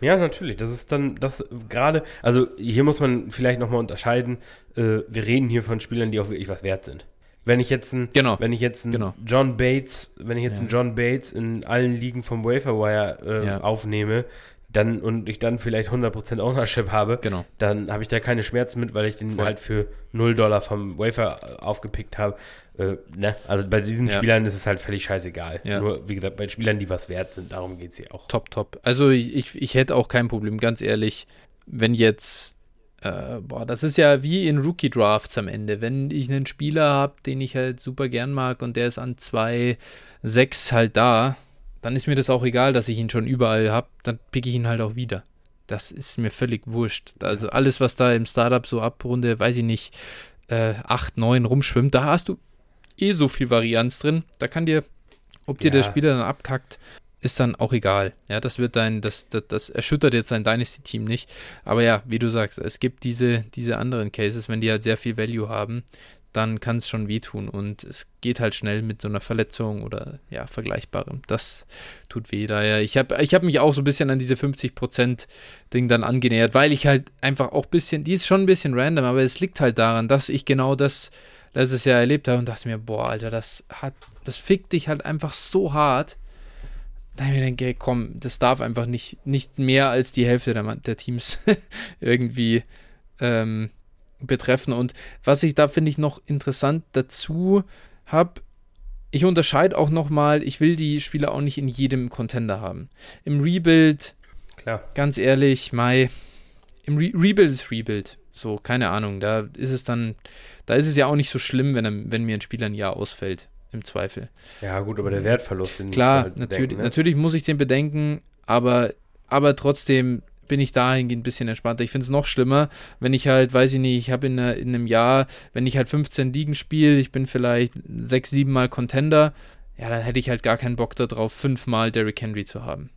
Ja, natürlich. Das ist dann, das gerade, also hier muss man vielleicht nochmal unterscheiden. Äh, wir reden hier von Spielern, die auch wirklich was wert sind. Wenn ich jetzt einen genau. wenn ich jetzt einen genau. John Bates, wenn ich jetzt ja. einen John Bates in allen Ligen vom Waferwire äh, ja. aufnehme, dann und ich dann vielleicht hundert Prozent Ownership habe, genau. dann habe ich da keine Schmerzen mit, weil ich den Voll. halt für null Dollar vom Wafer aufgepickt habe. Äh, ne? Also bei diesen ja. Spielern ist es halt völlig scheißegal. Ja. Nur, wie gesagt, bei Spielern, die was wert sind, darum geht es hier auch. Top, top. Also ich, ich, ich hätte auch kein Problem, ganz ehrlich, wenn jetzt, äh, boah, das ist ja wie in Rookie-Drafts am Ende. Wenn ich einen Spieler habe, den ich halt super gern mag und der ist an zwei Komma sechs halt da, dann ist mir das auch egal, dass ich ihn schon überall habe, dann picke ich ihn halt auch wieder. Das ist mir völlig wurscht. Also alles, was da im Startup so ab Runde, weiß ich nicht, äh, acht, neun rumschwimmt, da hast du eh so viel Varianz drin. Da kann dir, ob dir ja. der Spieler dann abkackt, ist dann auch egal. Ja, das wird dein, das, das, das erschüttert jetzt dein Dynasty-Team nicht. Aber ja, wie du sagst, es gibt diese, diese anderen Cases, wenn die halt sehr viel Value haben, dann kann es schon wehtun und es geht halt schnell mit so einer Verletzung oder ja, vergleichbarem. Das tut weh. Daher, ich habe ich hab mich auch so ein bisschen an diese fünfzig Prozent-Ding dann angenähert, weil ich halt einfach auch ein bisschen, die ist schon ein bisschen random, aber es liegt halt daran, dass ich genau das letztes Jahr erlebt habe und dachte mir, boah, Alter, das hat, das fickt dich halt einfach so hart. Da habe ich mir gedacht, ey, komm, das darf einfach nicht, nicht mehr als die Hälfte der, der Teams irgendwie, ähm, betreffen. Und was ich da, finde ich, noch interessant dazu habe, ich unterscheide auch nochmal, ich will die Spieler auch nicht in jedem Contender haben. Im Rebuild, klar. Ganz ehrlich, Mai, im Re- Rebuild ist Rebuild. So, keine Ahnung, da ist es dann, da ist es ja auch nicht so schlimm, wenn, er, wenn mir ein Spieler ein Jahr ausfällt, im Zweifel. Ja gut, aber der Wertverlust, den klar, ich halt natürlich, bedenken, ne? Natürlich muss ich den bedenken, aber, aber trotzdem bin ich dahingehend ein bisschen entspannter. Ich finde es noch schlimmer, wenn ich halt, weiß ich nicht, ich habe in, in einem Jahr, wenn ich halt fünfzehn Ligen spiele, ich bin vielleicht sechs, sieben Mal Contender, ja, dann hätte ich halt gar keinen Bock darauf, fünfmal Derrick Henry zu haben.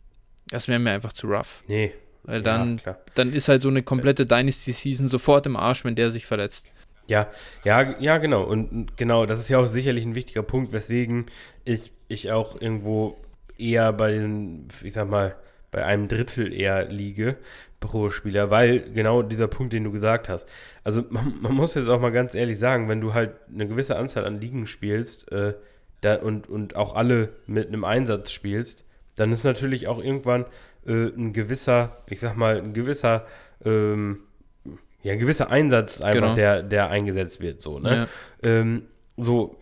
Das wäre mir einfach zu rough. Nee. Weil dann, ja, dann ist halt so eine komplette Dynasty-Season sofort im Arsch, wenn der sich verletzt. Ja, ja, ja, genau. Und genau, das ist ja auch sicherlich ein wichtiger Punkt, weswegen ich, ich auch irgendwo eher bei den, ich sag mal, bei einem Drittel eher liege pro Spieler, weil genau dieser Punkt, den du gesagt hast. Also man, man muss jetzt auch mal ganz ehrlich sagen, wenn du halt eine gewisse Anzahl an Ligen spielst äh, da, und, und auch alle mit einem Einsatz spielst, dann ist natürlich auch irgendwann äh, ein gewisser, ich sag mal, ein gewisser ähm, ja, ein gewisser Einsatz einfach, genau. der, der eingesetzt wird. So, ne? Ja. Ähm, So,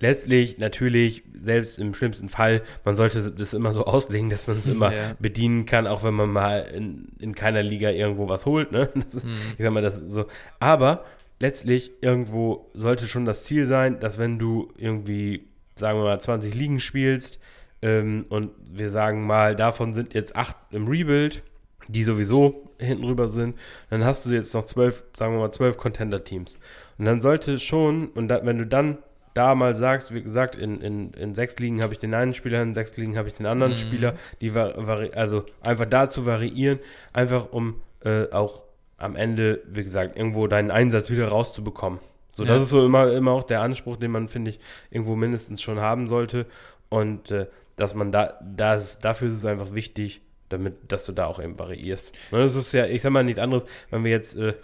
letztlich natürlich, selbst im schlimmsten Fall, man sollte das immer so auslegen, dass man es immer ja. bedienen kann, auch wenn man mal in, in keiner Liga irgendwo was holt, ne? Das ist, mhm. Ich sag mal, das ist so. Aber letztlich irgendwo sollte schon das Ziel sein, dass wenn du irgendwie, sagen wir mal, zwanzig Ligen spielst, ähm, und wir sagen mal, davon sind jetzt acht im Rebuild, die sowieso hinten rüber sind, dann hast du jetzt noch zwölf, sagen wir mal, zwölf Contender-Teams. Und dann sollte schon, und da, wenn du dann da mal sagst, wie gesagt, in, in, in sechs Ligen habe ich den einen Spieler, in sechs Ligen habe ich den anderen mhm. Spieler, die vari- also einfach da zu variieren, einfach um äh, auch am Ende, wie gesagt, irgendwo deinen Einsatz wieder rauszubekommen. So, ja. Das ist so immer, immer auch der Anspruch, den man, finde ich, irgendwo mindestens schon haben sollte. Und äh, dass man da, das, dafür ist es einfach wichtig, damit, dass du da auch eben variierst. Und das ist ja, ich sag mal, nichts anderes, wenn wir jetzt äh,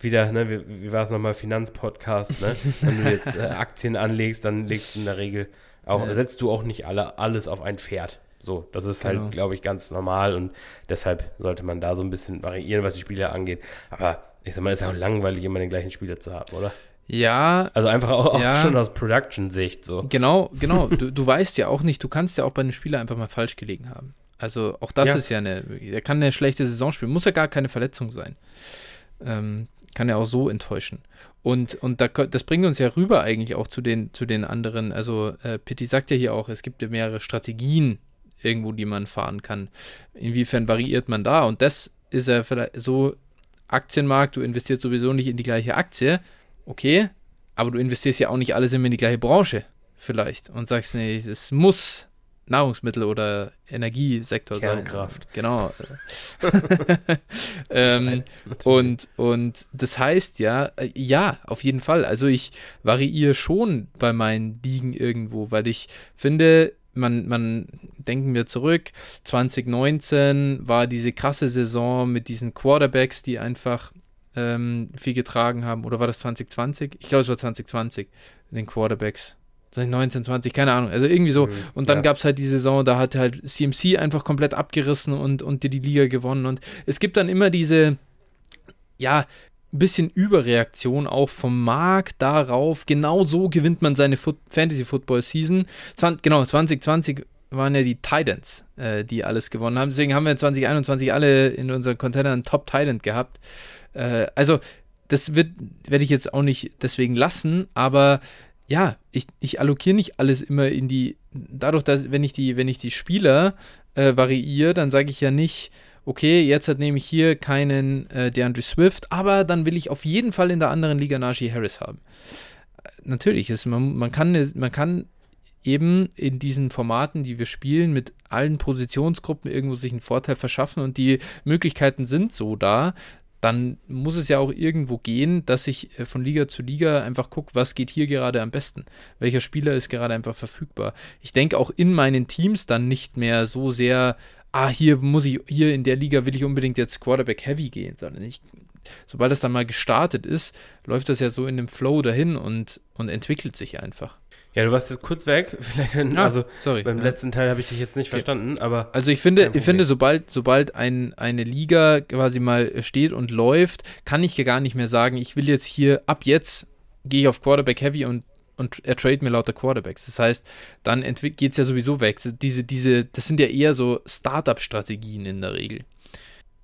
wieder, ne, wie, wie war es nochmal, Finanzpodcast, ne? Wenn du jetzt äh, Aktien anlegst, dann legst du in der Regel auch, ja. setzt du auch nicht alle alles auf ein Pferd. So, das ist genau. halt, glaube ich, ganz normal und deshalb sollte man da so ein bisschen variieren, was die Spieler angeht. Aber ich sag mal, ist auch langweilig, immer den gleichen Spieler zu haben, oder? Ja. Also einfach auch, ja. auch schon aus Production-Sicht so. Genau, genau. Du, du weißt ja auch nicht, du kannst ja auch bei einem Spieler einfach mal falsch gelegen haben. Also auch das ja. ist ja eine, er kann eine schlechte Saison spielen, muss ja gar keine Verletzung sein. Ähm, kann er auch so enttäuschen. Und, und da, das bringt uns ja rüber eigentlich auch zu den, zu den anderen. Also äh, Pitti sagt ja hier auch, es gibt ja mehrere Strategien irgendwo, die man fahren kann. Inwiefern variiert man da? Und das ist ja vielleicht so, Aktienmarkt, du investierst sowieso nicht in die gleiche Aktie, okay, aber du investierst ja auch nicht alles immer in die gleiche Branche vielleicht und sagst, nee, es muss Nahrungsmittel oder Energiesektor Kernkraft. Sein. Genau. ähm, und, und das heißt ja, ja, auf jeden Fall. Also ich variiere schon bei meinen Ligen irgendwo, weil ich finde, man, man denken wir zurück, zwanzig neunzehn war diese krasse Saison mit diesen Quarterbacks, die einfach ähm, viel getragen haben. Oder war das zwanzig zwanzig? Ich glaube, es war zwanzig zwanzig, den Quarterbacks. neunzehn, zwanzig, keine Ahnung, also irgendwie so. Mhm, und dann ja. gab es halt die Saison, da hat halt C M C einfach komplett abgerissen und, und die, die Liga gewonnen. Und es gibt dann immer diese, ja, ein bisschen Überreaktion auch vom Markt darauf. Genau so gewinnt man seine Foot- Fantasy-Football-Season. Zwan- genau, zwanzig zwanzig waren ja die Titans, äh, die alles gewonnen haben. Deswegen haben wir zwanzig einundzwanzig alle in unseren Containern Top-Titan gehabt. Äh, also, das wird werde ich jetzt auch nicht deswegen lassen, aber ja, ich, ich allokiere nicht alles immer in die, dadurch, dass wenn ich die, wenn ich die Spieler äh, variiere, dann sage ich ja nicht, okay, jetzt halt nehme ich hier keinen äh, DeAndre Swift, aber dann will ich auf jeden Fall in der anderen Liga Najee Harris haben. Äh, natürlich, ist, man, man, kann, man kann eben in diesen Formaten, die wir spielen, mit allen Positionsgruppen irgendwo sich einen Vorteil verschaffen und die Möglichkeiten sind so da, dann muss es ja auch irgendwo gehen, dass ich von Liga zu Liga einfach gucke, was geht hier gerade am besten? Welcher Spieler ist gerade einfach verfügbar? Ich denke auch in meinen Teams dann nicht mehr so sehr, ah, hier muss ich, hier in der Liga will ich unbedingt jetzt Quarterback-Heavy gehen, sondern ich, sobald das dann mal gestartet ist, läuft das ja so in dem Flow dahin und, und entwickelt sich einfach. Ja, du warst jetzt kurz weg, vielleicht, ja, also sorry, beim ja. letzten Teil habe ich dich jetzt nicht okay. verstanden, aber... Also ich finde, ich finde sobald, sobald ein, eine Liga quasi mal steht und läuft, kann ich ja gar nicht mehr sagen, ich will jetzt hier, ab jetzt gehe ich auf Quarterback Heavy und, und er trade mir lauter Quarterbacks. Das heißt, dann entwick- geht es ja sowieso weg. Diese, diese, das sind ja eher so Startup-Strategien in der Regel.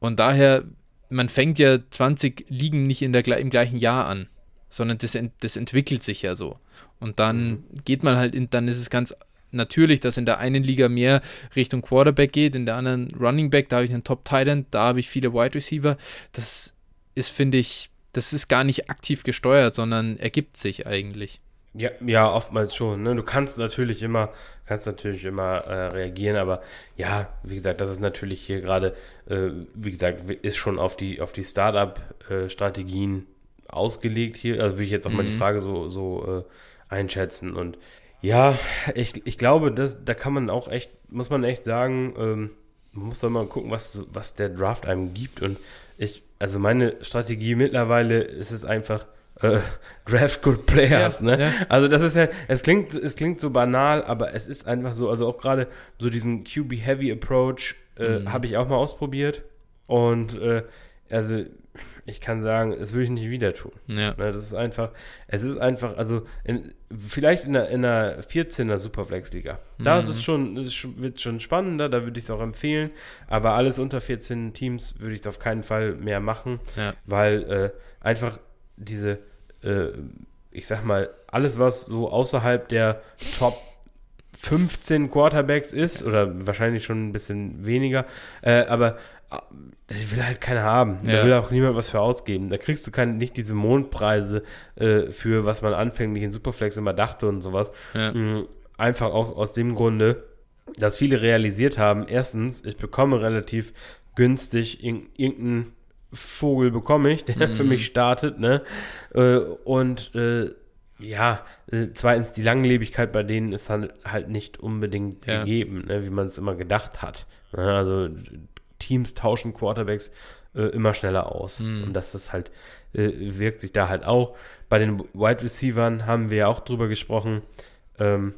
Und daher, man fängt ja zwanzig Ligen nicht in der, im gleichen Jahr an, sondern das, ent- das entwickelt sich ja so. Und dann geht man halt in, dann ist es ganz natürlich, dass in der einen Liga mehr Richtung Quarterback geht, in der anderen Running Back, da habe ich einen Top-Titan, da habe ich viele Wide Receiver. Das ist, finde ich, das ist gar nicht aktiv gesteuert, sondern ergibt sich eigentlich. Ja, ja, oftmals schon. Ne? Du kannst natürlich immer, kannst natürlich immer äh, reagieren, aber ja, wie gesagt, das ist natürlich hier gerade, äh, wie gesagt, ist schon auf die, auf die Startup-Strategien äh, ausgelegt hier. Also will ich jetzt auch mhm. mal die Frage so, so äh, einschätzen. Und ja, ich, ich glaube, das, da kann man auch echt, muss man echt sagen, ähm, man muss doch mal gucken, was, was der Draft einem gibt. Und ich, also meine Strategie mittlerweile ist es einfach, äh, draft good players, ja, ne? Ja. Also das ist ja, es klingt, es klingt so banal, aber es ist einfach so, also auch gerade so diesen Q B-Heavy-Approach äh, mhm. habe ich auch mal ausprobiert. Und äh, also ich kann sagen, das würde ich nicht wieder tun. Ja. Das ist einfach, es ist einfach, also in, vielleicht in der, in der vierzehner Superflex-Liga. Da mhm. ist es schon, es wird schon spannender, da würde ich es auch empfehlen. Aber alles unter vierzehn Teams würde ich es auf keinen Fall mehr machen, ja. weil äh, einfach diese, äh, ich sag mal, alles, was so außerhalb der Top fünfzehn Quarterbacks ist, oder wahrscheinlich schon ein bisschen weniger, äh, aber ich will halt keiner haben. Ja. Da will auch niemand was für ausgeben. Da kriegst du keine, nicht diese Mondpreise äh, für, was man anfänglich in Superflex immer dachte und sowas. Ja. Einfach auch aus dem Grunde, dass viele realisiert haben, erstens, ich bekomme relativ günstig in, irgendeinen Vogel bekomme ich, der mhm. für mich startet, ne? Äh, und äh, ja, zweitens, die Langlebigkeit bei denen ist halt, halt nicht unbedingt ja. gegeben, ne? Wie man es immer gedacht hat. Also Teams tauschen Quarterbacks äh, immer schneller aus. Mm. Und das ist halt, äh, wirkt sich da halt auch. Bei den Wide Receivern haben wir ja auch drüber gesprochen, ähm,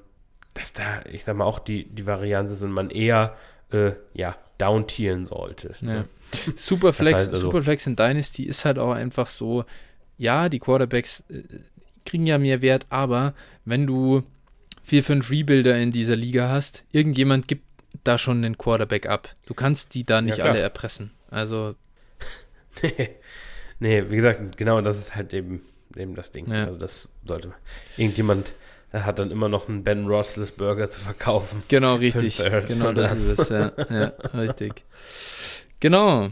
dass da, ich sag mal, auch die, die Varianz ist und man eher, äh, ja, downtieren sollte. Ja. Ne? Superflex, das heißt also, Superflex in Dynasty ist halt auch einfach so, ja, die Quarterbacks äh, kriegen ja mehr Wert, aber wenn du vier, fünf Rebuilder in dieser Liga hast, irgendjemand gibt da schon den Quarterback ab. Du kannst die da nicht ja, alle erpressen. Also. nee. Nee, wie gesagt, genau, das ist halt eben, eben das Ding. Ja. Also das sollte irgendjemand, der hat dann immer noch einen Ben Roethlisberger zu verkaufen. Genau, richtig. Genau, das ist es, ja. Ja, richtig. Genau.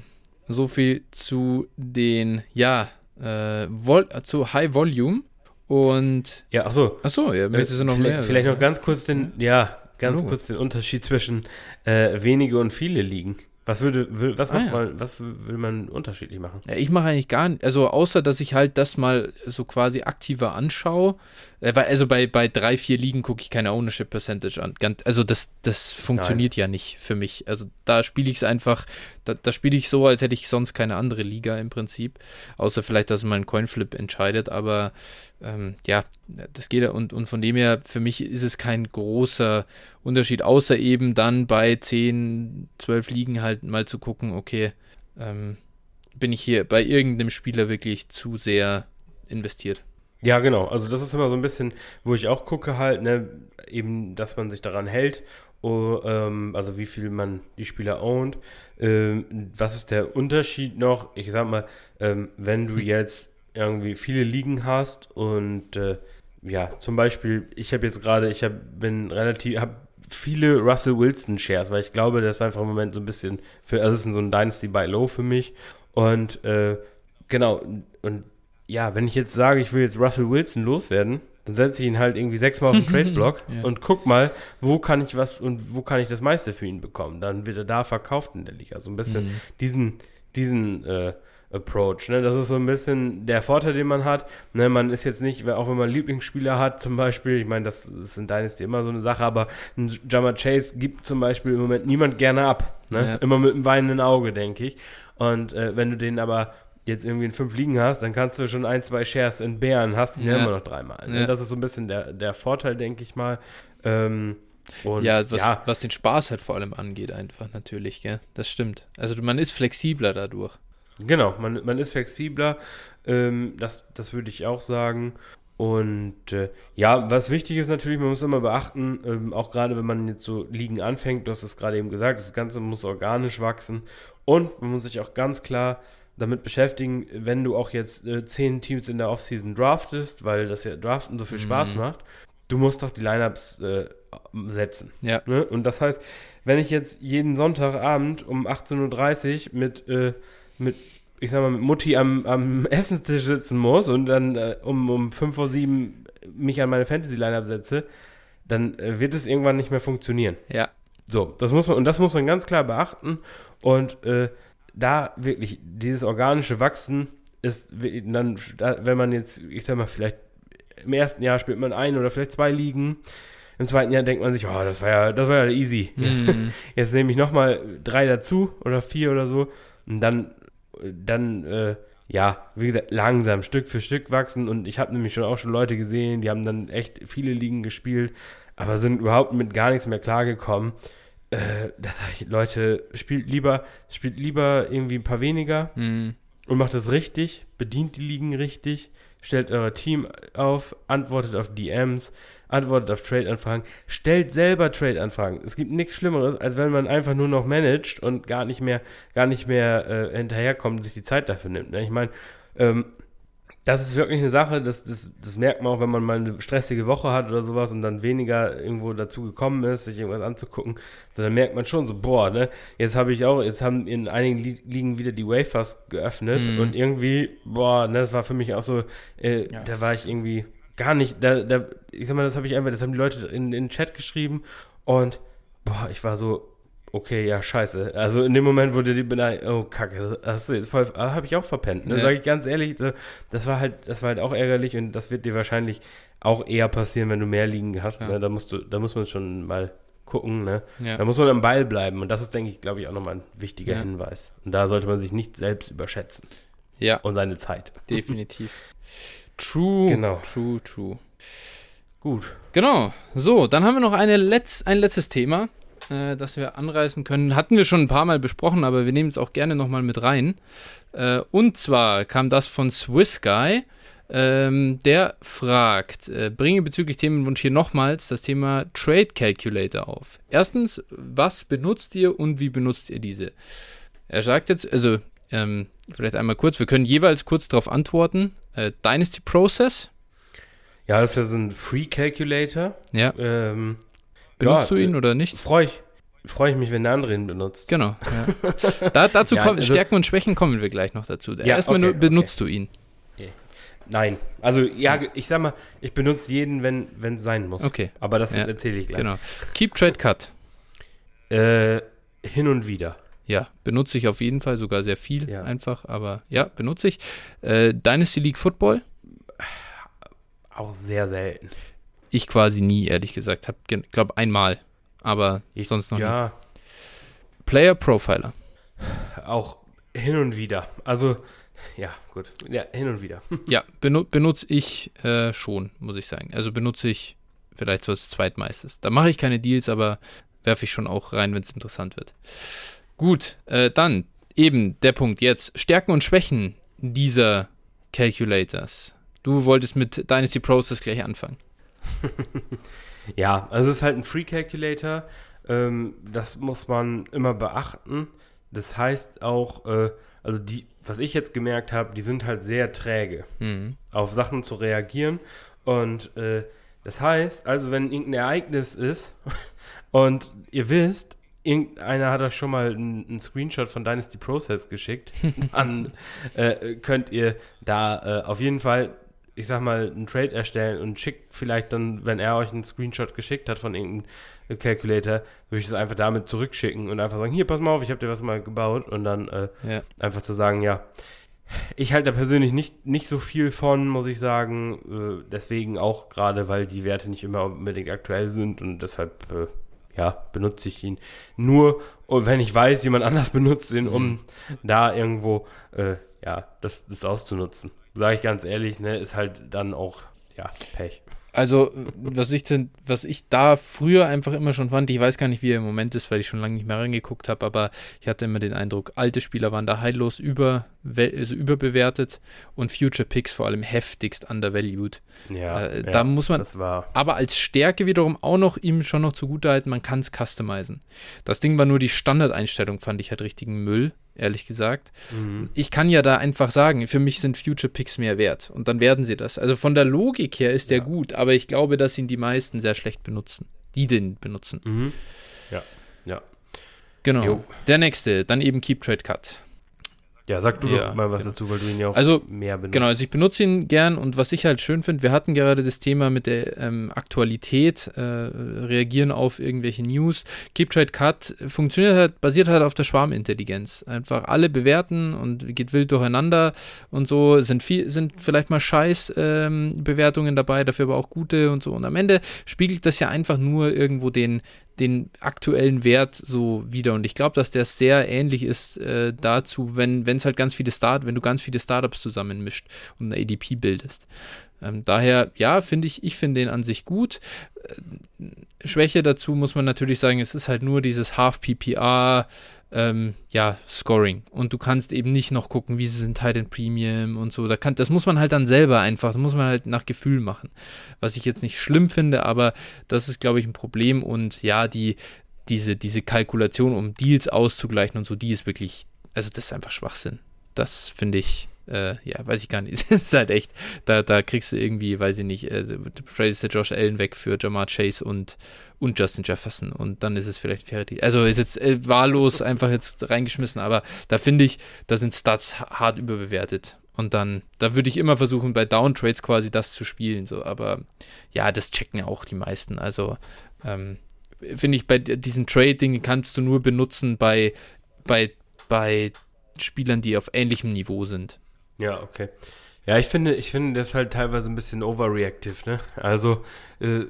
So viel zu den, ja, äh, Vol- zu High Volume und... Ja, achso. Achso, ja, möchtest du noch vielleicht, mehr? Vielleicht noch ganz kurz den, ja, ganz Logo. kurz den Unterschied zwischen äh, wenige und viele Ligen. Was würde, will, was, ah, macht ja. man, was will man unterschiedlich machen? Ja, ich mache eigentlich gar nicht, also außer, dass ich halt das mal so quasi aktiver anschaue, äh, weil also bei, bei drei, vier Ligen gucke ich keine Ownership Percentage an, also das, das funktioniert Nein. ja nicht für mich, also da spiele ich es einfach, da, da spiele ich so, als hätte ich sonst keine andere Liga im Prinzip, außer vielleicht, dass man einen Coinflip entscheidet, aber ähm, ja, das geht ja und, und von dem her, für mich ist es kein großer Unterschied, außer eben dann bei zehn, zwölf Ligen halt mal zu gucken, okay, ähm, bin ich hier bei irgendeinem Spieler wirklich zu sehr investiert? Ja, genau. Also das ist immer so ein bisschen, wo ich auch gucke halt, ne, eben, dass man sich daran hält, oh, ähm, also wie viel man die Spieler ownt. Ähm, was ist der Unterschied noch? Ich sag mal, ähm, wenn du jetzt irgendwie viele Ligen hast und äh, ja, zum Beispiel, ich habe jetzt gerade, ich habe bin relativ, habe viele Russell Wilson Shares, weil ich glaube, das ist einfach im Moment so ein bisschen, für, also es ist so ein Dynasty Buy Low für mich und äh, genau, und ja, wenn ich jetzt sage, ich will jetzt Russell Wilson loswerden, dann setze ich ihn halt irgendwie sechsmal auf den Trade-Block ja. und guck mal, wo kann ich was und wo kann ich das meiste für ihn bekommen, dann wird er da verkauft in der Liga, so ein bisschen mhm. diesen, diesen, äh, Approach, ne? Das ist so ein bisschen der Vorteil, den man hat. Ne? Man ist jetzt nicht, auch wenn man Lieblingsspieler hat, zum Beispiel, ich meine, das ist in Dynasty immer so eine Sache, aber ein Ja'Marr Chase gibt zum Beispiel im Moment niemand gerne ab. Ne? Ja. Immer mit einem weinenden Auge, denke ich. Und äh, wenn du den aber jetzt irgendwie in fünf Ligen hast, dann kannst du schon ein, zwei Shares entbehren, hast ihn ja, ja immer noch dreimal. Ne? Ja. Das ist so ein bisschen der, der Vorteil, denke ich mal. Ähm, Und, ja, was, ja, was den Spaß halt vor allem angeht, einfach natürlich, gell? Das stimmt. Also man ist flexibler dadurch. Genau, man, man ist flexibler, ähm, das, das würde ich auch sagen. Und äh, ja, was wichtig ist natürlich, man muss immer beachten, ähm, auch gerade wenn man jetzt so Ligen anfängt, du hast es gerade eben gesagt, das Ganze muss organisch wachsen und man muss sich auch ganz klar damit beschäftigen, wenn du auch jetzt äh, zehn Teams in der Offseason draftest, weil das ja Draften so viel Spaß mhm. macht, du musst doch die Lineups äh, setzen. Ja. Ne? Und das heißt, wenn ich jetzt jeden Sonntagabend um achtzehn Uhr dreißig mit äh, mit, ich sag mal, mit Mutti am, am Essenstisch sitzen muss und dann äh, um, um fünf Uhr sieben mich an meine Fantasy-Line-Up setze, dann äh, wird es irgendwann nicht mehr funktionieren. Ja. So, das muss man, und das muss man ganz klar beachten. Und äh, da wirklich, dieses organische Wachsen ist, dann, wenn man jetzt, ich sag mal, vielleicht im ersten Jahr spielt man ein oder vielleicht zwei Ligen. Im zweiten Jahr denkt man sich, oh, das war ja, das war ja easy. Jetzt, mm. jetzt nehme ich nochmal drei dazu oder vier oder so. Und dann dann, äh, ja, wie gesagt, langsam, Stück für Stück wachsen und ich habe nämlich schon auch schon Leute gesehen, die haben dann echt viele Ligen gespielt, aber sind überhaupt mit gar nichts mehr klargekommen. Äh, da sage ich, Leute, spielt lieber, spielt lieber irgendwie ein paar weniger mhm. und macht es richtig, bedient die Ligen richtig, stellt euer Team auf, antwortet auf D Ms, antwortet auf Trade-Anfragen, stellt selber Trade-Anfragen. Es gibt nichts Schlimmeres, als wenn man einfach nur noch managt und gar nicht mehr, gar nicht mehr äh, hinterherkommt und sich die Zeit dafür nimmt. Ne? Ich meine, ähm, das ist wirklich eine Sache, das, das, das merkt man auch, wenn man mal eine stressige Woche hat oder sowas und dann weniger irgendwo dazu gekommen ist, sich irgendwas anzugucken, so, dann merkt man schon so, boah, ne, jetzt habe ich auch, jetzt haben in einigen Ligen wieder die Wafers geöffnet mhm. und irgendwie, boah, ne, das war für mich auch so, äh, ja, da war ich irgendwie gar nicht, da, da, ich sag mal, das habe ich einfach, das haben die Leute in, in den Chat geschrieben und, boah, ich war so, okay, ja, scheiße. Also in dem Moment wurde die Benei- oh, kacke, das, das, das habe ich auch verpennt. Ne? Ja. Sage ich ganz ehrlich, das war halt, das war halt auch ärgerlich und das wird dir wahrscheinlich auch eher passieren, wenn du mehr Ligen hast. Ja. Ne? Da musst du, da muss man schon mal gucken. Ne? Ja. Da muss man am Ball bleiben und das ist, denke ich, glaube ich, auch nochmal ein wichtiger ja. Hinweis. Und da sollte man sich nicht selbst überschätzen. Ja. Und seine Zeit. Definitiv. True. Genau. True, true. Gut. Genau. So, dann haben wir noch eine Letz-, ein letztes Thema, dass wir anreißen können. Hatten wir schon ein paar Mal besprochen, aber wir nehmen es auch gerne nochmal mit rein. Und zwar kam das von Swiss Guy, der fragt, bringe bezüglich Themenwunsch hier nochmals das Thema Trade Calculator auf. Erstens, was benutzt ihr und wie benutzt ihr diese? Er sagt jetzt, also ähm, vielleicht einmal kurz, wir können jeweils kurz darauf antworten. Äh, Dynasty Process. Ja, das ist ein Free Calculator. Ja. Ähm, Benutzt ja, du ihn oder nicht? Freue ich, freu ich mich, wenn der andere ihn benutzt. Genau. Ja. da, dazu ja, kommen, also, Stärken und Schwächen kommen wir gleich noch dazu. Ja, erstmal okay, nur benutzt okay. du ihn. Okay. Nein. Also ja, ich sag mal, ich benutze jeden, wenn es sein muss. Okay. Aber das ja, erzähle ich gleich. Genau. Keep Trade Cut. äh, hin und wieder. Ja, benutze ich auf jeden Fall, sogar sehr viel ja. einfach, aber ja, benutze ich. Äh, Dynasty League Football? Auch sehr selten. Ich quasi nie, ehrlich gesagt. Hab, glaube einmal, aber ich, sonst noch ja. nicht. Player Profiler? Auch hin und wieder. Also, ja, gut. Ja, hin und wieder. Ja, benu- benutze ich äh, schon, muss ich sagen. Also benutze ich vielleicht so als Zweitmeistes. Da mache ich keine Deals, aber werfe ich schon auch rein, wenn es interessant wird. Gut, äh, dann eben der Punkt jetzt. Stärken und Schwächen dieser Calculators. Du wolltest mit Dynasty Process gleich anfangen. Ja, also es ist halt ein Free Calculator. Ähm, das muss man immer beachten. Das heißt auch, äh, also die, was ich jetzt gemerkt habe, die sind halt sehr träge, mhm. auf Sachen zu reagieren. Und äh, das heißt, also wenn irgendein Ereignis ist und ihr wisst, irgendeiner hat euch schon mal einen Screenshot von Dynasty Process geschickt, dann äh, könnt ihr da äh, auf jeden Fall, ich sag mal, einen Trade erstellen und schickt vielleicht dann, wenn er euch einen Screenshot geschickt hat von irgendeinem Calculator, würde ich es einfach damit zurückschicken und einfach sagen, hier, pass mal auf, ich habe dir was mal gebaut und dann äh, ja. einfach zu sagen, ja, ich halte da persönlich nicht, nicht so viel von, muss ich sagen, äh, deswegen auch gerade, weil die Werte nicht immer unbedingt aktuell sind und deshalb äh, ja, benutze ich ihn nur, wenn ich weiß, jemand anders benutzt ihn, um mhm. da irgendwo, äh, ja, das, das auszunutzen. Sage ich ganz ehrlich, ne, ist halt dann auch, ja, Pech. Also, was ich denn, was ich da früher einfach immer schon fand, ich weiß gar nicht, wie er im Moment ist, weil ich schon lange nicht mehr reingeguckt habe, aber ich hatte immer den Eindruck, alte Spieler waren da heillos über, also überbewertet und Future Picks vor allem heftigst undervalued. Ja, äh, da ja, muss man, das war. Aber als Stärke wiederum auch noch ihm schon noch zugutehalten, man kann es customizen. Das Ding war nur die Standardeinstellung, fand ich halt richtigen Müll, ehrlich gesagt. Mhm. Ich kann ja da einfach sagen, für mich sind Future Picks mehr wert und dann werden sie das. Also von der Logik her ist der ja. gut, aber ich glaube, dass ihn die meisten sehr schlecht benutzen. Die den benutzen. Mhm. Ja, ja. Genau. Jo. Der nächste, dann eben Keep Trade Cut. Ja, sag du ja, doch mal was genau. dazu, weil du ihn ja auch also, mehr benutzt. Genau, also ich benutze ihn gern und was ich halt schön finde, wir hatten gerade das Thema mit der ähm, Aktualität, äh, reagieren auf irgendwelche News. Keep Trade Cut funktioniert halt, basiert halt auf der Schwarmintelligenz. Einfach alle bewerten und geht wild durcheinander und so, sind viel, sind vielleicht mal scheiß ähm, Bewertungen dabei, dafür aber auch gute und so. Und am Ende spiegelt das ja einfach nur irgendwo den den aktuellen Wert so wieder. Und ich glaube, dass der sehr ähnlich ist äh, dazu, wenn es halt ganz viele Start, wenn du ganz viele Startups zusammenmischt und eine A D P bildest. Ähm, daher, ja, finde ich, ich finde den an sich gut. Äh, Schwäche dazu muss man natürlich sagen, es ist halt nur dieses Half-P P R ähm, ja, Scoring. Und du kannst eben nicht noch gucken, wie sie in Titan Premium und so. Da kann, das muss man halt dann selber einfach, das muss man halt nach Gefühl machen. Was ich jetzt nicht schlimm finde, aber das ist, glaube ich, ein Problem. Und ja, die, diese, diese Kalkulation, um Deals auszugleichen und so, die ist wirklich, also das ist einfach Schwachsinn. Das finde ich Äh, ja, weiß ich gar nicht, das ist halt echt, da, da kriegst du irgendwie, weiß ich nicht, äh, tradest du Josh Allen weg für Jamar Chase und, und Justin Jefferson und dann ist es vielleicht fair Deal. Also ist jetzt äh, wahllos einfach jetzt reingeschmissen, aber da finde ich, da sind Stats hart überbewertet und dann, da würde ich immer versuchen, bei Downtrades quasi das zu spielen, so, aber ja, das checken ja auch die meisten, also ähm, finde ich, bei diesen Trade-Dingen kannst du nur benutzen bei, bei, bei Spielern, die auf ähnlichem Niveau sind. Ja, okay. Ja, ich finde, ich finde das halt teilweise ein bisschen overreactive, ne? Also, äh,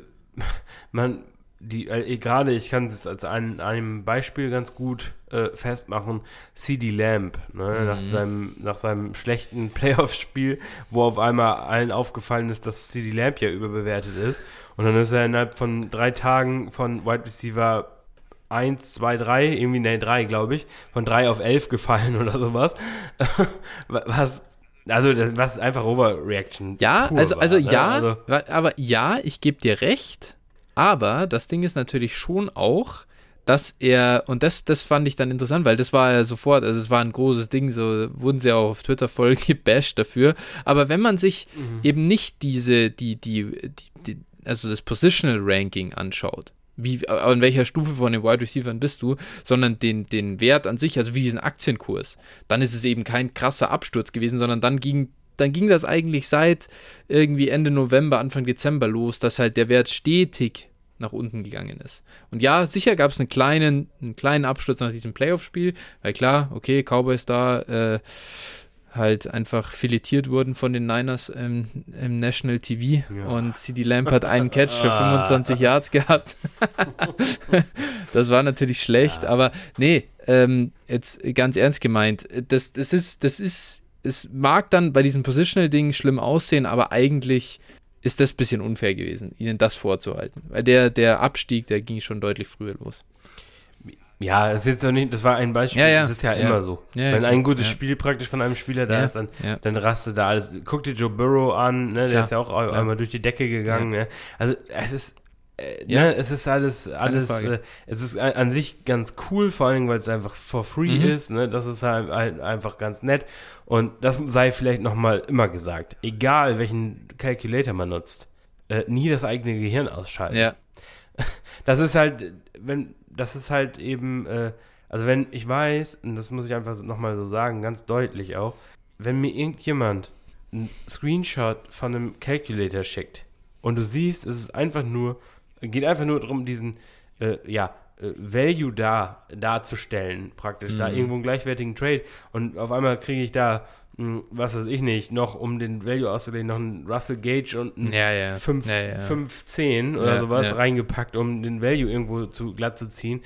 man, die, äh, gerade, ich kann es als ein, einem Beispiel ganz gut äh, festmachen, CeeDee Lamb, ne? Mhm. Nach seinem, nach seinem schlechten Playoff-Spiel, wo auf einmal allen aufgefallen ist, dass CeeDee Lamb ja überbewertet ist. Und dann ist er innerhalb von drei Tagen von Wide Receiver eins, zwei, drei, irgendwie, ne, drei, glaube ich, von drei auf elf gefallen oder sowas. Was, also, das, was ist einfach Overreaction? Ja, also, also war, ne? ja, also. aber ja, ich gebe dir recht, aber das Ding ist natürlich schon auch, dass er, und das, das fand ich dann interessant, weil das war ja sofort, also es war ein großes Ding, so wurden sie auch auf Twitter voll gebasht dafür, aber wenn man sich mhm. eben nicht diese, die, die, die, die, also das Positional Ranking anschaut, wie, an welcher Stufe von den Wide Receivern bist du, sondern den, den Wert an sich, also wie diesen Aktienkurs, dann ist es eben kein krasser Absturz gewesen, sondern dann ging dann ging das eigentlich seit irgendwie Ende November, Anfang Dezember los, dass halt der Wert stetig nach unten gegangen ist. Und ja, sicher gab es einen kleinen, einen kleinen Absturz nach diesem Playoff-Spiel, weil klar, okay, Cowboys da äh, halt einfach filetiert wurden von den Niners im, im National T V ja. und CeeDee Lamb hat einen Catch für fünfundzwanzig Yards gehabt. Das war natürlich schlecht, ja. aber nee, ähm, jetzt ganz ernst gemeint, das, das ist, das ist es mag dann bei diesen Positional-Dingen schlimm aussehen, aber eigentlich ist das ein bisschen unfair gewesen, ihnen das vorzuhalten. Weil der, der Abstieg, der ging schon deutlich früher los. Ja, das, ist jetzt noch nicht, das war ein Beispiel, ja, ja. das ist ja, ja. immer so. Ja, wenn ein gutes ja. Spiel praktisch von einem Spieler da ja. ist, dann, ja. dann rastet da alles. Guck dir Joe Burrow an, ne? der Klar. ist ja auch ja. einmal durch die Decke gegangen. Ja. Ne? Also es ist Äh, ja. ne, es ist alles, alles äh, es ist an, an sich ganz cool, vor allem, weil es einfach for free mhm. ist, ne? Das ist halt, halt einfach ganz nett und das sei vielleicht nochmal immer gesagt, egal welchen Calculator man nutzt, äh, nie das eigene Gehirn ausschalten. Ja. Das ist halt, wenn, das ist halt eben, äh, also wenn ich weiß, und das muss ich einfach nochmal so sagen, ganz deutlich auch, wenn mir irgendjemand einen Screenshot von einem Calculator schickt und du siehst, es ist einfach nur geht einfach nur darum, diesen äh, ja, äh, Value da darzustellen, praktisch, mhm. da irgendwo einen gleichwertigen Trade und auf einmal kriege ich da, mh, was weiß ich nicht, noch um den Value auszulegen, noch einen Russell Gage und einen ja, ja. fünf zehn ja, ja. oder ja, sowas ja. reingepackt, um den Value irgendwo zu glatt zu ziehen.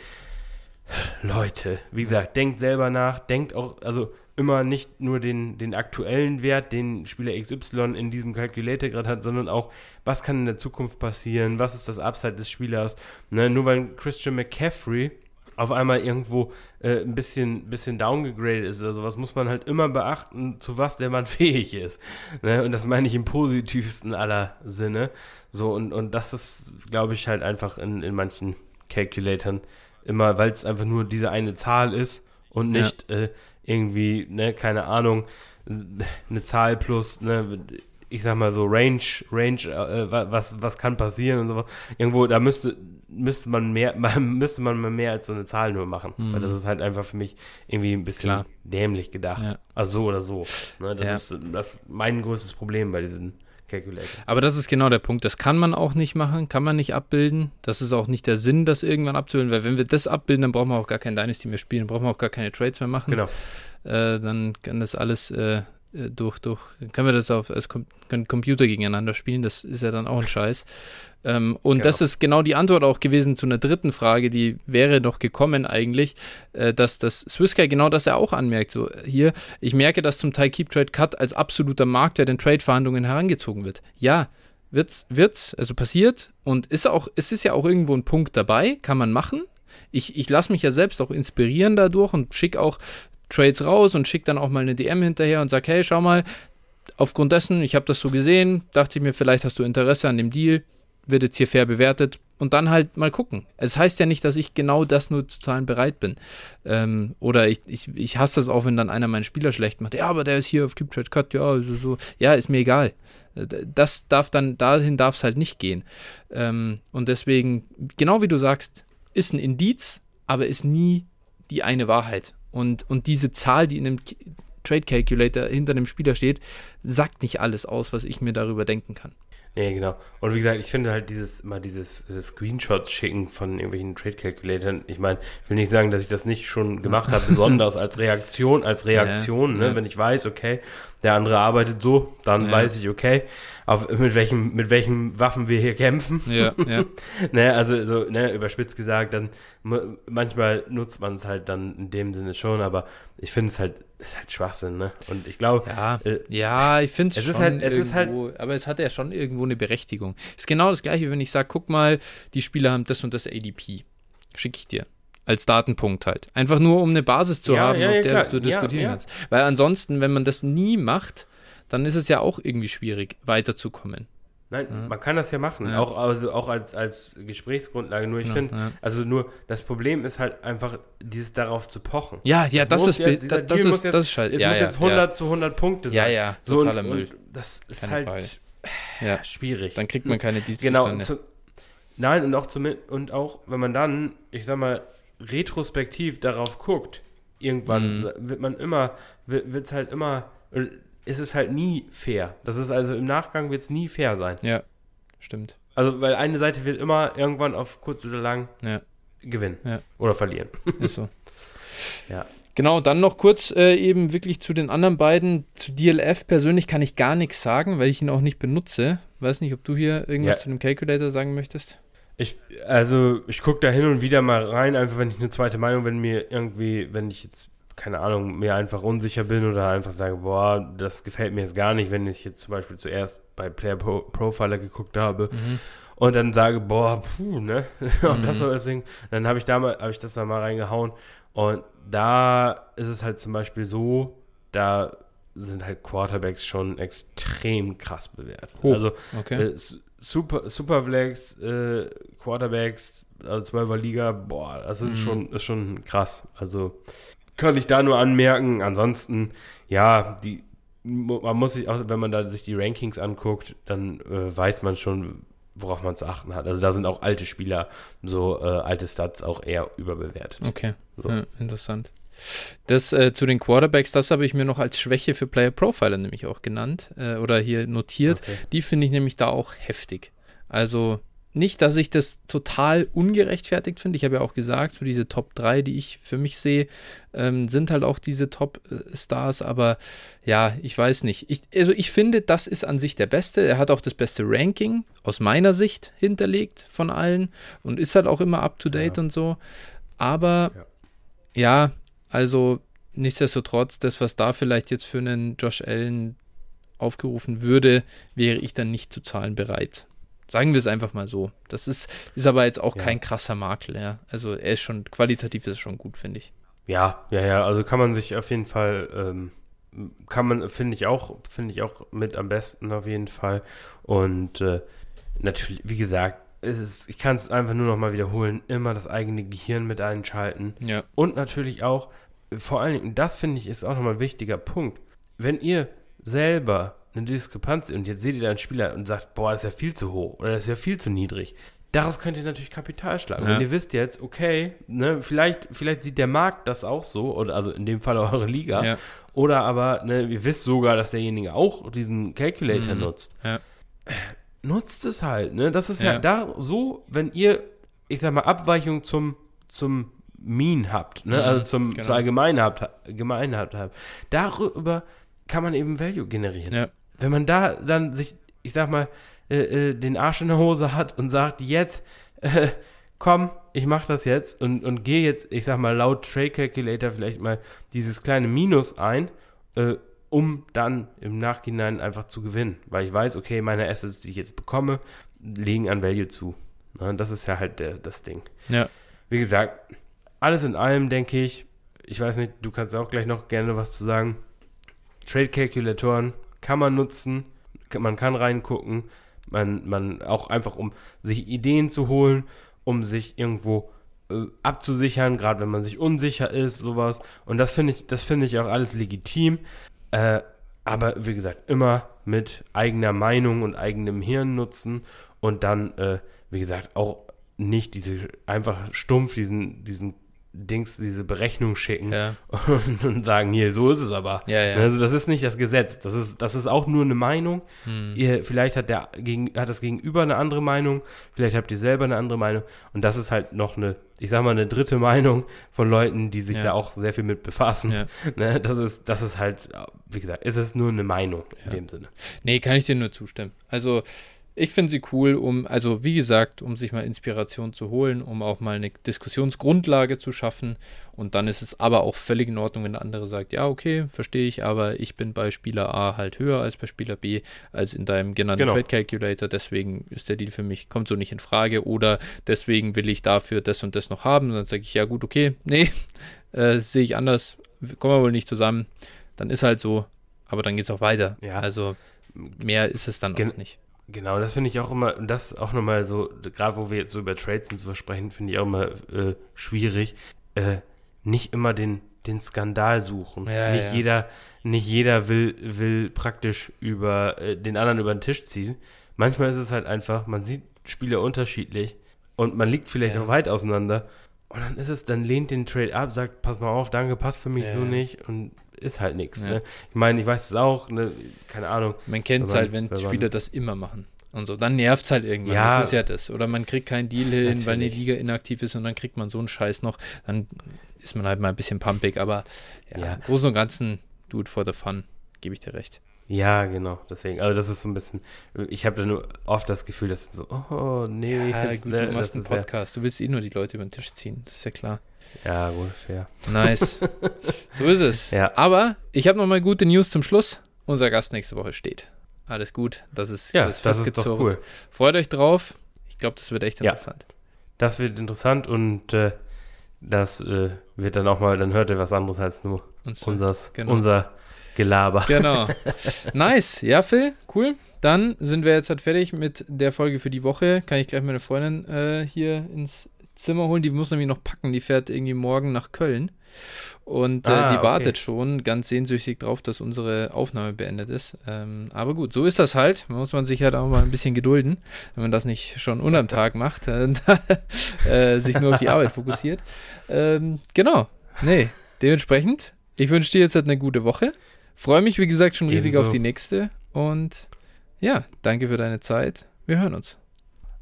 Leute, wie gesagt, denkt selber nach, denkt auch, also immer nicht nur den, den aktuellen Wert, den Spieler X Y in diesem Calculator gerade hat, sondern auch, was kann in der Zukunft passieren, was ist das Upside des Spielers. Ne? Nur weil Christian McCaffrey auf einmal irgendwo äh, ein bisschen, bisschen downgegradet ist oder sowas, muss man halt immer beachten, zu was der Mann fähig ist. Ne? Und das meine ich im positivsten aller Sinne. So, und, und das ist, glaube ich, halt einfach in, in manchen Calculatoren immer, weil es einfach nur diese eine Zahl ist und nicht ja. äh, irgendwie, ne, keine Ahnung, eine Zahl plus, ne, ich sag mal so Range, Range, äh, was, was kann passieren und so. Irgendwo, da müsste, müsste man mehr, müsste man mehr als so eine Zahl nur machen. Mhm. Weil das ist halt einfach für mich irgendwie ein bisschen Klar. dämlich gedacht. Ja. Also so oder so. Ne, das, ja. ist, das ist mein größtes Problem bei diesen Calculator. Aber das ist genau der Punkt. Das kann man auch nicht machen, kann man nicht abbilden. Das ist auch nicht der Sinn, das irgendwann abzubilden, weil wenn wir das abbilden, dann brauchen wir auch gar kein Dynasty mehr spielen, dann brauchen wir auch gar keine Trades mehr machen. Genau. Äh, dann kann das alles äh, durch, durch, dann können wir das auf, als Com- können Computer gegeneinander spielen, das ist ja dann auch ein Scheiß. Ähm, und genau. das ist genau die Antwort auch gewesen zu einer dritten Frage, die wäre noch gekommen eigentlich, äh, dass das Swiss Guy genau das er auch anmerkt, so hier, ich merke, dass zum Teil Keep Trade Cut als absoluter Marktwert in Trade-Verhandlungen herangezogen wird. Ja, wird's, wird's, also passiert und ist auch, es ist ja auch irgendwo ein Punkt dabei, kann man machen. Ich, ich lasse mich ja selbst auch inspirieren dadurch und schicke auch Trades raus und schicke dann auch mal eine D M hinterher und sage, hey, schau mal, aufgrund dessen, ich habe das so gesehen, dachte ich mir, vielleicht hast du Interesse an dem Deal, wird jetzt hier fair bewertet und dann halt mal gucken. Es heißt ja nicht, dass ich genau das nur zu zahlen bereit bin. Ähm, oder ich, ich, ich hasse das auch, wenn dann einer meinen Spieler schlecht macht. Ja, aber der ist hier auf Keep Trade Cut, ja, so, so. Ja, ist mir egal. Das darf dann, dahin darf es halt nicht gehen. Ähm, und deswegen, genau wie du sagst, ist ein Indiz, aber ist nie die eine Wahrheit. Und, und diese Zahl, die in dem Trade Calculator hinter dem Spieler steht, sagt nicht alles aus, was ich mir darüber denken kann. Nee, genau. Und wie gesagt, ich finde halt dieses, mal dieses äh, Screenshot-Schicken von irgendwelchen Trade-Calculatoren, ich meine, ich will nicht sagen, dass ich das nicht schon gemacht habe, besonders als Reaktion, als Reaktion, ja, ne, ja. wenn ich weiß, okay, der andere arbeitet so, dann ja. weiß ich, okay, auf, mit welchen, mit welchen Waffen wir hier kämpfen. Ja, ja. ne, also, so, ne, überspitzt gesagt, dann, m- manchmal nutzt man es halt dann in dem Sinne schon, aber ich finde es halt, ist halt Schwachsinn, ne? Und ich glaube, ja, äh, ja, ich finde es schon ist halt, es irgendwo, ist halt, aber es hat ja schon irgendwo eine Berechtigung. Ist genau das gleiche, wie wenn ich sage, guck mal, die Spieler haben das und das A D P. Schicke ich dir. Als Datenpunkt halt. Einfach nur, um eine Basis zu ja, haben, ja, auf ja, der klar. du diskutieren ja, ja. kannst. Weil ansonsten, wenn man das nie macht, dann ist es ja auch irgendwie schwierig, weiterzukommen. Nein, ja. man kann das ja machen, ja. auch, also auch als, als Gesprächsgrundlage. Nur ich ja, finde, ja. also nur das Problem ist halt einfach, dieses darauf zu pochen. Ja, ja, das, das ist jetzt, da, das ist, jetzt, das ist halt, es ja, muss ja, jetzt hundert ja. zu hundert Punkte sein. Ja, ja, so, totaler und, Müll. Und das ist keine halt Frage. Ja. schwierig. Dann kriegt man keine Dizis. Genau. Dann, ja. zu, nein, und auch, zu, und auch, wenn man dann, ich sag mal, retrospektiv darauf guckt, irgendwann mhm. wird man immer, wird es halt immer, ist es halt nie fair. Das ist also, im Nachgang wird es nie fair sein. Ja, stimmt. Also, weil eine Seite wird immer irgendwann auf kurz oder lang ja. gewinnen ja. oder verlieren. Ist so. Ja. Genau, dann noch kurz äh, eben wirklich zu den anderen beiden. Zu D L F persönlich kann ich gar nichts sagen, weil ich ihn auch nicht benutze. Weiß nicht, ob du hier irgendwas ja. zu dem Calculator sagen möchtest? Ich, also, ich gucke da hin und wieder mal rein, einfach wenn ich eine zweite Meinung, wenn mir irgendwie, wenn ich jetzt, keine Ahnung, mir einfach unsicher bin oder einfach sage, boah, das gefällt mir jetzt gar nicht, wenn ich jetzt zum Beispiel zuerst bei Player Pro- Profiler geguckt habe mhm. und dann sage, boah, puh, ne, mhm. das soll das Ding, dann habe ich da mal, habe ich das da mal reingehauen und da ist es halt zum Beispiel so, da sind halt Quarterbacks schon extrem krass bewertet. Oh, also, okay. äh, Super, Superflex, äh, Quarterbacks, also zwölfer Liga, boah, das ist, mhm. schon, ist schon krass. Also kann ich da nur anmerken. Ansonsten, ja, die, man muss sich auch, wenn man da sich die Rankings anguckt, dann äh, weiß man schon, worauf man zu achten hat. Also da sind auch alte Spieler, so äh, alte Stats auch eher überbewertet. Okay, so. Ja, interessant. Das äh, zu den Quarterbacks, das habe ich mir noch als Schwäche für Player Profiler nämlich auch genannt äh, oder hier notiert. Okay. Die finde ich nämlich da auch heftig. Also nicht, dass ich das total ungerechtfertigt finde. Ich habe ja auch gesagt, so diese Top drei, die ich für mich sehe, ähm, sind halt auch diese Top-Stars. Aber ja, ich weiß nicht. Ich, also ich finde, das ist an sich der Beste. Er hat auch das beste Ranking aus meiner Sicht hinterlegt von allen und ist halt auch immer up-to-date ja. und so. Aber ja, ja also nichtsdestotrotz, das, was da vielleicht jetzt für einen Josh Allen aufgerufen würde, wäre ich dann nicht zu zahlen bereit. Sagen wir es einfach mal so. Das ist, ist aber jetzt auch ja. kein krasser Makel. Ja. Also er ist schon, qualitativ ist er schon gut, finde ich. Ja, ja, ja. Also kann man sich auf jeden Fall, ähm, kann man, finde ich auch, finde ich auch mit am besten auf jeden Fall. Und äh, natürlich, wie gesagt, es ist, ich kann es einfach nur noch mal wiederholen, immer das eigene Gehirn mit einschalten. Ja. Und natürlich auch, vor allen Dingen, das finde ich ist auch nochmal ein wichtiger Punkt, wenn ihr selber eine Diskrepanz und jetzt seht ihr da einen Spieler und sagt, boah, das ist ja viel zu hoch oder das ist ja viel zu niedrig, daraus könnt ihr natürlich Kapital schlagen. Ja. Und ihr wisst jetzt, okay, ne, vielleicht, vielleicht sieht der Markt das auch so, oder also in dem Fall eure Liga, ja. oder aber ne, ihr wisst sogar, dass derjenige auch diesen Calculator mhm. nutzt. Ja. Nutzt es halt, ne? Das ist ja. ja da so, wenn ihr, ich sag mal, Abweichung zum, zum Mean habt, ne? Mhm, also zum, genau. zur Allgemeinen habt, Gemeinheit habt, darüber kann man eben Value generieren. Ja. Wenn man da dann sich, ich sag mal, äh, äh, den Arsch in der Hose hat und sagt, jetzt, äh, komm, ich mach das jetzt und, und gehe jetzt, ich sag mal, laut Trade Calculator vielleicht mal dieses kleine Minus ein, äh, um dann im Nachhinein einfach zu gewinnen. Weil ich weiß, okay, meine Assets, die ich jetzt bekomme, legen an Value zu. Na, das ist ja halt der, das Ding. Ja. Wie gesagt, alles in allem, denke ich, ich weiß nicht, du kannst auch gleich noch gerne was zu sagen. Trade-Calculatoren kann man nutzen, man kann reingucken, man, man auch einfach, um sich Ideen zu holen, um sich irgendwo äh, abzusichern, gerade wenn man sich unsicher ist, sowas. Und das finde ich, das finde ich auch alles legitim. Äh, aber wie gesagt, immer mit eigener Meinung und eigenem Hirn nutzen und dann, äh, wie gesagt, auch nicht diese, einfach stumpf diesen, diesen Dings, diese Berechnung schicken ja. und, und sagen, hier, so ist es aber. Ja, ja. Also das ist nicht das Gesetz, das ist, das ist auch nur eine Meinung. Hm. Ihr, vielleicht hat der gegen, hat das Gegenüber eine andere Meinung, vielleicht habt ihr selber eine andere Meinung und das ist halt noch eine, ich sag mal, eine dritte Meinung von Leuten, die sich ja. da auch sehr viel mit befassen. Ja. Ne, das ist, das ist halt, wie gesagt, es ist nur eine Meinung in ja. dem Sinne. Nee, kann ich dir nur zustimmen. Also ich finde sie cool, um, also wie gesagt, um sich mal Inspiration zu holen, um auch mal eine Diskussionsgrundlage zu schaffen und dann ist es aber auch völlig in Ordnung, wenn der andere sagt, ja okay, verstehe ich, aber ich bin bei Spieler A halt höher als bei Spieler B, als in deinem genannten genau. Trade Calculator, deswegen ist der Deal für mich, kommt so nicht in Frage oder deswegen will ich dafür das und das noch haben und dann sage ich, ja gut, okay, nee, äh, sehe ich anders, kommen wir wohl nicht zusammen, dann ist halt so, aber dann geht es auch weiter, ja. also mehr ist es dann Gen- auch nicht. Genau, das finde ich auch immer, und das auch nochmal so, gerade wo wir jetzt so über Trades und so sprechen, finde ich auch immer äh, schwierig, äh, nicht immer den, den Skandal suchen. Ja, nicht, ja. Jeder, nicht jeder will, will praktisch über äh, den anderen über den Tisch ziehen. Manchmal ist es halt einfach, man sieht Spieler unterschiedlich und man liegt vielleicht ja. auch weit auseinander. Und dann ist es, dann lehnt den Trade ab, sagt, pass mal auf, danke, passt für mich ja. so nicht und ist halt nichts. Ja. Ne? Ich meine, ich weiß es auch, ne? Keine Ahnung. Man kennt es halt, wenn Spieler das immer machen und so, dann nervt es halt irgendwann, ja. das ist ja das. Oder man kriegt keinen Deal hin, natürlich. Weil eine Liga inaktiv ist und dann kriegt man so einen Scheiß noch, dann ist man halt mal ein bisschen pumpig, aber ja, ja. im Großen und Ganzen, do it for the fun, gebe ich dir recht. Ja, genau, deswegen, also das ist so ein bisschen, ich habe da nur oft das Gefühl, dass so, oh, nee. Ja, jetzt, gut, du ne, machst einen Podcast, ja. du willst eh nur die Leute über den Tisch ziehen, das ist ja klar. Ja, wohl fair. Nice, so ist es. Ja. Aber ich habe nochmal gute News zum Schluss, unser Gast nächste Woche steht. Alles gut, das ist ja, das, das ist doch cool. Freut euch drauf, ich glaube, das wird echt interessant. Ja, das wird interessant und äh, das äh, wird dann auch mal, dann hört ihr was anderes als nur so, unsers, genau. unser Gelaber. Genau. Nice. Ja, Phil, cool. Dann sind wir jetzt halt fertig mit der Folge für die Woche. Kann ich gleich meine Freundin äh, hier ins Zimmer holen. Die muss nämlich noch packen. Die fährt irgendwie morgen nach Köln. Und äh, ah, die okay. wartet schon ganz sehnsüchtig drauf, dass unsere Aufnahme beendet ist. Ähm, aber gut, so ist das halt. Man muss man sich halt auch mal ein bisschen gedulden, wenn man das nicht schon unterm Tag macht. Äh, äh, sich nur auf die Arbeit fokussiert. Ähm, genau. Nee, dementsprechend. Ich wünsche dir jetzt halt eine gute Woche. Freue mich, wie gesagt, schon riesig Ebenso. Auf die nächste und ja, danke für deine Zeit. Wir hören uns.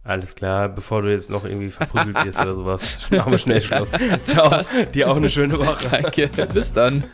Alles klar, bevor du jetzt noch irgendwie verprügelt wirst oder sowas, machen wir schnell Schluss. Ciao, dir auch eine schöne Woche. Danke, bis dann.